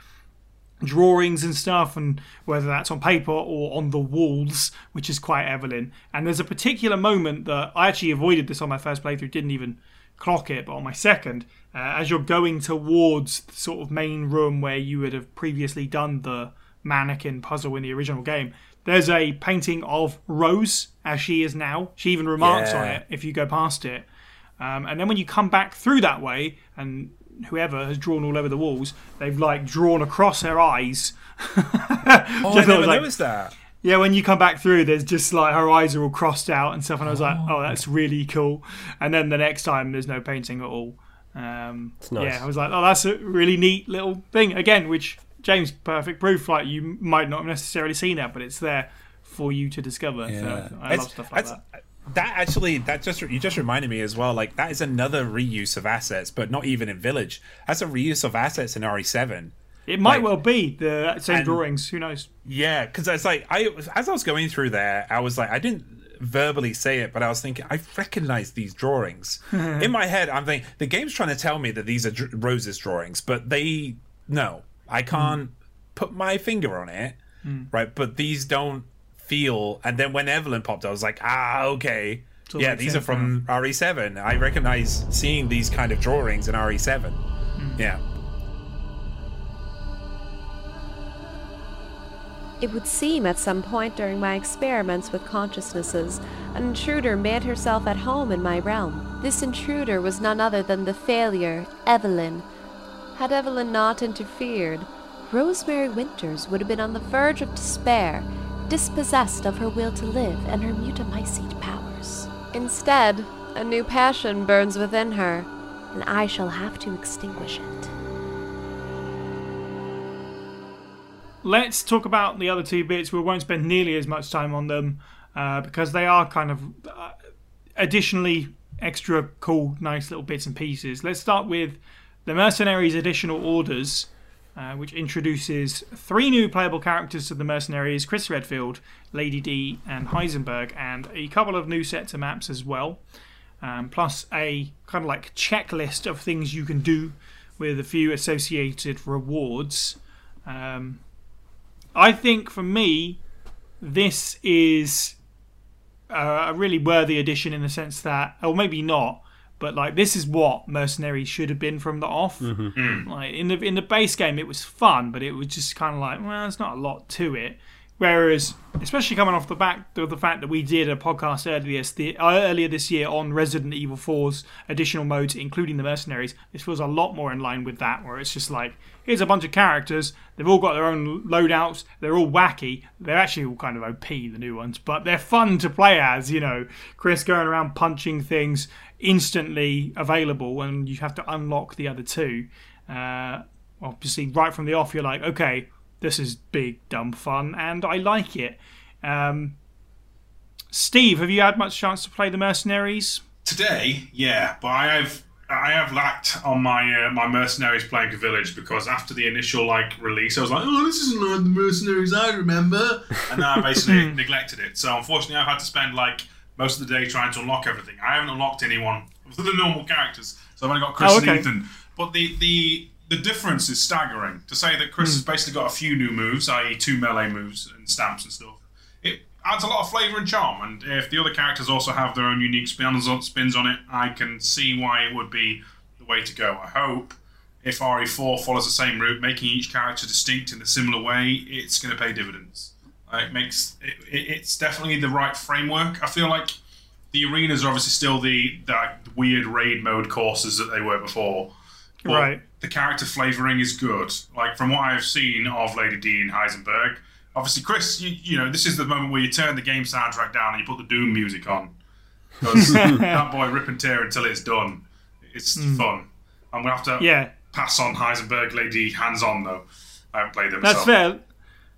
drawings and stuff, and whether that's on paper or on the walls, which is quite Eveline. And there's a particular moment that I actually avoided this on my first playthrough, didn't even clock it, but on my second, uh, as you're going towards the sort of main room where you would have previously done the mannequin puzzle in the original game, there's a painting of Rose as she is now. She even remarks yeah. on it if you go past it. Um, and then when you come back through that way, and whoever has drawn all over the walls, they've like drawn across her eyes. oh, I never like, noticed that. Yeah, when you come back through, there's just like her eyes are all crossed out and stuff. And I was oh. like, oh, that's really cool. And then the next time, there's no painting at all. Um, it's nice. Yeah, I was like, oh, that's a really neat little thing. Again, which... James, perfect proof. Like, you might not have necessarily seen that, but it's there for you to discover. Yeah. So I it's, love stuff like that. That actually, that just you just reminded me as well. Like, that is another reuse of assets, but not even in Village. That's a reuse of assets in R E seven. It might like, well be the same and, drawings. Who knows? Yeah, because it's like I as I was going through there, I was like, I didn't verbally say it, but I was thinking, I recognize these drawings in my head. I'm thinking the game's trying to tell me that these are dr- Rose's drawings, but they no. I can't mm. put my finger on it, mm. right? But these don't feel... And then when Eveline popped, I was like, ah, okay. Totally yeah, these sense, are from yeah. R E seven. I recognize seeing these kind of drawings in R E seven. Mm. Yeah. It would seem at some point during my experiments with consciousnesses, an intruder made herself at home in my realm. This intruder was none other than the failure, Eveline. Had Eveline not interfered, Rosemary Winters would have been on the verge of despair, dispossessed of her will to live and her Mutamycete powers. Instead, a new passion burns within her, and I shall have to extinguish it. Let's talk about the other two bits. We won't spend nearly as much time on them, uh, because they are kind of uh, additionally extra cool, nice little bits and pieces. Let's start with the Mercenaries' Additional Orders, uh, which introduces three new playable characters to the Mercenaries: Chris Redfield, Lady D, and Heisenberg, and a couple of new sets of maps as well, um, plus a kind of like checklist of things you can do with a few associated rewards. Um, I think, for me, this is a really worthy addition in the sense that, or maybe not, but like this is what Mercenaries should have been from the off. Mm-hmm. Like in the in the base game, it was fun, but it was just kind of like, well, there's not a lot to it. Whereas, especially coming off the back of the fact that we did a podcast earlier this, earlier this year on Resident Evil four's additional modes, including the Mercenaries, this was a lot more in line with that, where it's just like, here's a bunch of characters, they've all got their own loadouts, they're all wacky, they're actually all kind of O P, the new ones, but they're fun to play as, you know. Chris going around punching things, instantly available, and you have to unlock the other two. Uh, obviously, right from the off, you're like, okay, this is big, dumb fun, and I like it. Um, Steve, have you had much chance to play the Mercenaries? Today, yeah, but I have I have lacked on my uh, my Mercenaries playing Village, because after the initial like release, I was like, oh, this isn't like the Mercenaries I remember, and now I basically neglected it. So unfortunately, I've had to spend like most of the day trying to unlock everything. I haven't unlocked anyone of the normal characters, so I've only got Chris oh, okay. and Ethan. But the the The difference is staggering. To say that Chris mm. has basically got a few new moves, that is two melee moves and stamps and stuff, it adds a lot of flavour and charm. And if the other characters also have their own unique spins on it, I can see why it would be the way to go. I hope if R E four follows the same route, making each character distinct in a similar way, it's going to pay dividends. It makes it, It's definitely the right framework. I feel like the arenas are obviously still the, the weird raid mode courses that they were before. But right. the character flavouring is good. Like, from what I've seen of Lady D and Heisenberg, obviously, Chris, you, you know, this is the moment where you turn the game soundtrack down and you put the Doom music on. Because that boy rip and tear until it's done. It's mm. fun. I'm going to have to yeah. pass on Heisenberg, Lady D, hands-on, though. I haven't played them. That's myself. Fair.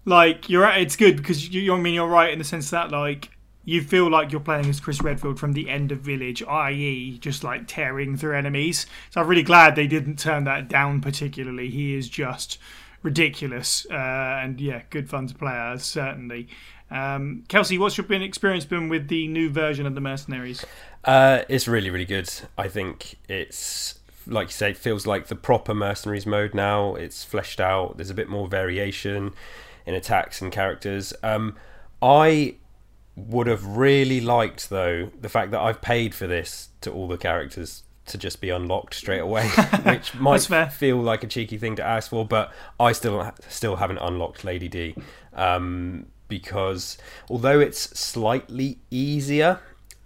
Like, you're right, it's good because, you, you I mean, you're right in the sense that, like, you feel like you're playing as Chris Redfield from the end of Village, that is just like tearing through enemies. So I'm really glad they didn't turn that down particularly. He is just ridiculous. Uh, and yeah, good fun to play as, certainly. Um, Kelsey, what's your been, experience been with the new version of the Mercenaries? Uh, it's really, really good. I think it's, like you say, it feels like the proper Mercenaries mode now. It's fleshed out. There's a bit more variation in attacks and characters. Um, I... would have really liked, though, the fact that I've paid for this to all the characters to just be unlocked straight away, which might feel like a cheeky thing to ask for, but I still still haven't unlocked Lady D, um, because although it's slightly easier,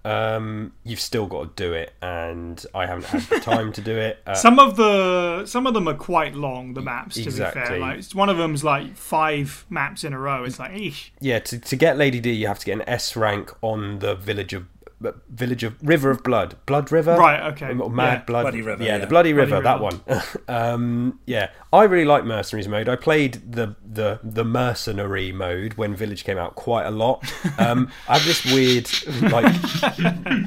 um, you've still got to do it, and I haven't had the time to do it. Uh, some of the some of them are quite long, the maps, to exactly. be fair. Like, it's, one of them's like five maps in a row. It's like, eesh. Yeah, to, to get Lady D, you have to get an S rank on the village of village of River of Blood, Blood River, right? Okay, or Mad yeah, Blood, Bloody River, yeah, yeah, the Bloody River, Bloody River. That one. um, yeah, I really like Mercenaries mode. I played the the the Mercenary mode when Village came out quite a lot. Um, I have this weird like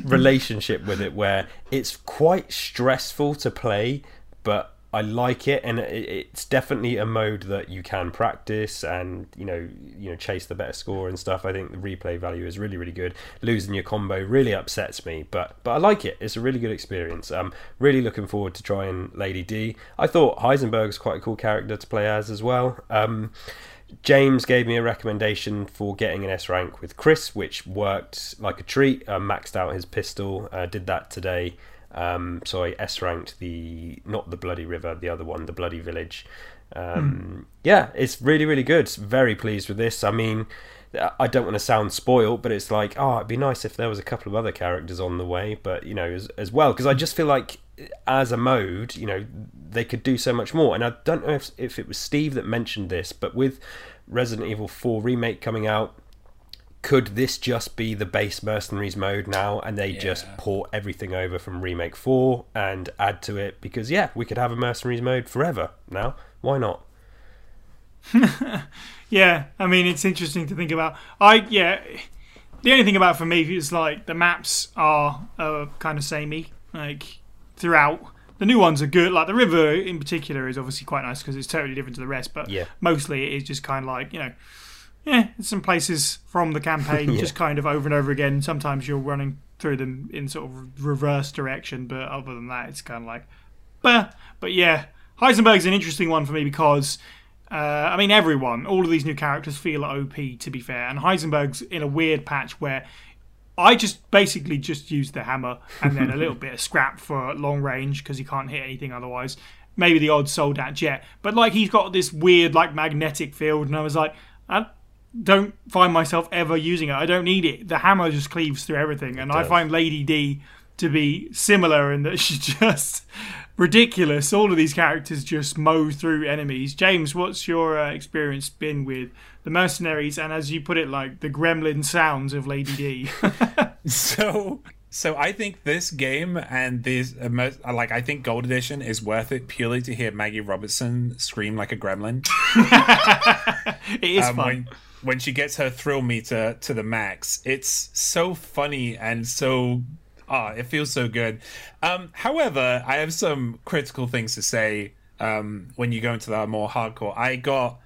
relationship with it where it's quite stressful to play, but I like it, and it's definitely a mode that you can practice and, you know, you know, chase the better score and stuff. I think the replay value is really, really good. Losing your combo really upsets me, but but I like it. It's a really good experience. I'm really looking forward to trying Lady D. I thought Heisenberg was quite a cool character to play as as well. Um, James gave me a recommendation for getting an S rank with Chris, which worked like a treat. I maxed out his pistol, uh, did that today. Um, so I S-ranked the, not the Bloody River, the other one, the Bloody Village. Um, mm. Yeah, it's really, really good. Very pleased with this. I mean, I don't want to sound spoiled, but it's like, oh, it'd be nice if there was a couple of other characters on the way, but, you know, as, as well, because I just feel like as a mode, you know, they could do so much more. And I don't know if, if it was Steve that mentioned this, but with Resident Evil four Remake coming out, could this just be the base Mercenaries mode now, and they yeah. just port everything over from Remake four and add to it? Because, yeah, we could have a Mercenaries mode forever now. Why not? Yeah, I mean, it's interesting to think about. I yeah, the only thing about it for me is, like, the maps are uh, kind of samey, like, throughout. The new ones are good. Like, the river in particular is obviously quite nice because it's totally different to the rest, but yeah. mostly it is just kind of like, you know, yeah, some places from the campaign yeah. just kind of over and over again. Sometimes you're running through them in sort of reverse direction, but other than that, it's kind of like, bah. But yeah, Heisenberg's an interesting one for me because, uh, I mean, everyone, all of these new characters feel O P, to be fair, and Heisenberg's in a weird patch where I just basically just use the hammer and then a little bit of scrap for long range because he can't hit anything otherwise. Maybe the odd sold-out jet. But, like, he's got this weird, like, magnetic field, and I was like, I don't find myself ever using it. I don't need it. The hammer just cleaves through everything. And I find Lady D to be similar in that she's just ridiculous. All of these characters just mow through enemies. James, what's your uh, experience been with the mercenaries, and, as you put it, like, the gremlin sounds of Lady D? so so I think this game and this, like, I think Gold Edition is worth it purely to hear Maggie Robertson scream like a gremlin. It is um, fun. When, when she gets her thrill meter to the max, it's so funny and so, ah, it feels so good. Um, however, I have some critical things to say um, when you go into the more hardcore. I got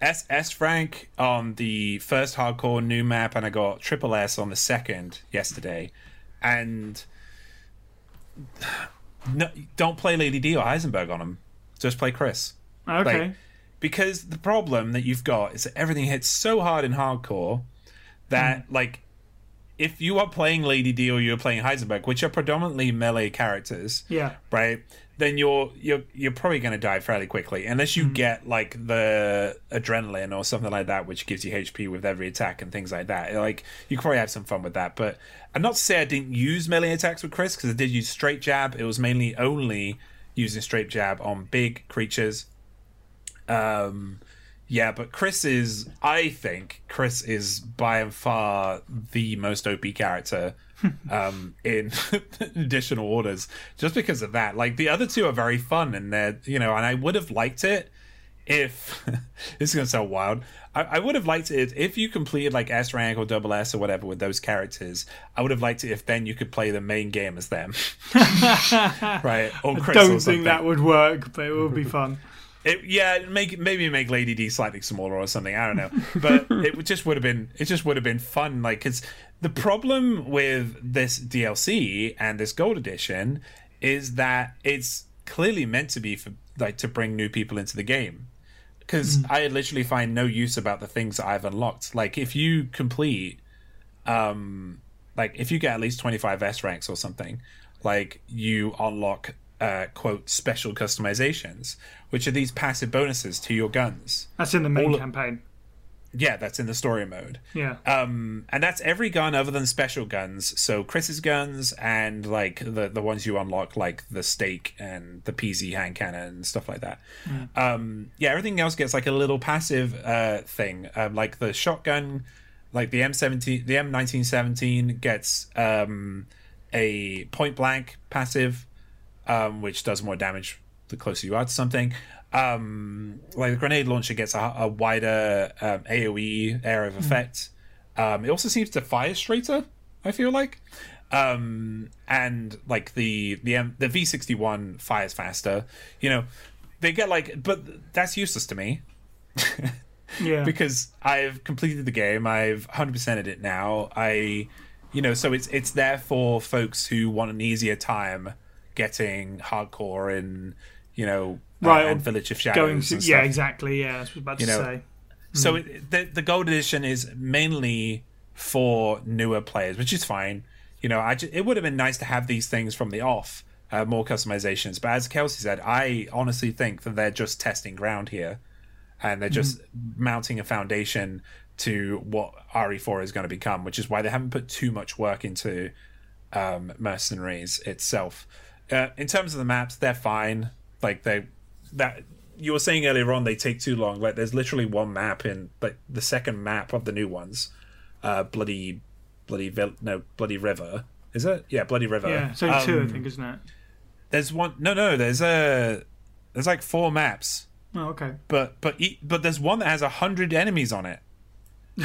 S S rank on the first hardcore new map, and I got triple S on the second yesterday. And no, don't play Lady D or Heisenberg on them. Just play Chris. Okay. Like, because the problem that you've got is that everything hits so hard in hardcore that, mm. like, if you are playing Lady D or you're playing Heisenberg, which are predominantly melee characters, yeah, right, then you're you're you're probably going to die fairly quickly unless you mm. get, like, the adrenaline or something like that, which gives you H P with every attack and things like that. Like, you could probably have some fun with that. But I'm not to say I didn't use melee attacks with Chris, because I did use straight jab. It was mainly only using straight jab on big creatures. Um. Yeah, but Chris is, I think, Chris is by and far the most O P character um, in additional orders, just because of that. Like, the other two are very fun, and they're, you know, and I would have liked it if, this is going to sound wild, I, I would have liked it if you completed, like, S rank or double S or whatever with those characters. I would have liked it if then you could play the main game as them. Right, or Chris I don't or think that would work, but it would be fun. It, yeah, make maybe make Lady D slightly smaller or something. I don't know, but it just would have been it just would have been fun. Like, because the problem with this D L C and this Gold Edition is that it's clearly meant to be for, like, to bring new people into the game. Because mm. I literally find no use about the things that I've unlocked. Like, if you complete, um, like if you get at least twenty-five S ranks or something, like, you unlock uh, quote special customizations, which are these passive bonuses to your guns. That's in the main All, campaign. Yeah, that's in the story mode. Yeah. Um, and that's every gun other than special guns. So Chris's guns and, like, the, the ones you unlock, like the stake and the P Z hand cannon and stuff like that. Mm. Um, yeah, everything else gets, like, a little passive uh, thing. Um, like the shotgun, like the M seventeen, the M nineteen seventeen gets um, a point blank passive, um, which does more damage the closer you are to something. Um, like, the grenade launcher gets a, a wider um, A O E area of effect. Mm. Um, it also seems to fire straighter, I feel like. Um, and, like, the the M- the V sixty-one fires faster. You know, they get, like, but that's useless to me. Yeah. Because I've completed the game. I've one hundred percented it now. I, you know, so it's it's there for folks who want an easier time getting hardcore in, you know, right, uh, and Village of Shadows. Going to, and stuff. Yeah, exactly. Yeah, that's what I was about you to know. say. So mm. it, the, the Gold Edition is mainly for newer players, which is fine. You know, I just, it would have been nice to have these things from the off, uh, more customizations. But as Kelsey said, I honestly think that they're just testing ground here, and they're just mm. mounting a foundation to what R E four is going to become, which is why they haven't put too much work into um, Mercenaries itself. Uh, in terms of the maps, they're fine. Like, they, that you were saying earlier on, they take too long. Like, there's literally one map in, like, the second map of the new ones uh, bloody, bloody, no, bloody river. Is it? Yeah, bloody river. Yeah, so um, two, I think, isn't it? There's one. No, no, there's a. Uh, there's like four maps. Oh, okay. But but but there's one that has a hundred enemies on it.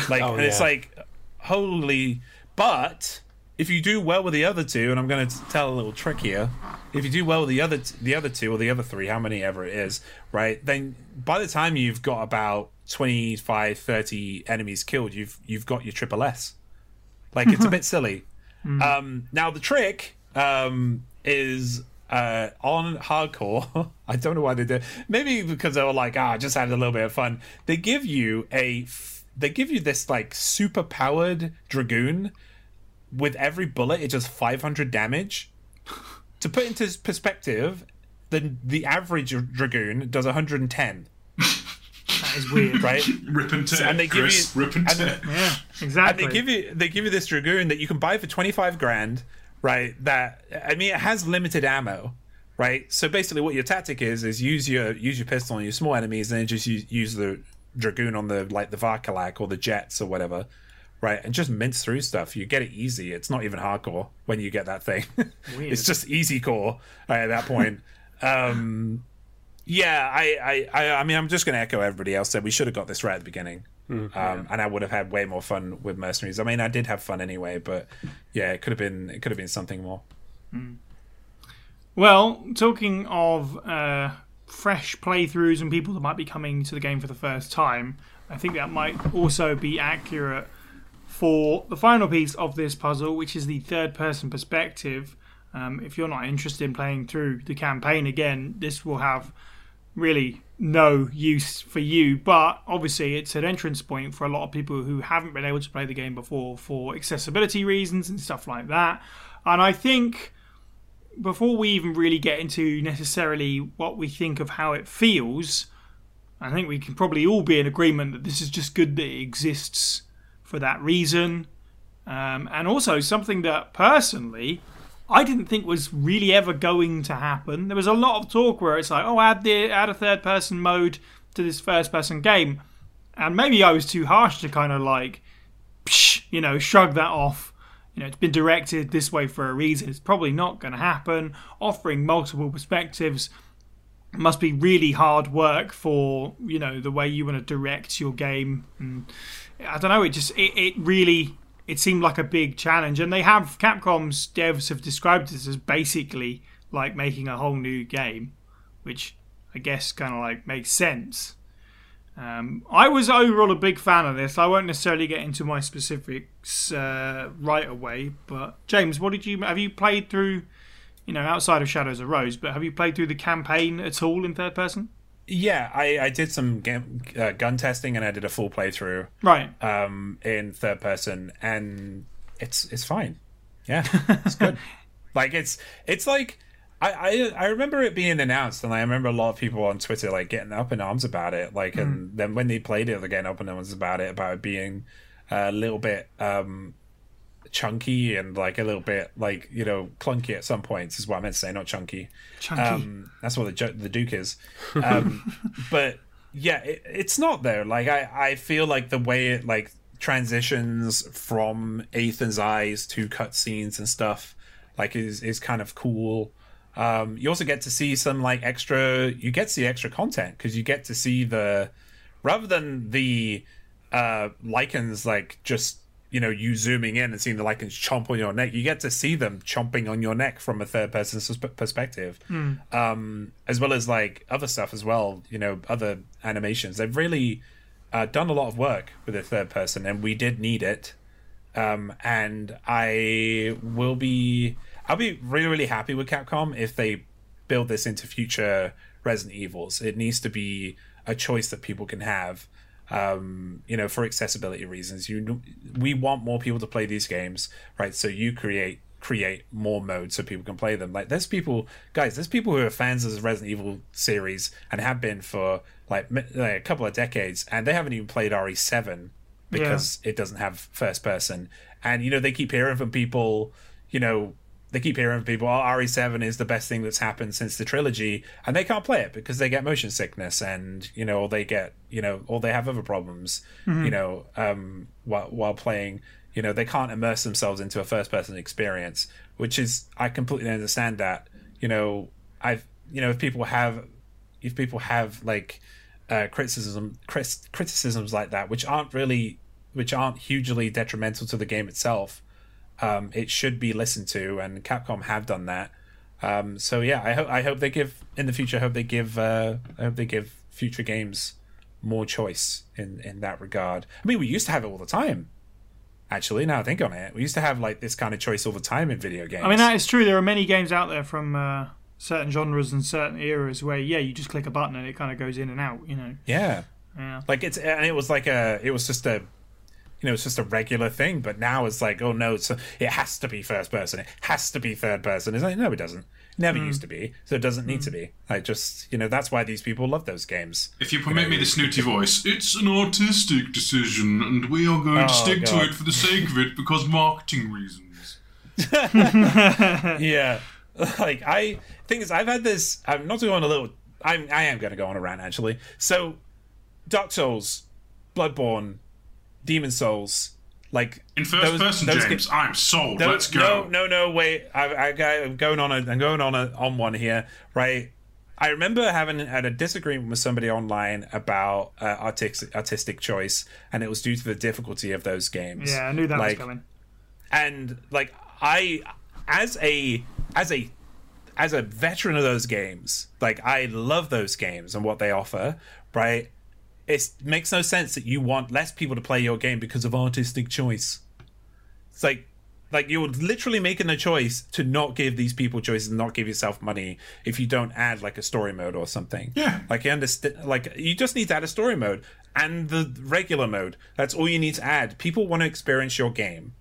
Like oh, and yeah. It's like, holy. But if you do well with the other two, and I'm going to tell a little trick here, if you do well with the other t- the other two or the other three, how many ever it is, right? Then by the time you've got about twenty-five, thirty enemies killed, you've you've got your triple S. Like it's a bit silly. Mm. Um, now the trick um, is. Uh, on hardcore, I don't know why they did. Maybe because they were like, ah, oh, just had a little bit of fun. They give you a, f- they give you this like super powered dragoon. With every bullet, it does five hundred damage. To put into perspective, the the average dragoon does one hundred ten. That is weird, right? Rip and tear, so, and they Chris, give you, rip and tear. And, yeah, exactly. And they give you they give you this dragoon that you can buy for twenty-five grand. Right, that I mean, it has limited ammo, right? So basically, what your tactic is is use your use your pistol on your small enemies, and then just use, use the dragoon on the like the Varkalak or the jets or whatever, right? And just mince through stuff. You get it easy. It's not even hardcore when you get that thing. It's just easy core right, at that point. um, yeah, I, I, I, I mean, I'm just going to echo everybody else. Said we should have got this right at the beginning. Mm, yeah. Um, and I would have had way more fun with mercenaries. I mean, I did have fun anyway, but yeah, it could have been it could have been something more. Mm. Well, talking of uh, fresh playthroughs and people that might be coming to the game for the first time, I think that might also be accurate for the final piece of this puzzle, which is the third-person perspective. Um, if you're not interested in playing through the campaign again, this will have really no use for you, but obviously it's an entrance point for a lot of people who haven't been able to play the game before for accessibility reasons and stuff like that. And I think before we even really get into necessarily what we think of how it feels, I think we can probably all be in agreement that this is just good that it exists for that reason. Um, and also something that personally I didn't think was really ever going to happen. There was a lot of talk where it's like, oh, add the add a third-person mode to this first-person game. And maybe I was too harsh to kind of like, psh, you know, shrug that off. You know, it's been directed this way for a reason. It's probably not going to happen. Offering multiple perspectives must be really hard work for, you know, the way you want to direct your game. And I don't know, it just, it, it really... It seemed like a big challenge, and they have Capcom's devs have described this as basically like making a whole new game, which I guess kind of like makes sense. Um, I was overall a big fan of this. I won't necessarily get into my specifics uh, right away, but James, what did you have you played through? You know, outside of Shadows of Rose, but have you played through the campaign at all in third person? Yeah, I, I did some game, uh, gun testing, and I did a full playthrough, right? Um, in third person, and it's it's fine. Yeah, it's good. Like it's it's like I, I I remember it being announced, and I remember a lot of people on Twitter like getting up in arms about it. Like, mm. and then when they played it, they're getting up in arms about it, about it being a little bit um, chunky and like a little bit like you know clunky at some points is what I meant to say, not chunky. Chunky. Um, that's what the ju- the Duke is. Um, but yeah, it, it's not though. Like I, I feel like the way it like transitions from Ethan's eyes to cutscenes and stuff like is is kind of cool. Um, you also get to see some like extra. You get to see extra content because you get to see the rather than the uh, lichens like just. You know, you zooming in and seeing the lichens chomp on your neck, you get to see them chomping on your neck from a third person perspective, mm. um, as well as like other stuff as well, you know, other animations. They've really uh, done a lot of work with a third person, and we did need it. Um, and I will be, I'll be really, really happy with Capcom if they build this into future Resident Evils. It needs to be a choice that people can have. Um, you know, for accessibility reasons, you we want more people to play these games, right? So you create create more modes so people can play them. Like there's people, guys, there's people who are fans of the Resident Evil series and have been for like, like a couple of decades, and they haven't even played R E seven because yeah. It doesn't have first person. And you know, they keep hearing from people, you know, they keep hearing from people, oh, R E seven is the best thing that's happened since the trilogy, and they can't play it because they get motion sickness, and you know, or they get, you know, or they have other problems, mm-hmm. you know, um, while while playing, you know, they can't immerse themselves into a first-person experience, which is, I completely understand that. You know, I've, you know, if people have, if people have like uh, criticism, crit- criticisms like that, which aren't really, which aren't hugely detrimental to the game itself. Um, it should be listened to, and Capcom have done that. Um, so yeah, I hope I hope they give in the future. I hope they give. Uh, I hope they give future games more choice in, in that regard. I mean, we used to have it all the time. Actually, now I think on it, we used to have like this kind of choice all the time in video games. I mean, that is true. There are many games out there from uh, certain genres and certain eras where yeah, you just click a button and it kind of goes in and out. You know. Yeah. Yeah. Like it's and it was like a it was just a. You know, it's just a regular thing, but now it's like, oh no, so it has to be first person, it has to be third person. It's like, no, it doesn't. Never mm. used to be, so it doesn't need mm. to be. I just, you know, that's why these people love those games. If you permit you know, me the snooty voice, it's an artistic decision, and we are going oh, to stick God. to it for the sake of it because marketing reasons. Yeah, like I thing is, I've had this. I'm not going on a little. I'm. I am going to go on a rant actually. So, Dark Souls, Bloodborne. Demon Souls, like in first those, person, those James. Games, I'm sold. Those, Let's go. No, no, no. Wait, I, I, I'm going on. A, I'm going on a, on one here, right? I remember having had a disagreement with somebody online about uh, artistic artistic choice, and it was due to the difficulty of those games. Yeah, I knew that like, was coming. And like I, as a as a as a veteran of those games, like I love those games and what they offer, right? It makes no sense that you want less people to play your game because of artistic choice. It's like, like you're literally making a choice to not give these people choices and not give yourself money if you don't add like a story mode or something. Yeah. Like you understand, like you just need to add a story mode and the regular mode. That's all you need to add. People want to experience your game.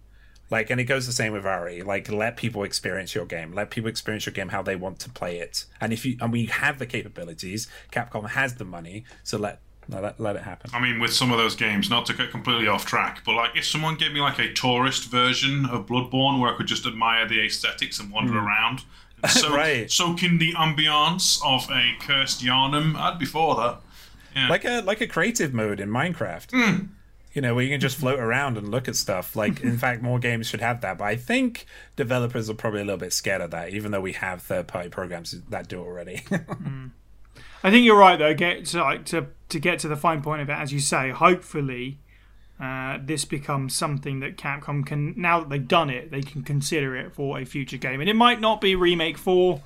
Like, and it goes the same with R E. Like, let people experience your game. Let people experience your game how they want to play it. And if you, and we have the capabilities, Capcom has the money, so let, No, let, let it happen. I mean, with some of those games, not to get completely off track, but like if someone gave me like a tourist version of Bloodborne where I could just admire the aesthetics and wander mm. around, and so, right. soak in the ambiance of a cursed Yharnam, I'd be for that. Yeah. Like a like a creative mode in Minecraft, mm. you know, where you can just float around and look at stuff. Like, in fact, more games should have that. But I think developers are probably a little bit scared of that, even though we have third-party programs that do it already. mm. I think you're right, though. Get to, like, to to get to the fine point of it, as you say. Hopefully, uh, this becomes something that Capcom can. Now that they've done it, they can consider it for a future game, and it might not be Remake four,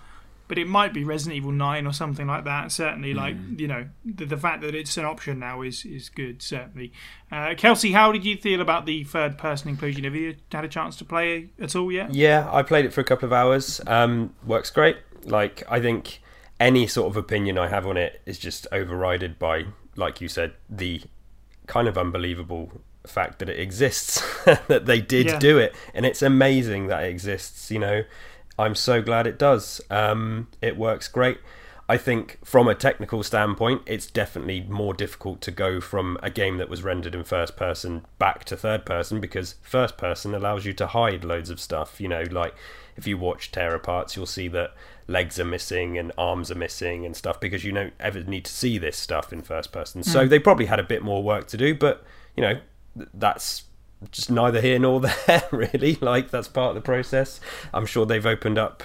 but it might be Resident Evil nine or something like that. Certainly, mm. like you know, the, the fact that it's an option now is is good. Certainly, uh, Kelsey, how did you feel about the third person inclusion? Have you had a chance to play at all yet? Yeah, I played it for a couple of hours. Um, works great. Like I think. Any sort of opinion I have on it is just overridden by, like you said, the kind of unbelievable fact that it exists, that they did yeah. do it. And it's amazing that it exists, you know. I'm so glad it does. Um, it works great. I think from a technical standpoint, it's definitely more difficult to go from a game that was rendered in first person back to third person, because first person allows you to hide loads of stuff. You know, like if you watch tear aparts, you'll see that legs are missing and arms are missing and stuff, because you don't ever need to see this stuff in first person. Mm. So they probably had a bit more work to do, but you know, that's just neither here nor there really. Like that's part of the process. I'm sure they've opened up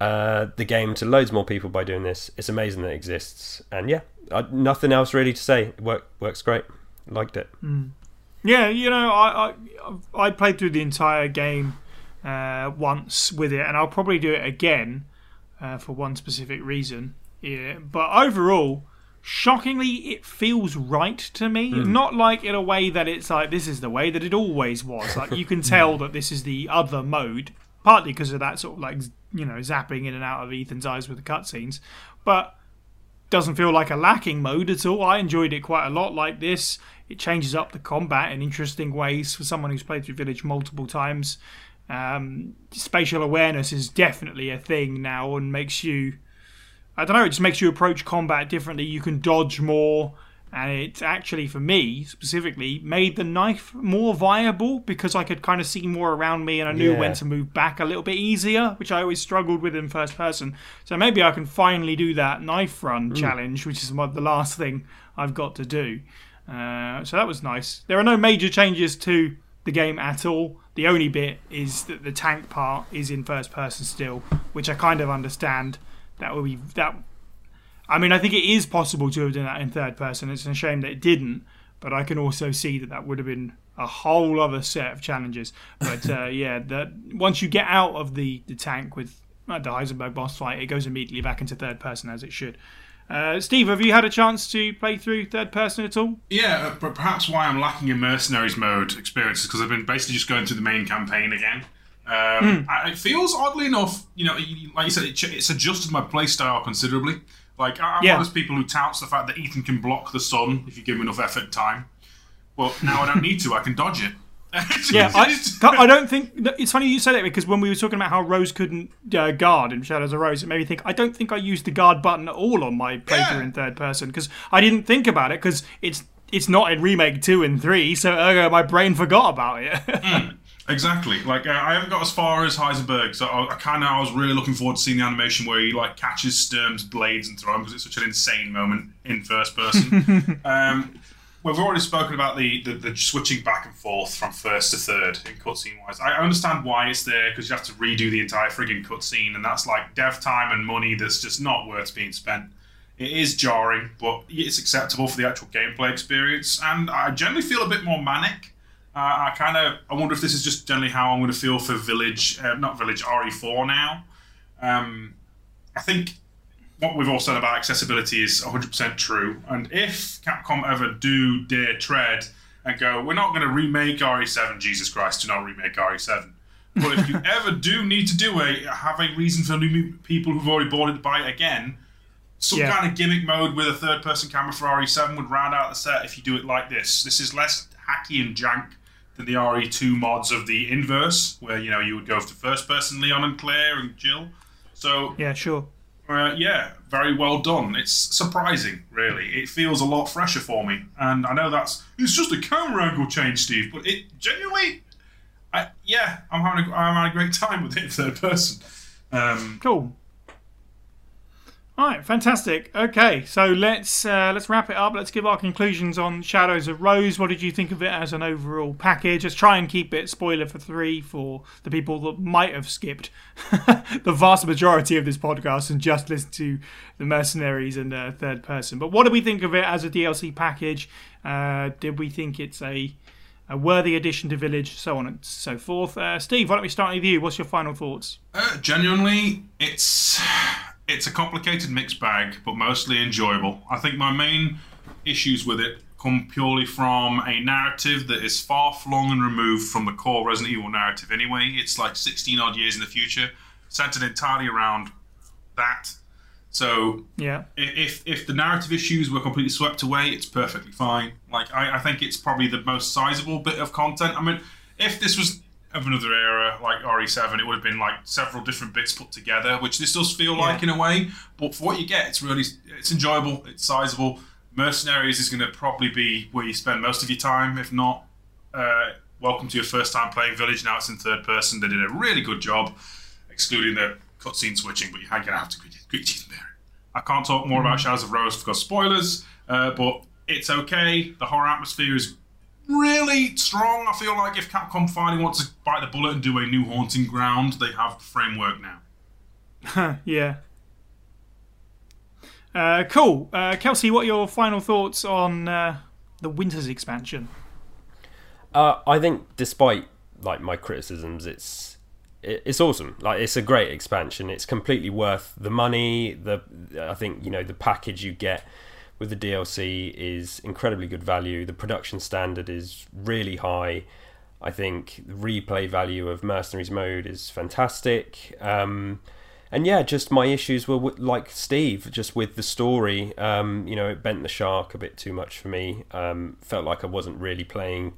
uh the game to loads more people by doing this. It's amazing that it exists, and yeah, I, nothing else really to say. It work, works great. Liked it. Mm. Yeah, you know, I, I I played through the entire game uh once with it, and I'll probably do it again uh, for one specific reason. Yeah, but overall, shockingly, it feels right to me. Mm. Not like in a way that it's like this is the way that it always was. Like you can tell that this is the other mode, partly because of that sort of like. You know, zapping in and out of Ethan's eyes with the cutscenes, but doesn't feel like a lacking mode at all. I enjoyed it quite a lot like this. It changes up the combat in interesting ways for someone who's played through Village multiple times. Um, spatial awareness is definitely a thing now and makes you, I don't know, it just makes you approach combat differently. You can dodge more And it actually, for me specifically, made the knife more viable because I could kind of see more around me and I knew yeah. when to move back a little bit easier, which I always struggled with in first person. So maybe I can finally do that knife run Ooh. challenge, which is the last thing I've got to do. Uh, so that was nice. There are no major changes to the game at all. The only bit is that the tank part is in first person still, which I kind of understand. That will be that. I mean, I think it is possible to have done that in third person. It's a shame that it didn't, but I can also see that that would have been a whole other set of challenges. But uh, yeah, the, once you get out of the, the tank with uh, the Heisenberg boss fight, it goes immediately back into third person, as it should. Uh, Steve, have you had a chance to play through third person at all? Yeah, but perhaps why I'm lacking in Mercenaries mode experiences, because I've been basically just going through the main campaign again. Um, mm. It feels, oddly enough, you know, like you said, it, it's adjusted my playstyle considerably. Like, I'm yeah. one of those people who touts the fact that Ethan can block the sun if you give him enough effort and time. Well, now I don't need to. I can dodge it. yeah, I, I don't think... It's funny you said it, because when we were talking about how Rose couldn't uh, guard in Shadows of Rose, it made me think, I don't think I used the guard button at all on my playthrough yeah. in third person, because I didn't think about it, because it's it's not in Remake two and three, so ergo my brain forgot about it. mm, exactly. Like, uh, I haven't got as far as Heisenberg, so I, I kind of I was really looking forward to seeing the animation where he, like, catches Sturm's blades and throws them, because it's such an insane moment in first person. um... We've already spoken about the, the, the switching back and forth from first to third in cutscene-wise. I understand why it's there, because you have to redo the entire frigging cutscene, and that's like dev time and money that's just not worth being spent. It is jarring, but it's acceptable for the actual gameplay experience, and I generally feel a bit more manic. Uh, I kind of I wonder if this is just generally how I'm going to feel for Village, uh, not Village, R E four now. Um, I think... What we've all said about accessibility is one hundred percent true. And if Capcom ever do dare tread and go, we're not going to remake R E seven, Jesus Christ, do not remake R E seven. But if you ever do need to do a, have a reason for new people who've already bought it to buy it again, some yeah. kind of gimmick mode with a third-person camera for R E seven would round out the set if you do it like this. This is less hacky and jank than the R E two mods of the inverse, where, you know, you would go to first-person Leon and Claire and Jill. So yeah, sure. Uh, yeah, very well done. It's surprising, really. It feels a lot fresher for me. And I know that's... It's just a camera angle change, Steve. But it genuinely... I, yeah, I'm having, a, I'm having a great time with it, third person. Um, cool. All right, fantastic. Okay, so let's uh, let's wrap it up. Let's give our conclusions on Shadows of Rose. What did you think of it as an overall package? Let's try and keep it spoiler for three for the people that might have skipped the vast majority of this podcast and just listened to the Mercenaries and uh, third person. But what do we think of it as a D L C package? Uh, did we think it's a, a worthy addition to Village, so on and so forth? Uh, Steve, why don't we start with you? What's your final thoughts? Uh, genuinely, it's... It's a complicated mixed bag, but mostly enjoyable. I think my main issues with it come purely from a narrative that is far-flung and removed from the core Resident Evil narrative anyway. It's like sixteen-odd years in the future, centered entirely around that. So yeah. if if the narrative issues were completely swept away, it's perfectly fine. Like I, I think it's probably the most sizable bit of content. I mean, if this was... of another era like R E seven, it would have been like several different bits put together, which this does feel yeah. like in a way, but for what you get, it's really it's enjoyable, it's sizable. Mercenaries is going to probably be where you spend most of your time, if not uh, welcome to your first time playing Village. Now it's in third person. They did a really good job excluding the cutscene switching, but you're going to have to greet you there. I can't talk more mm. about Shadows of Rose because spoilers, uh, but it's okay. The horror atmosphere is really strong. I feel like if Capcom finally wants to bite the bullet and do a new Haunting Ground, they have the framework now. yeah. Uh, cool. Uh, Kelsey, what are your final thoughts on uh, the Winter's Expansion? Uh, I think, despite like my criticisms, it's it, it's awesome. Like, it's a great expansion. It's completely worth the money. The I think you know the package you get with the D L C is incredibly good value. The production standard is really high. I think the replay value of Mercenaries mode is fantastic. Um, and yeah, just my issues were with, like Steve, just with the story. Um, you know, it bent the shark a bit too much for me. Um, felt like I wasn't really playing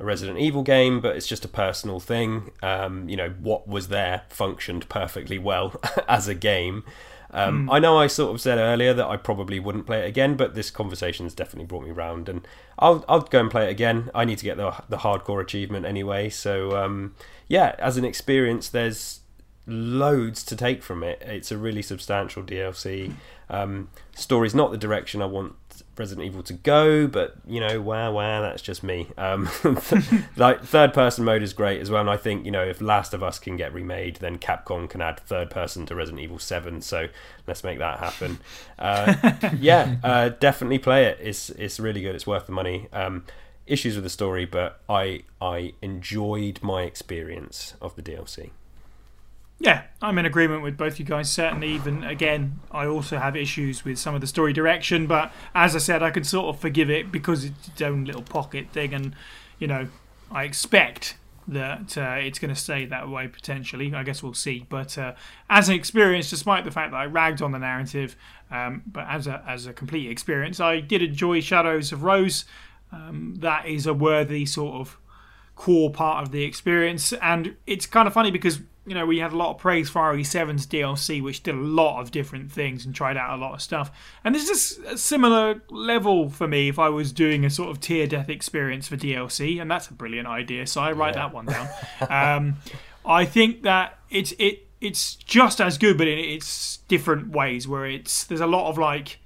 a Resident Evil game, but it's just a personal thing. Um, you know, what was there functioned perfectly well as a game. Um, mm. I know I sort of said earlier that I probably wouldn't play it again, but this conversation's definitely brought me round, and I'll I'll go and play it again. I need to get the the hardcore achievement anyway, so um, yeah, as an experience, there's loads to take from it. It's a really substantial D L C. Um, story's not the direction I want Resident Evil to go, but you know, wow, wow, that's just me. Um, like third-person mode is great as well, and I think, you know, if Last of Us can get remade, then Capcom can add third-person to Resident Evil seven. So let's make that happen. Uh, yeah, uh, definitely play it. It's it's really good. It's worth the money. Um, issues with the story, but I I enjoyed my experience of the D L C. Yeah, I'm in agreement with both you guys, certainly. Even, again, I also have issues with some of the story direction, but as I said, I could sort of forgive it because it's its own little pocket thing, and, you know, I expect that uh, it's going to stay that way, potentially. I guess we'll see. But uh, as an experience, despite the fact that I ragged on the narrative, um, but as a, as a complete experience, I did enjoy Shadows of Rose. Um, that is a worthy sort of core part of the experience, and it's kind of funny because, you know, we had a lot of praise for R E seven's D L C, which did a lot of different things and tried out a lot of stuff. And this is a similar level for me if I was doing a sort of tear death experience for D L C, and that's a brilliant idea, so I write yeah. that one down. um, I think that it's it it's just as good, but in it's different ways, where it's there's a lot of like...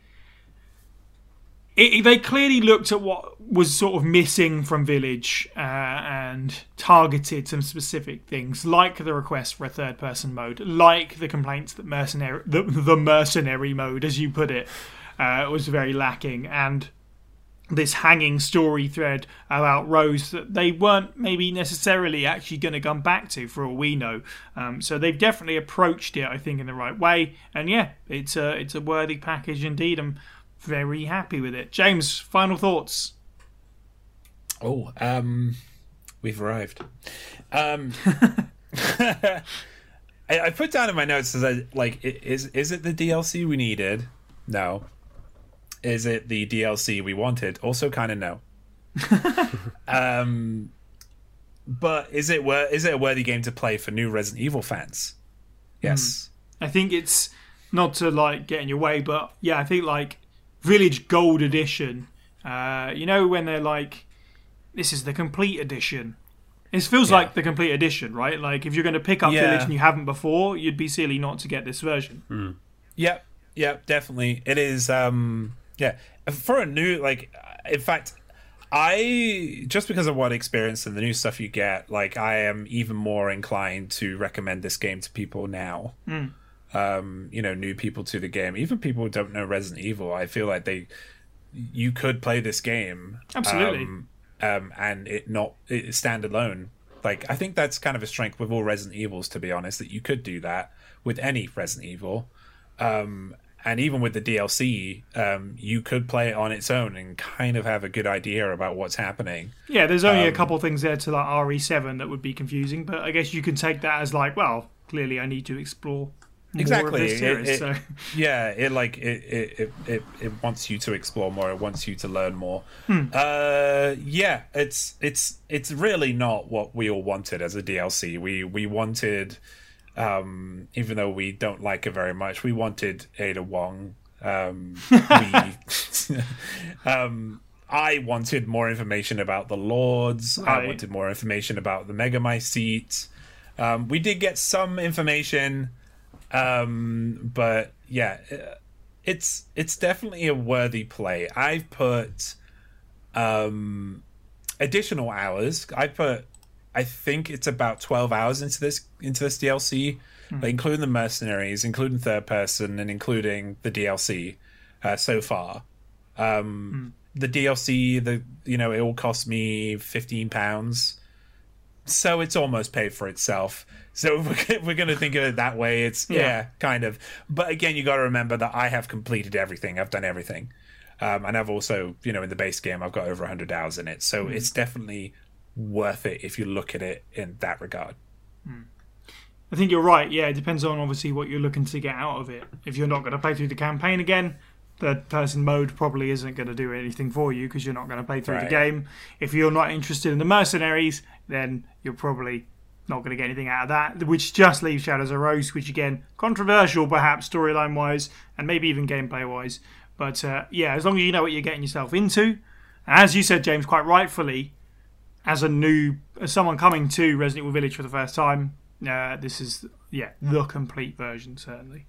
It, they clearly looked at what was sort of missing from Village uh, and targeted some specific things, like the request for a third-person mode, like the complaints that mercenary, the, the mercenary mode, as you put it, uh, was very lacking, and this hanging story thread about Rose that they weren't maybe necessarily actually going to come back to, for all we know. Um, so they've definitely approached it, I think, in the right way. And yeah, it's a, it's a worthy package indeed. I'm very happy with it. James, final thoughts? Oh, um, we've arrived. Um, I, I put down in my notes, as I like, is is it the D L C we needed? No. Is it the D L C we wanted? Also, kind of no. um, but is it wor- is it a worthy game to play for new Resident Evil fans? Yes. Mm. I think it's not to like get in your way, but yeah, I think like. Village Gold Edition, uh, you know, when they're like, this is the complete edition. It feels yeah. like the complete edition, right? Like, if you're going to pick up yeah. Village and you haven't before, you'd be silly not to get this version. Mm. Yep, yep, definitely. It is, um, yeah. For a new, like, in fact, I, just because of what experience and the new stuff you get, like, I am even more inclined to recommend this game to people now. Mm. Um, you know, new people to the game, even people who don't know Resident Evil. I feel like they, you could play this game absolutely, um, um, and it not it stand alone. Like, I think that's kind of a strength with all Resident Evils, to be honest, that you could do that with any Resident Evil, um, and even with the D L C, um, you could play it on its own and kind of have a good idea about what's happening. Yeah, there's only um, a couple things there to like R E seven that would be confusing, but I guess you can take that as like, well, clearly I need to explore. Exactly. It, series, it, so. Yeah, it like it, it it it wants you to explore more. It wants you to learn more. Hmm. Uh, yeah, it's it's it's really not what we all wanted as a D L C. We we wanted, um, even though we don't like it very much, we wanted Ada Wong. Um, we, um, I wanted more information about the Lords. Right. I wanted more information about the Megamycete. Um, we did get some information. Um, but yeah, it's it's definitely a worthy play. I've put um, additional hours. I put, I think it's about twelve hours into this into this D L C, mm. like, including the mercenaries, including third person, and including the D L C uh, so far. Um, mm. The D L C, the you know, it all cost me fifteen pounds. So it's almost paid for itself. So if we're going to think of it that way, it's yeah, yeah kind of. But again, you got to remember that I have completed everything. I've done everything, um, and I've also, you know, in the base game, I've got over a hundred hours in it. So mm. it's definitely worth it if you look at it in that regard. Mm. I think you're right. Yeah, it depends on obviously what you're looking to get out of it. If you're not going to play through the campaign again, third person mode probably isn't going to do anything for you because you're not going to play through right. the game. If you're not interested in the mercenaries, then you're probably Not going to get anything out of that, which just leaves Shadows of Rose, which again, controversial perhaps storyline-wise and maybe even gameplay-wise. But uh, yeah, as long as you know what you're getting yourself into, as you said, James, quite rightfully, as a new, as someone coming to Resident Evil Village for the first time, uh, this is yeah the complete version certainly.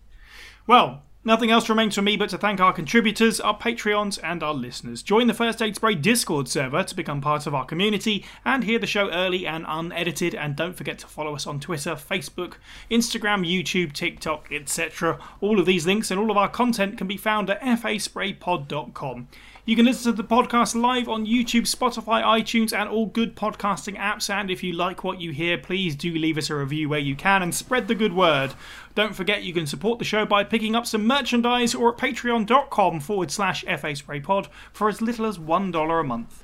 Well. Nothing else remains for me but to thank our contributors, our Patreons and our listeners. Join the First Aid Spray Discord server to become part of our community and hear the show early and unedited, and don't forget to follow us on Twitter, Facebook, Instagram, YouTube, TikTok, et cetera. All of these links and all of our content can be found at f a spray pod dot com. You can listen to the podcast live on YouTube, Spotify, iTunes and all good podcasting apps, and if you like what you hear, please do leave us a review where you can and spread the good word. Don't forget you can support the show by picking up some merchandise or at patreon dot com forward slash F A Spray Pod for as little as one dollar a month.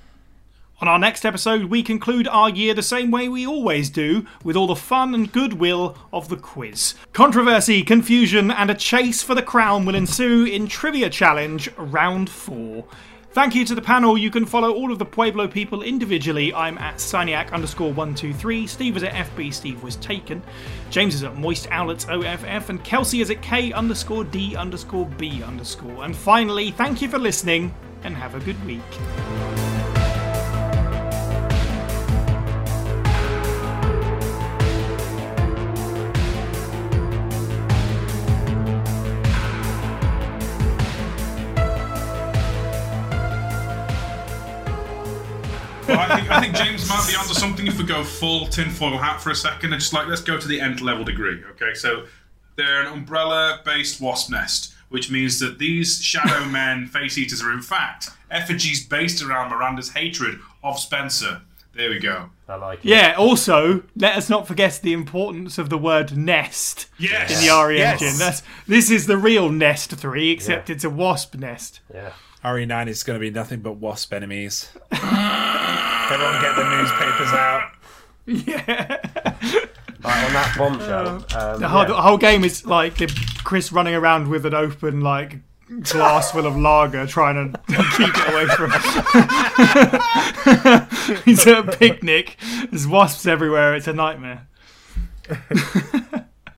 On our next episode, we conclude our year the same way we always do, with all the fun and goodwill of the quiz. Controversy, confusion, and a chase for the crown will ensue in Trivia Challenge Round four. Thank you to the panel. You can follow all of the Pueblo people individually. I'm at Siniac underscore one two three. Steve is at F B. Steve was taken. James is at Moist Owlets O F F. And Kelsey is at K underscore D underscore B underscore. And finally, thank you for listening and have a good week. I think, I think James might be onto something if we go full tinfoil hat for a second and just like, let's go to the nth level degree, okay? So they're an umbrella-based wasp nest, which means that these shadow men face-eaters are in fact effigies based around Miranda's hatred of Spencer. There we go. I like it. Yeah, also, let us not forget the importance of the word nest yes. in the R E yes. engine. That's, this is the real Nest three, except yeah. it's a wasp nest. Yeah. R E nine is going to be nothing but wasp enemies. Everyone get the newspapers out. Yeah. Right, on that bombshell. Uh, um, the, whole, yeah. the whole game is like Chris running around with an open like glass full of lager trying to keep it away from him. He's at a picnic. There's wasps everywhere. It's a nightmare.